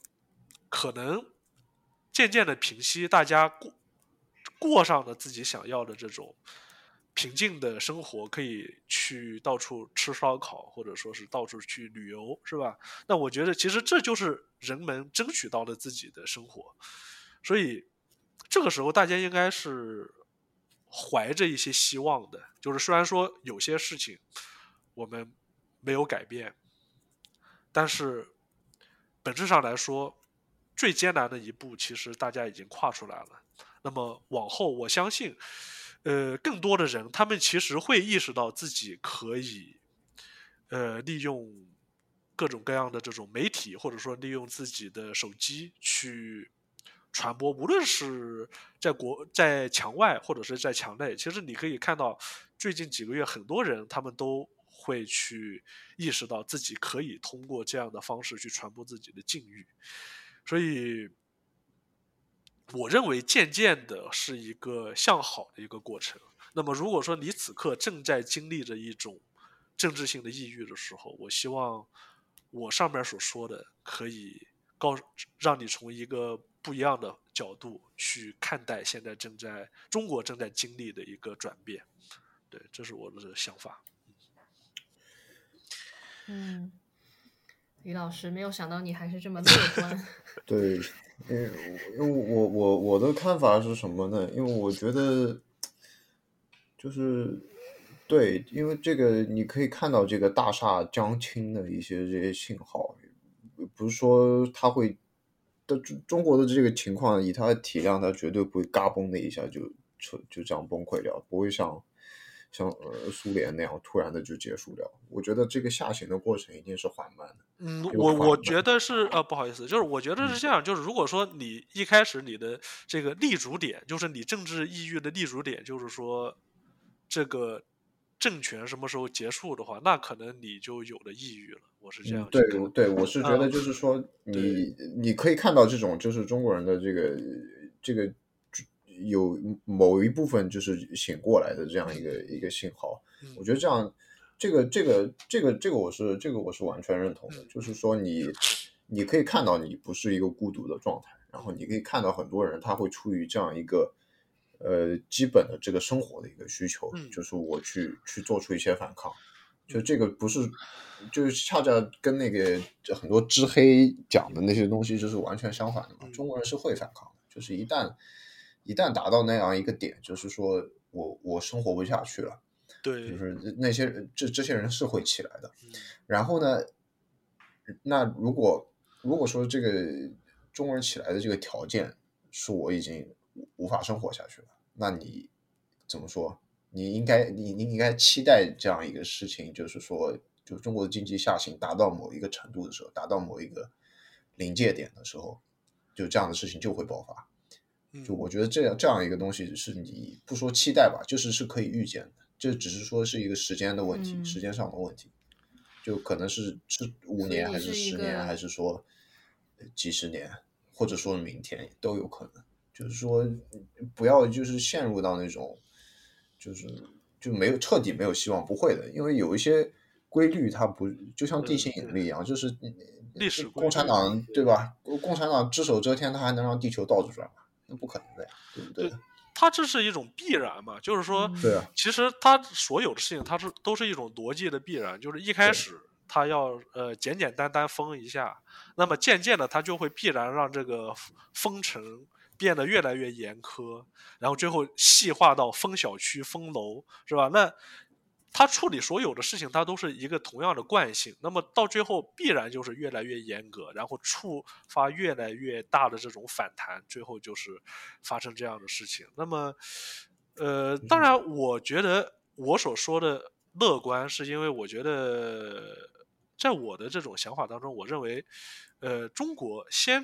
可能渐渐的平息，大家过上了自己想要的这种平静的生活，可以去到处吃烧烤，或者说是到处去旅游，是吧？那我觉得其实这就是人们争取到了自己的生活，所以这个时候大家应该是怀着一些希望的，就是虽然说有些事情我们没有改变，但是本质上来说最艰难的一步其实大家已经跨出来了。那么往后我相信更多的人他们其实会意识到自己可以利用各种各样的这种媒体，或者说利用自己的手机去传播，无论是在墙外或者是在墙内。其实你可以看到最近几个月很多人他们都会去意识到自己可以通过这样的方式去传播自己的境遇。所以我认为渐渐的是一个向好的一个过程。那么如果说你此刻正在经历着一种政治性的抑郁的时候，我希望我上面所说的可以让你从一个不一样的角度去看待现在中国正在经历的一个转变。对，这是我的想法。嗯，李老师，没有想到你还是这么乐观。对，因为我的看法是什么呢？因为我觉得就是对，因为这个你可以看到这个大厦将倾的一些这些信号，不是说它会中国的这个情况以它的体量，它绝对不会嘎嘣的一下就这样崩溃掉，不会像苏联那样突然的就结束掉。我觉得这个下行的过程一定是缓慢的。我觉得是不好意思，就是我觉得是这样，就是如果说你一开始你的这个立足点，就是你政治抑郁的立足点，就是说这个政权什么时候结束的话，那可能你就有了抑郁了。我是这样觉得。对，我是觉得就是说你可以看到这种就是中国人的这个有某一部分就是醒过来的这样一个信号。我觉得这样我是完全认同的。就是说你可以看到你不是一个孤独的状态，然后你可以看到很多人他会出于这样一个基本的这个生活的一个需求，就是我去做出一些反抗。就这个不是就是恰恰跟那个很多知黑讲的那些东西就是完全相反的嘛。中国人是会反抗的，就是一旦达到那样一个点，就是说我生活不下去了，对，就是那些这些人是会起来的。然后呢，那如果说这个中国人起来的这个条件是我已经无法生活下去了，那你怎么说？你应该期待这样一个事情，就是说，就中国的经济下行达到某一个程度的时候，达到某一个临界点的时候，就这样的事情就会爆发。就我觉得这样一个东西是你不说期待吧，就是可以预见的。这只是说是一个时间的问题，时间上的问题，就可能是5年还是10年，还是说几十年，或者说明天都有可能。就是说不要就是陷入到那种就没有彻底没有希望，不会的，因为有一些规律它不就像地心引力一样，就是历史共产党对吧？共产党只手遮天，它还能让地球倒着转吗？那不可能的呀，对不对？它这是一种必然嘛，就是说，其实它所有的事情，它是都是一种逻辑的必然，就是一开始它要简简单单封一下，那么渐渐的它就会必然让这个封城变得越来越严苛，然后最后细化到封小区、封楼，是吧？那它处理所有的事情，它都是一个同样的惯性，那么到最后必然就是越来越严格，然后触发越来越大的这种反弹，最后就是发生这样的事情。那么当然我觉得我所说的乐观是因为我觉得在我的这种想法当中，我认为中国先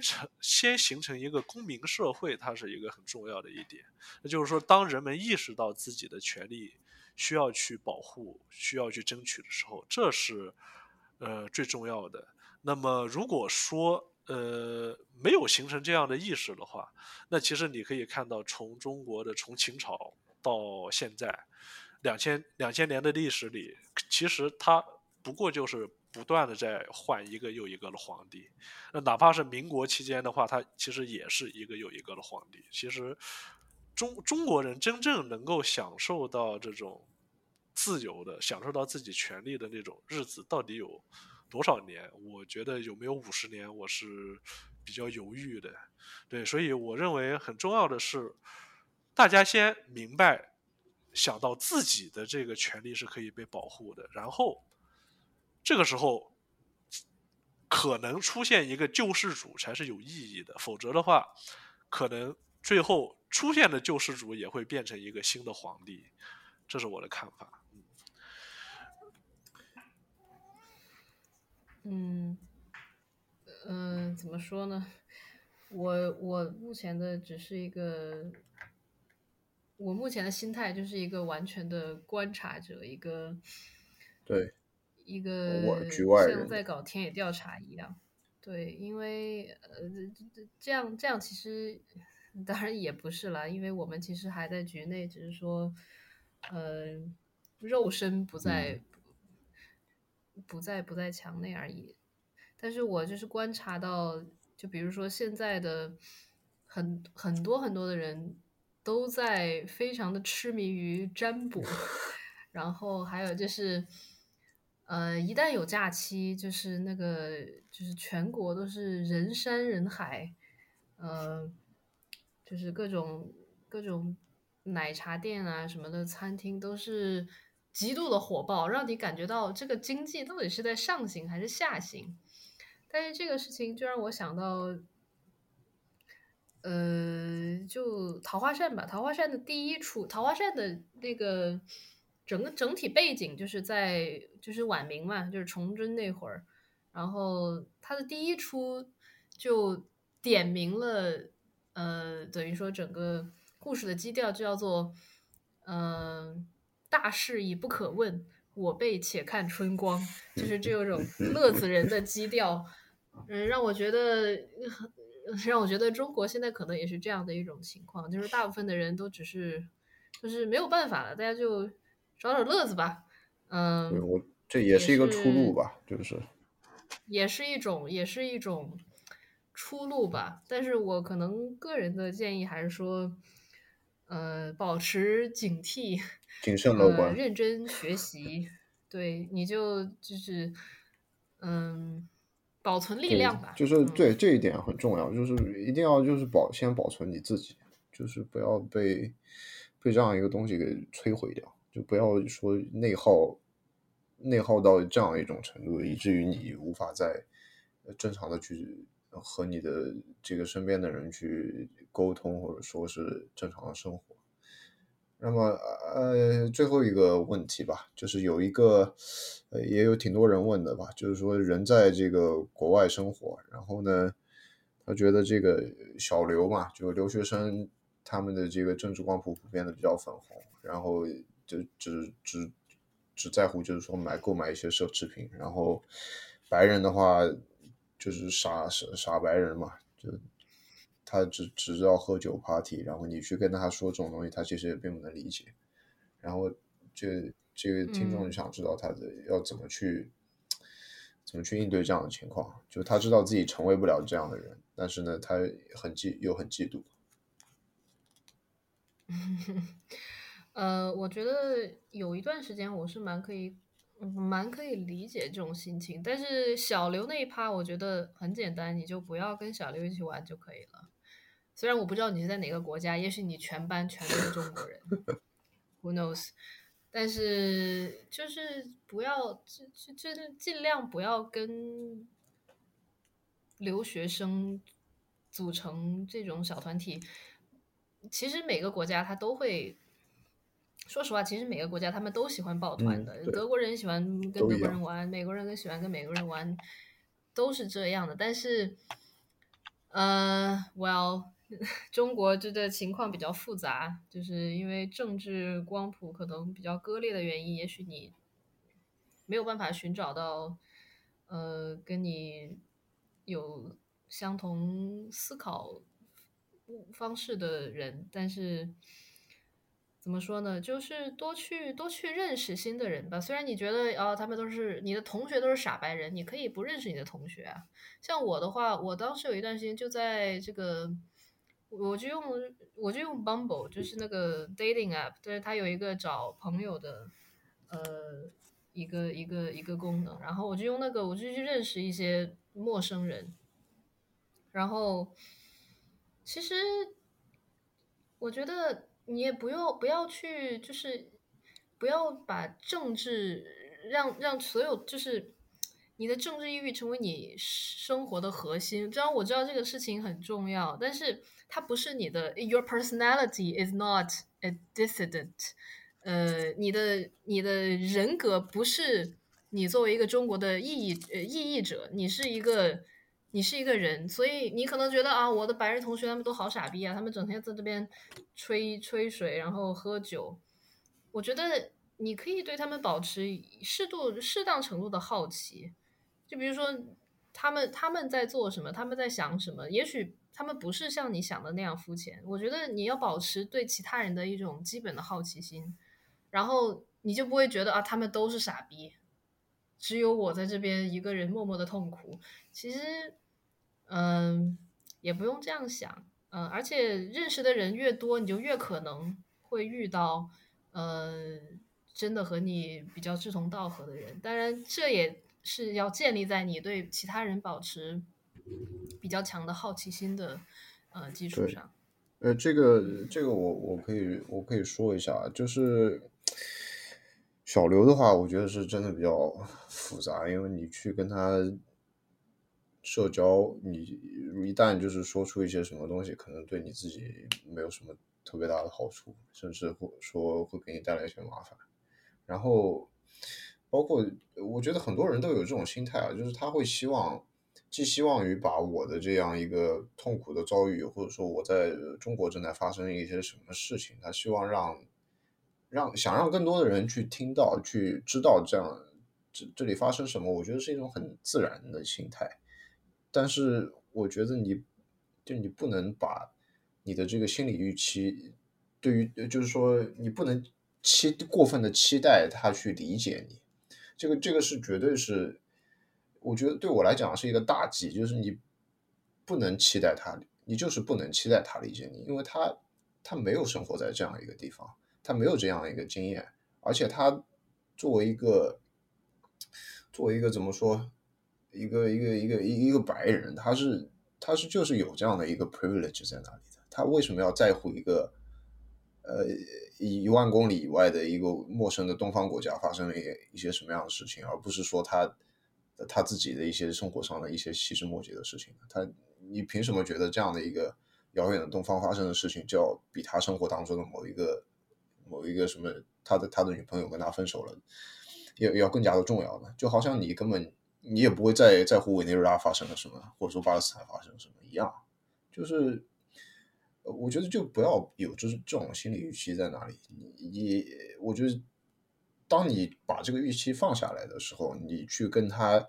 形成一个公民社会，它是一个很重要的一点。那就是说当人们意识到自己的权利需要去保护，需要去争取的时候，这是最重要的。那么如果说没有形成这样的意识的话，那其实你可以看到从中国的从秦朝到现在2000年的历史里，其实它不过就是不断的在换一个又一个的皇帝。那哪怕是民国期间的话，它其实也是一个又一个的皇帝。其实中国人真正能够享受到这种自由的，享受到自己权利的那种日子到底有多少年？我觉得有没有50年我是比较犹豫的。对，所以我认为很重要的是大家先明白，想到自己的这个权利是可以被保护的，然后这个时候可能出现一个救世主才是有意义的，否则的话可能最后出现的救世主也会变成一个新的皇帝，这是我的看法。怎么说呢？我目前的只是一个，我目前的心态就是一个完全的观察者，一个对，一个局外人，像在搞田野调查一样。对，因为这样其实。当然也不是啦，因为我们其实还在局内，只是说肉身不在墙内而已。但是我就是观察到，就比如说现在的很多的人都在非常的痴迷于占卜，然后还有就是一旦有假期，就是那个就是全国都是人山人海，就是各种奶茶店啊什么的餐厅都是极度的火爆，让你感觉到这个经济到底是在上行还是下行。但是这个事情就让我想到就桃花扇吧，桃花扇的那个整体背景就是晚明嘛，就是崇祯那会儿，然后它的第一出就点明了等于说整个故事的基调就叫做大事已不可问，我辈且看春光，就是这有种乐子人的基调。让我觉得中国现在可能也是这样的一种情况，就是大部分的人都只是就是没有办法了，大家就找点乐子吧。这也是一个出路吧，就是也是一种出路吧。但是我可能个人的建议还是说保持警惕，谨慎乐观，认真学习，对，你就是保存力量吧，就是对这一点很重要，就是一定要就是先保存你自己，就是不要被这样一个东西给摧毁掉，就不要说内耗到这样一种程度，以至于你无法再正常的去和你的这个身边的人去沟通，或者说是正常的生活。那么最后一个问题吧，就是有一个也有挺多人问的吧，就是说人在这个国外生活，然后呢他觉得这个小留嘛，就留学生他们的这个政治光谱普遍的比较粉红，然后只在乎就是说购买一些奢侈品，然后白人的话就是傻白人嘛，就他只知道喝酒 party， 然后你去跟他说这种东西，他其实也并不能理解。然后这个听众想知道他要怎么去应对这样的情况，就他知道自己成为不了这样的人，但是呢，他很嫉妒。我觉得有一段时间我是蛮可以理解这种心情，但是小刘那一趴我觉得很简单，你就不要跟小刘一起玩就可以了。虽然我不知道你是在哪个国家，也许你全班全都是中国人，Who knows？ 但是就是不要，就是尽量不要跟留学生组成这种小团体。其实每个国家他都会。说实话，其实每个国家他们都喜欢抱团的，德国人喜欢跟德国人玩，美国人喜欢跟美国人玩，都是这样的。但是，中国这个情况比较复杂，就是因为政治光谱可能比较割裂的原因，也许你没有办法寻找到跟你有相同思考方式的人，但是。怎么说呢？就是多去认识新的人吧。虽然你觉得他们都是你的同学，都是傻白人，你可以不认识你的同学啊。像我的话，我当时有一段时间就在这个，我就用 Bumble， 就是那个 dating app， 就是它有一个找朋友的一个功能。然后我就用那个，我就去认识一些陌生人。然后其实我觉得。你也不要去，就是不要把政治让所有就是你的政治抑郁成为你生活的核心。虽然我知道这个事情很重要，但是它不是你的。Your personality is not a dissident。你的人格不是你作为一个中国的异议者，你是一个人，所以你可能觉得我的白人同学他们都好傻逼啊，他们整天在这边吹水，然后喝酒。我觉得你可以对他们保持适当程度的好奇，就比如说他们在做什么，他们在想什么，也许他们不是像你想的那样肤浅。我觉得你要保持对其他人的一种基本的好奇心，然后你就不会觉得他们都是傻逼，只有我在这边一个人默默的痛苦。其实。也不用这样想，而且认识的人越多，你就越可能会遇到，真的和你比较志同道合的人。当然，这也是要建立在你对其他人保持比较强的好奇心的基础上。这个我可以说一下，就是。小刘的话，我觉得是真的比较复杂，因为你去跟他。社交，你一旦就是说出一些什么东西，可能对你自己没有什么特别大的好处，甚至会说会给你带来一些麻烦。然后，包括我觉得很多人都有这种心态啊，就是他会寄希望于把我的这样一个痛苦的遭遇，或者说我在中国正在发生一些什么事情，他希望想让更多的人去听到、去知道这样这里发生什么。我觉得是一种很自然的心态。但是我觉得你不能把你的这个心理预期对于就是说你不能过分的期待他去理解你，这个是绝对是我觉得对我来讲是一个大忌，就是你不能期待他，你就是不能期待他理解你，因为他没有生活在这样一个地方，他没有这样一个经验，而且他作为一个怎么说？一个白人，他是就是有这样的一个 privilege 在那里的，他为什么要在乎一个10000公里以外的一个陌生的东方国家发生了一些什么样的事情，而不是说他自己的一些生活上的一些细枝末节的事情？你凭什么觉得这样的一个遥远的东方发生的事情，就要比他生活当中的某一个什么他的女朋友跟他分手了，要更加的重要呢？就好像你根本。你也不会在乎委内瑞拉发生了什么，或者说巴勒斯坦发生了什么一样，就是我觉得就不要有就是这种心理预期在哪里。你我觉得当你把这个预期放下来的时候，你去跟他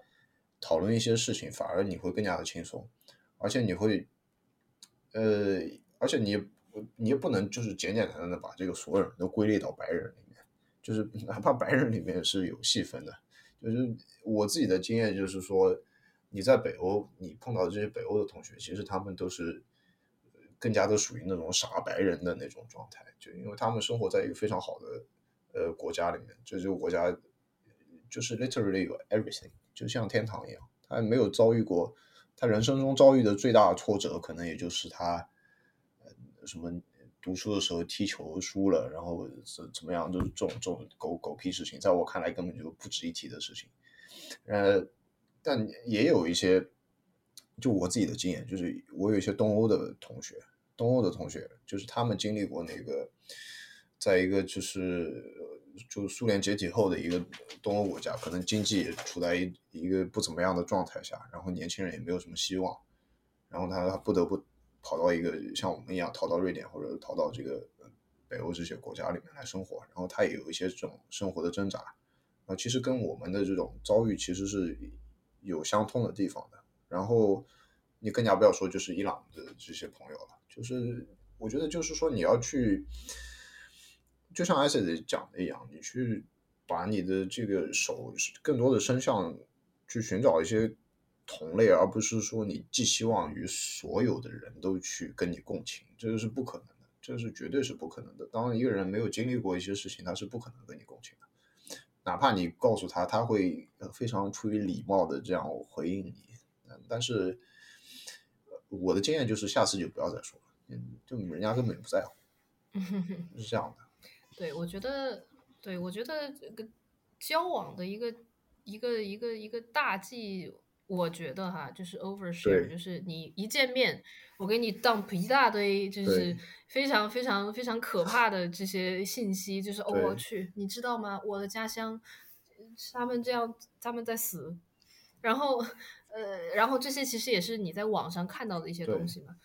讨论一些事情，反而你会更加的轻松，而且你会而且你也不能就是简简单单的把这个所有人都归类到白人里面，就是哪怕白人里面是有细分的。就是我自己的经验就是说，你在北欧你碰到这些北欧的同学，其实他们都是更加的属于那种傻白人的那种状态，就因为他们生活在一个非常好的国家里面，这个国家就是 literally 有 everything， 就像天堂一样。他没有遭遇过，他人生中遭遇的最大的挫折可能也就是他什么读书的时候踢球输了，然后怎么样，就是这种狗屁事情，在我看来根本就不值一提的事情。但也有一些，就我自己的经验，就是我有一些东欧的同学，就是他们经历过那个，在一个就是苏联解体后的一个东欧国家，可能经济也处在一个不怎么样的状态下，然后年轻人也没有什么希望，然后他不得不跑到一个像我们一样逃到瑞典或者逃到这个北欧这些国家里面来生活，然后他也有一些这种生活的挣扎，然后其实跟我们的这种遭遇其实是有相通的地方的。然后你更加不要说就是伊朗的这些朋友了，就是我觉得就是说你要去，就像 Acid 讲的一样，你去把你的这个手更多的伸向去寻找一些同类，而不是说你寄希望于所有的人都去跟你共情，这个是不可能的，这是绝对是不可能的。当一个人没有经历过一些事情，他是不可能跟你共情的，哪怕你告诉他，他会非常出于礼貌的这样回应你，但是我的经验就是下次就不要再说了，就人家根本不在乎，是这样的。对，我觉得交往的一个大忌，我觉得哈，就是 overshare， 就是你一见面，我给你 dump 一大堆，就是非常非常非常可怕的这些信息，就是我去，你知道吗？我的家乡，他们这样，他们在死，然后这些其实也是你在网上看到的一些东西嘛，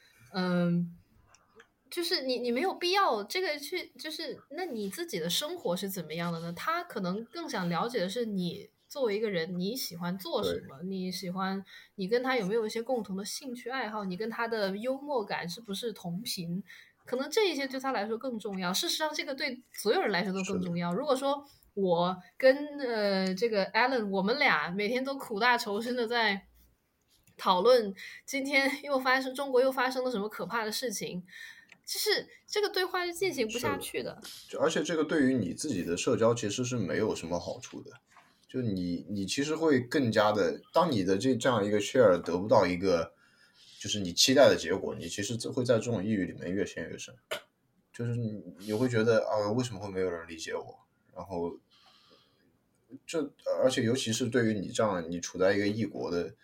就是你没有必要这个去，就是那你自己的生活是怎么样的呢？他可能更想了解的是你作为一个人你喜欢做什么，你喜欢你跟他有没有一些共同的兴趣爱好，你跟他的幽默感是不是同频，可能这一些对他来说更重要。事实上这个对所有人来说都更重要。如果说我跟这个 Alan 我们俩每天都苦大仇深的在讨论今天中国又发生了什么可怕的事情，就是这个对话是进行不下去的，而且这个对于你自己的社交其实是没有什么好处的。就你其实会更加的，当你的这样一个 share 得不到一个就是你期待的结果，你其实会在这种抑郁里面越陷越深。就是你会觉得啊，为什么会没有人理解我？然后而且尤其是对于你这样你处在一个异国的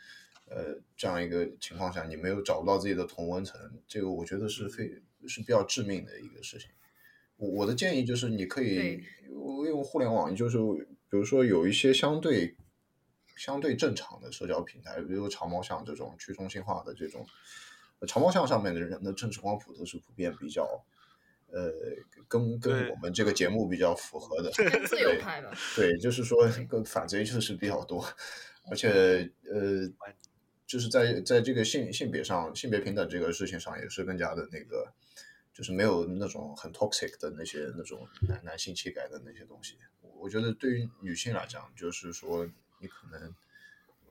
这样一个情况下，你没有找不到自己的同温层，这个我觉得是比较致命的一个事情。我的建议就是你可以用互联网，就是比如说有一些相对正常的社交平台，比如长毛象这种去中心化的这种，长毛象上面的人的政治光谱都是普遍比较跟我们这个节目比较符合的，跟自由派吧，对，就是说跟反贼就是比较多，而且就是在这个性别平等这个事情上也是更加的那个，就是没有那种很 toxic 的那些那种男性气概的那些东西。我觉得对于女性来讲，就是说你可能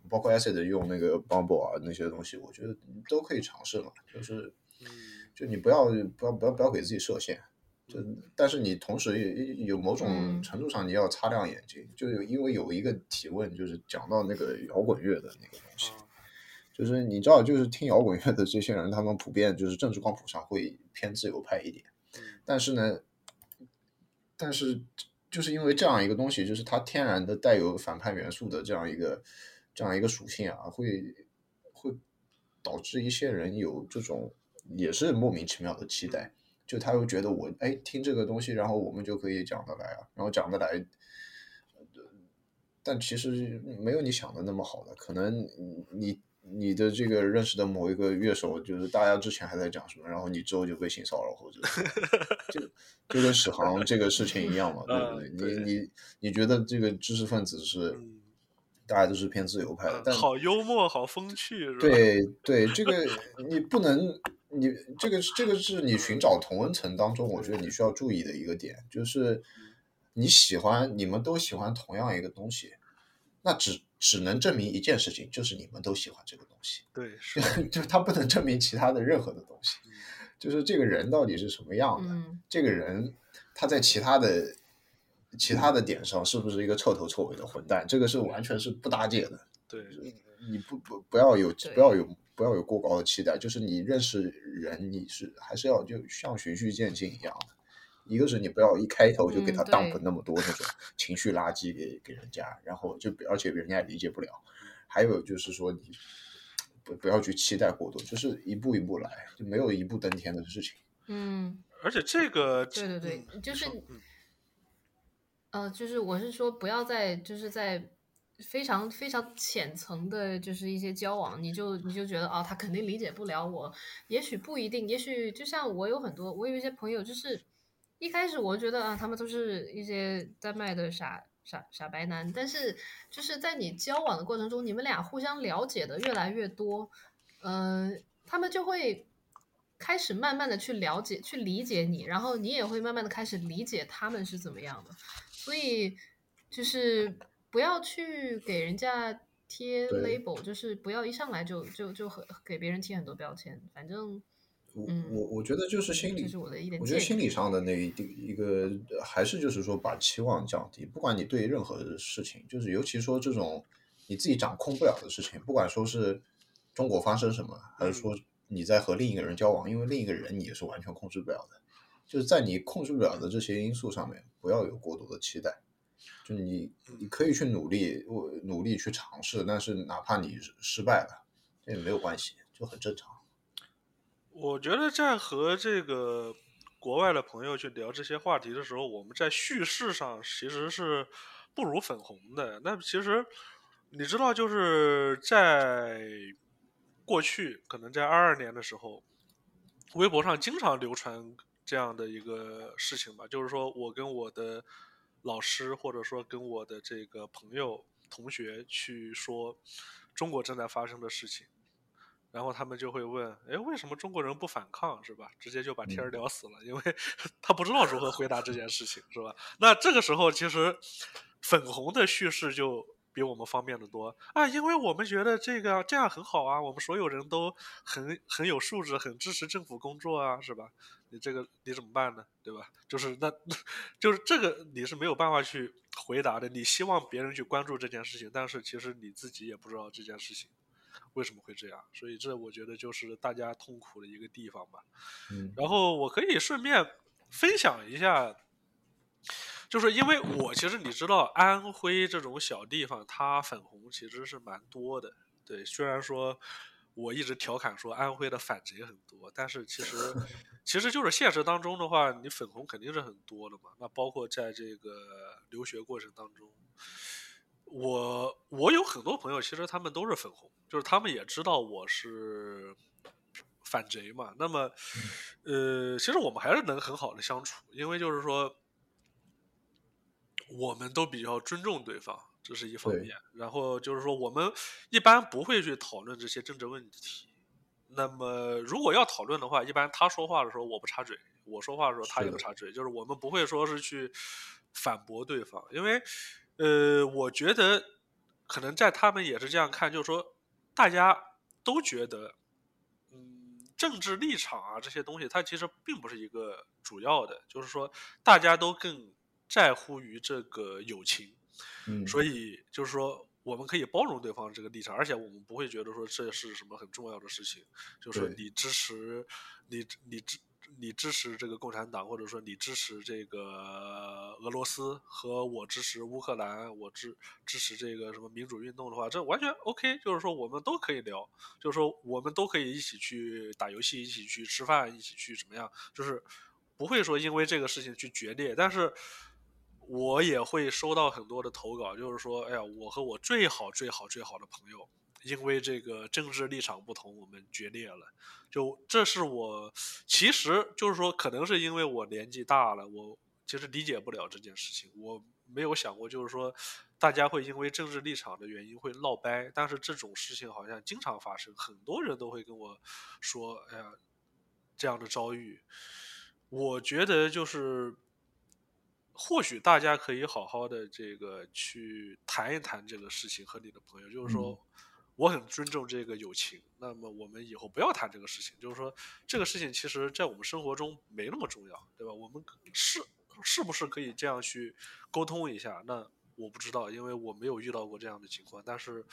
包括 Acid 用那个 Bumble 啊那些东西，我觉得都可以尝试嘛，就你不要给自己设限，但是你同时也有某种程度上你要擦亮眼睛，就因为有一个提问就是讲到那个摇滚乐的那个东西，就是你知道，就是听摇滚乐的这些人，他们普遍就是政治光谱上会偏自由派一点，但是就是因为这样一个东西，就是它天然的带有反叛元素的这样一个属性啊，会导致一些人有这种也是莫名其妙的期待，就他会觉得我听这个东西，然后我们就可以讲得来啊，然后讲得来。但其实没有你想的那么好的，可能你你的这个认识的某一个乐手，就是大家之前还在讲什么，然后你之后就被性骚扰，或者就跟史航这个事情一样嘛，对不对？你觉得这个知识分子是大家都是偏自由派的，但好幽默，好风趣，是吧？对，这个你不能，你这个是你寻找同温层当中，我觉得你需要注意的一个点，就是你们都喜欢同样一个东西，那只能证明一件事情，就是你们都喜欢这个东西。对，是就是他不能证明其他的任何的东西，就是这个人到底是什么样的，这个人他在其他的点上是不是一个彻头彻尾的混蛋，这个是完全是不搭界的。对，你不要有过高的期待，就是你认识人，你是还是要就像循序渐进一样的。一个是你不要一开头就给他dump那么多那种情绪垃圾给人家，然后就而且人家也理解不了。还有就是说你不要去期待过多，就是一步一步来，就没有一步登天的事情。而且这个对，就是就是我是说不要再就是在非常非常浅层的就是一些交往，你就觉得啊，他肯定理解不了我，也许不一定，也许就像我有一些朋友就是。一开始我觉得啊，他们都是一些丹麦的傻白男，但是就是在你交往的过程中，你们俩互相了解的越来越多，他们就会开始慢慢的去了解、去理解你，然后你也会慢慢的开始理解他们是怎么样的。所以就是不要去给人家贴 label， 就是不要一上来就给别人贴很多标签，反正。我觉得就是心理，我觉得心理上的那一个还是就是说把期望降低，不管你对任何的事情，就是尤其说这种你自己掌控不了的事情，不管说是中国发生什么，还是说你在和另一个人交往，因为另一个人你也是完全控制不了的，就是在你控制不了的这些因素上面，不要有过多的期待。就你可以去努力去尝试，但是哪怕你失败了，这也没有关系，就很正常。我觉得在和这个国外的朋友去聊这些话题的时候，我们在叙事上其实是不如粉红的。那其实你知道，就是在过去，可能在22年的时候，微博上经常流传这样的一个事情吧，就是说我跟我的老师，或者说跟我的这个朋友、同学去说中国正在发生的事情。然后他们就会问，哎，为什么中国人不反抗，是吧？直接就把天聊死了，因为他不知道如何回答这件事情，是吧？那这个时候其实粉红的叙事就比我们方便的多啊，因为我们觉得这样很好啊，我们所有人都很有素质，很支持政府工作啊，是吧？你怎么办呢？对吧？就是就是这个你是没有办法去回答的，你希望别人去关注这件事情，但是其实你自己也不知道这件事情。为什么会这样？所以这我觉得就是大家痛苦的一个地方吧。然后我可以顺便分享一下，就是因为我其实你知道安徽这种小地方它粉红其实是蛮多的，对，虽然说我一直调侃说安徽的反贼很多，但是其实就是现实当中的话，你粉红肯定是很多的嘛。那包括在这个留学过程当中，我有很多朋友其实他们都是粉红，就是他们也知道我是反贼嘛。那么其实我们还是能很好的相处，因为就是说我们都比较尊重对方，这是一方面，然后就是说我们一般不会去讨论这些政治问题。那么如果要讨论的话，一般他说话的时候我不插嘴，我说话的时候他也不插嘴，就是我们不会说是去反驳对方。因为我觉得可能在他们也是这样看，就是说大家都觉得政治立场啊这些东西它其实并不是一个主要的，就是说大家都更在乎于这个友情，所以就是说我们可以包容对方这个立场，而且我们不会觉得说这是什么很重要的事情，就是你支持你支持这个共产党，或者说你支持这个俄罗斯，和我支持乌克兰，我支持这个什么民主运动的话，这完全 OK。就是说我们都可以聊，就是说我们都可以一起去打游戏，一起去吃饭，一起去怎么样，就是不会说因为这个事情去决裂。但是我也会收到很多的投稿，就是说，哎呀，我和我最好最好最好的朋友因为这个政治立场不同我们决裂了。就这是我其实就是说可能是因为我年纪大了，我其实理解不了这件事情，我没有想过就是说大家会因为政治立场的原因会闹掰，但是这种事情好像经常发生，很多人都会跟我说哎呀这样的遭遇。我觉得就是或许大家可以好好的这个去谈一谈这个事情和你的朋友，就是说我很尊重这个友情，那么我们以后不要谈这个事情，就是说这个事情其实在我们生活中没那么重要，对吧？我们是不是可以这样去沟通一下，那我不知道，因为我没有遇到过这样的情况，但是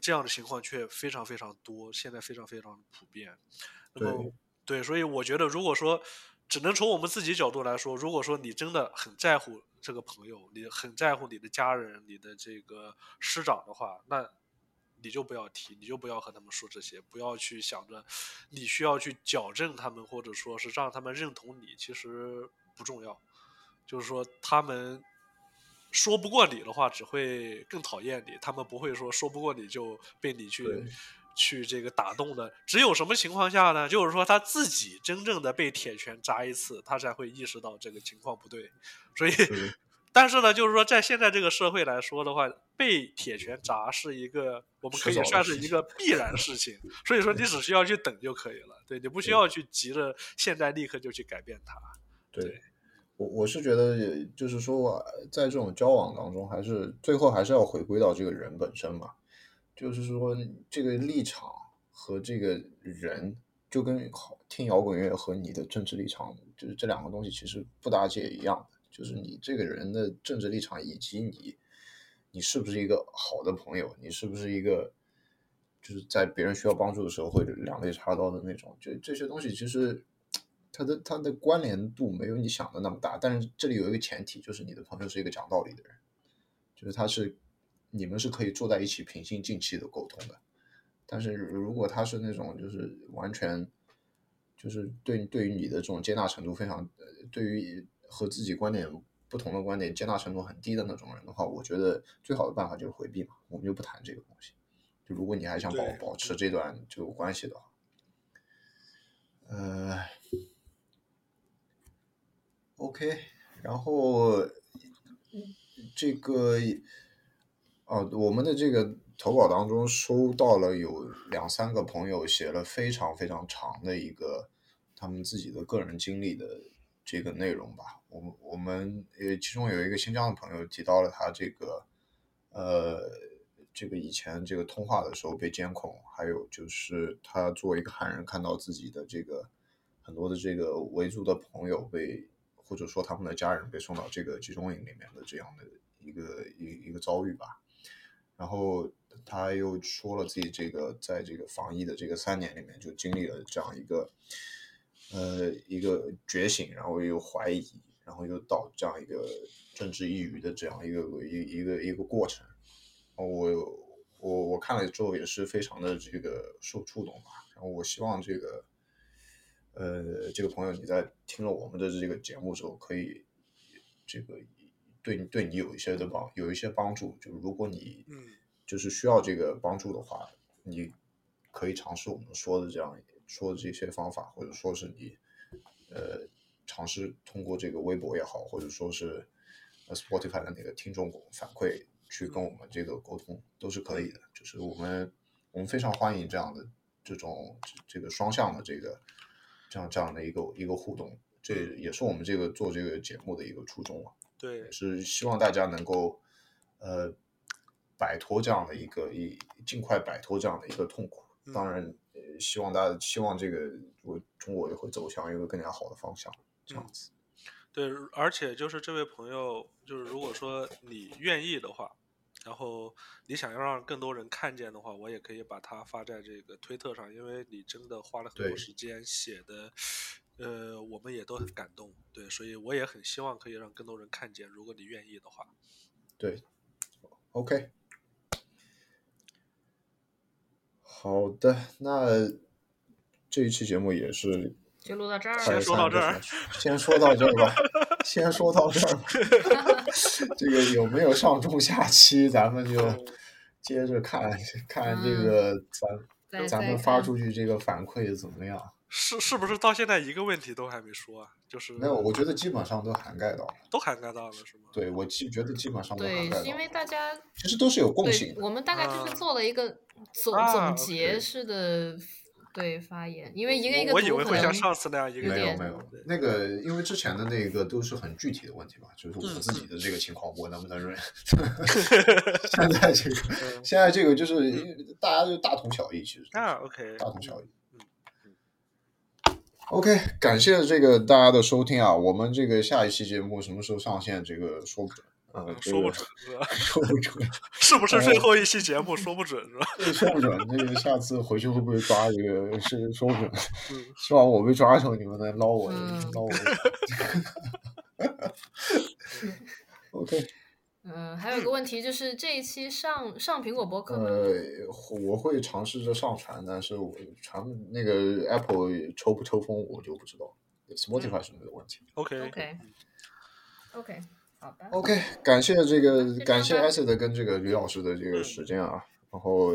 这样的情况却非常非常多，现在非常非常普遍。那么对，所以我觉得如果说只能从我们自己角度来说，如果说你真的很在乎这个朋友，你很在乎你的家人，你的这个师长的话，那你就不要提，你就不要和他们说这些，不要去想着你需要去矫正他们，或者说是让他们认同你，其实不重要。就是说他们说不过你的话只会更讨厌你，他们不会说不过你就被你去这个打动的。只有什么情况下呢，就是说他自己真正的被铁拳砸一次，他才会意识到这个情况不对。所以但是呢就是说在现在这个社会来说的话，被铁拳砸是一个我们可以算是一个必然事情，所以说你只需要去等就可以了，对，你不需要去急着现在立刻就去改变它。 对，我是觉得就是说在这种交往当中还是最后还是要回归到这个人本身嘛，就是说这个立场和这个人就跟听摇滚乐和你的政治立场就是这两个东西其实不搭界一样的，就是你这个人的政治立场以及你是不是一个好的朋友，你是不是一个就是在别人需要帮助的时候会两肋插刀的那种，就这些东西其实它的关联度没有你想的那么大。但是这里有一个前提，就是你的朋友是一个讲道理的人，就是你们是可以坐在一起平心静气的沟通的。但是如果他是那种就是完全就是对于你的这种接纳程度非常对于和自己观点不同的观点接纳程度很低的那种人的话，我觉得最好的办法就是回避嘛，我们就不谈这个东西。就如果你还想保持这段这个关系的话，OK， 然后这个我们的这个投稿当中收到了有2-3个朋友写了非常非常长的一个他们自己的个人经历的这个内容吧。我们其中有一个新疆的朋友提到了他这个以前这个通话的时候被监控，还有就是他作为一个汉人看到自己的这个很多的这个维族的朋友或者说他们的家人被送到这个集中营里面的这样的一个遭遇吧。然后他又说了自己这个在这个防疫的这个3年里面就经历了这样一个觉醒，然后又怀疑，然后又到这样一个政治抑郁的这样一个过程。我看了之后也是非常的这个受触动吧。然后我希望这个朋友你在听了我们的这个节目之后可以这个对你有一些帮助，就如果你就是需要这个帮助的话，你可以尝试我们说的这些方法，或者说是你尝试通过这个微博也好，或者说是 Spotify 的那个听众反馈去跟我们这个沟通都是可以的。就是我们非常欢迎这样的这种这个双向的这样的一个互动，这也是我们这个做这个节目的一个初衷啊。对，是希望大家能够摆脱这样的尽快摆脱这样的一个痛苦。当然希望这个中国也会走向一个更加好的方向，这样子。对，而且就是这位朋友，就是如果说你愿意的话，然后你想要让更多人看见的话，我也可以把它发在这个推特上，因为你真的花了很多时间写的。我们也都很感动，对，所以我也很希望可以让更多人看见，如果你愿意的话。对 ，OK， 好的，那这一期节目也是就录到这儿，先说到这儿吧。这个有没有上中下期，咱们就接着看这个、咱们发出去这个反馈怎么样？是不是到现在一个问题都还没说啊？就是没有，我觉得基本上都涵盖到了，是吗？对，我觉得基本上都涵盖到了，对，因为大家其实都是有共性。我们大概就是做了一个总结式的对发言，因为一个一个我以为会像上次那样一个没有那个，因为之前的那个都是很具体的问题嘛，就是我自己的这个情况，我能不能忍？现在这个就是大家就大同小异，其实大同小异。OK， 感谢这个大家的收听啊！我们这个下一期节目什么时候上线，这个说不准，说不准，是不是最后一期节目说不准是吧？说不准，那个下次回去会不会抓这个是说不准，希望我被抓的时候你们能捞我。OK。还有一个问题就是这一期上苹果播客吗？我会尝试着上传，但是我传那个 Apple 抽不抽风我就不知道， Spotify 是没有问题。OK 好吧。OK， 感谢 Acid 跟这个吕老师的这个时间啊，然后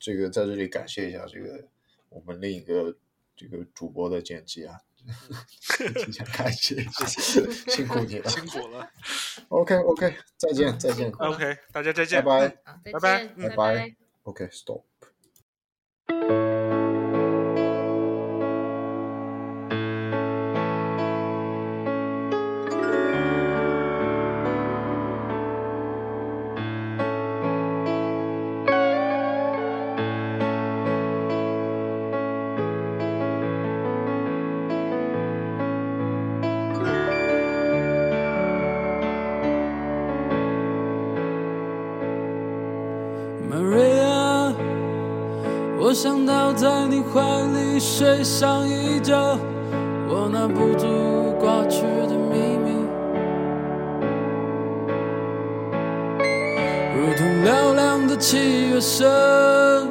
这个在这里感谢一下这个我们另一个这个主播的剪辑啊。提前感谢，辛苦你了，辛苦了。OK， 再见。OK， 大家再见，拜拜。OK，stop。想到在你怀里睡上一觉，我拿不住过去的秘密，如同嘹亮的七月声，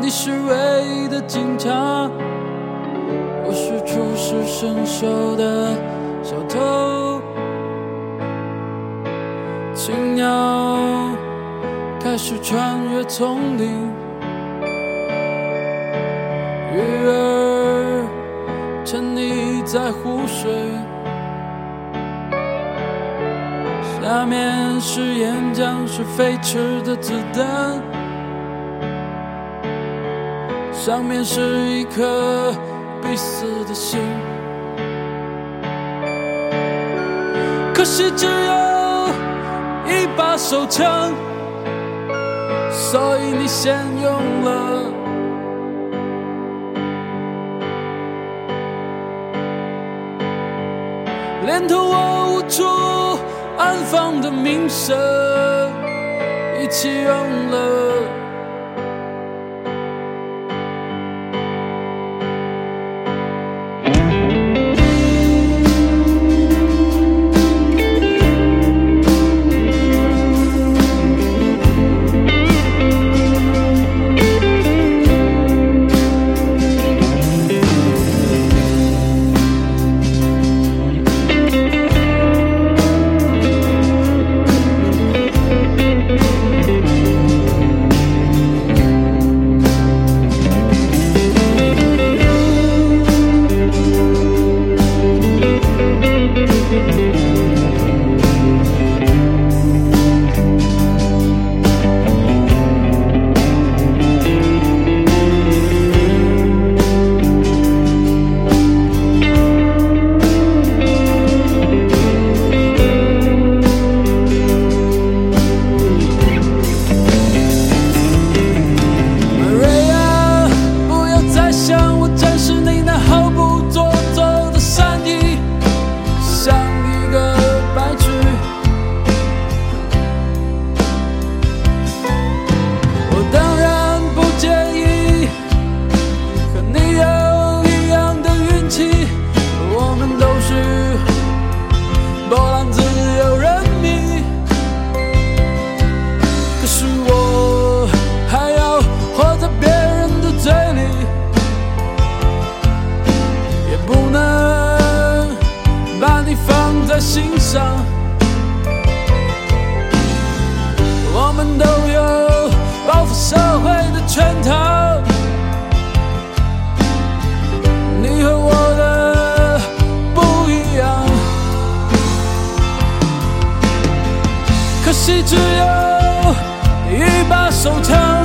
你是唯一的警察，我是处事伸手的小偷，青鸟开始穿越丛林，鱼儿沉溺在湖水，下面是岩浆，是飞驰的子弹，上面是一颗必死的心，可惜只有一把手枪，所以你先用了，连同我无处安放的名声一起用了，我们都有社会的拳头，你和我的不一样，可惜只有一把手枪。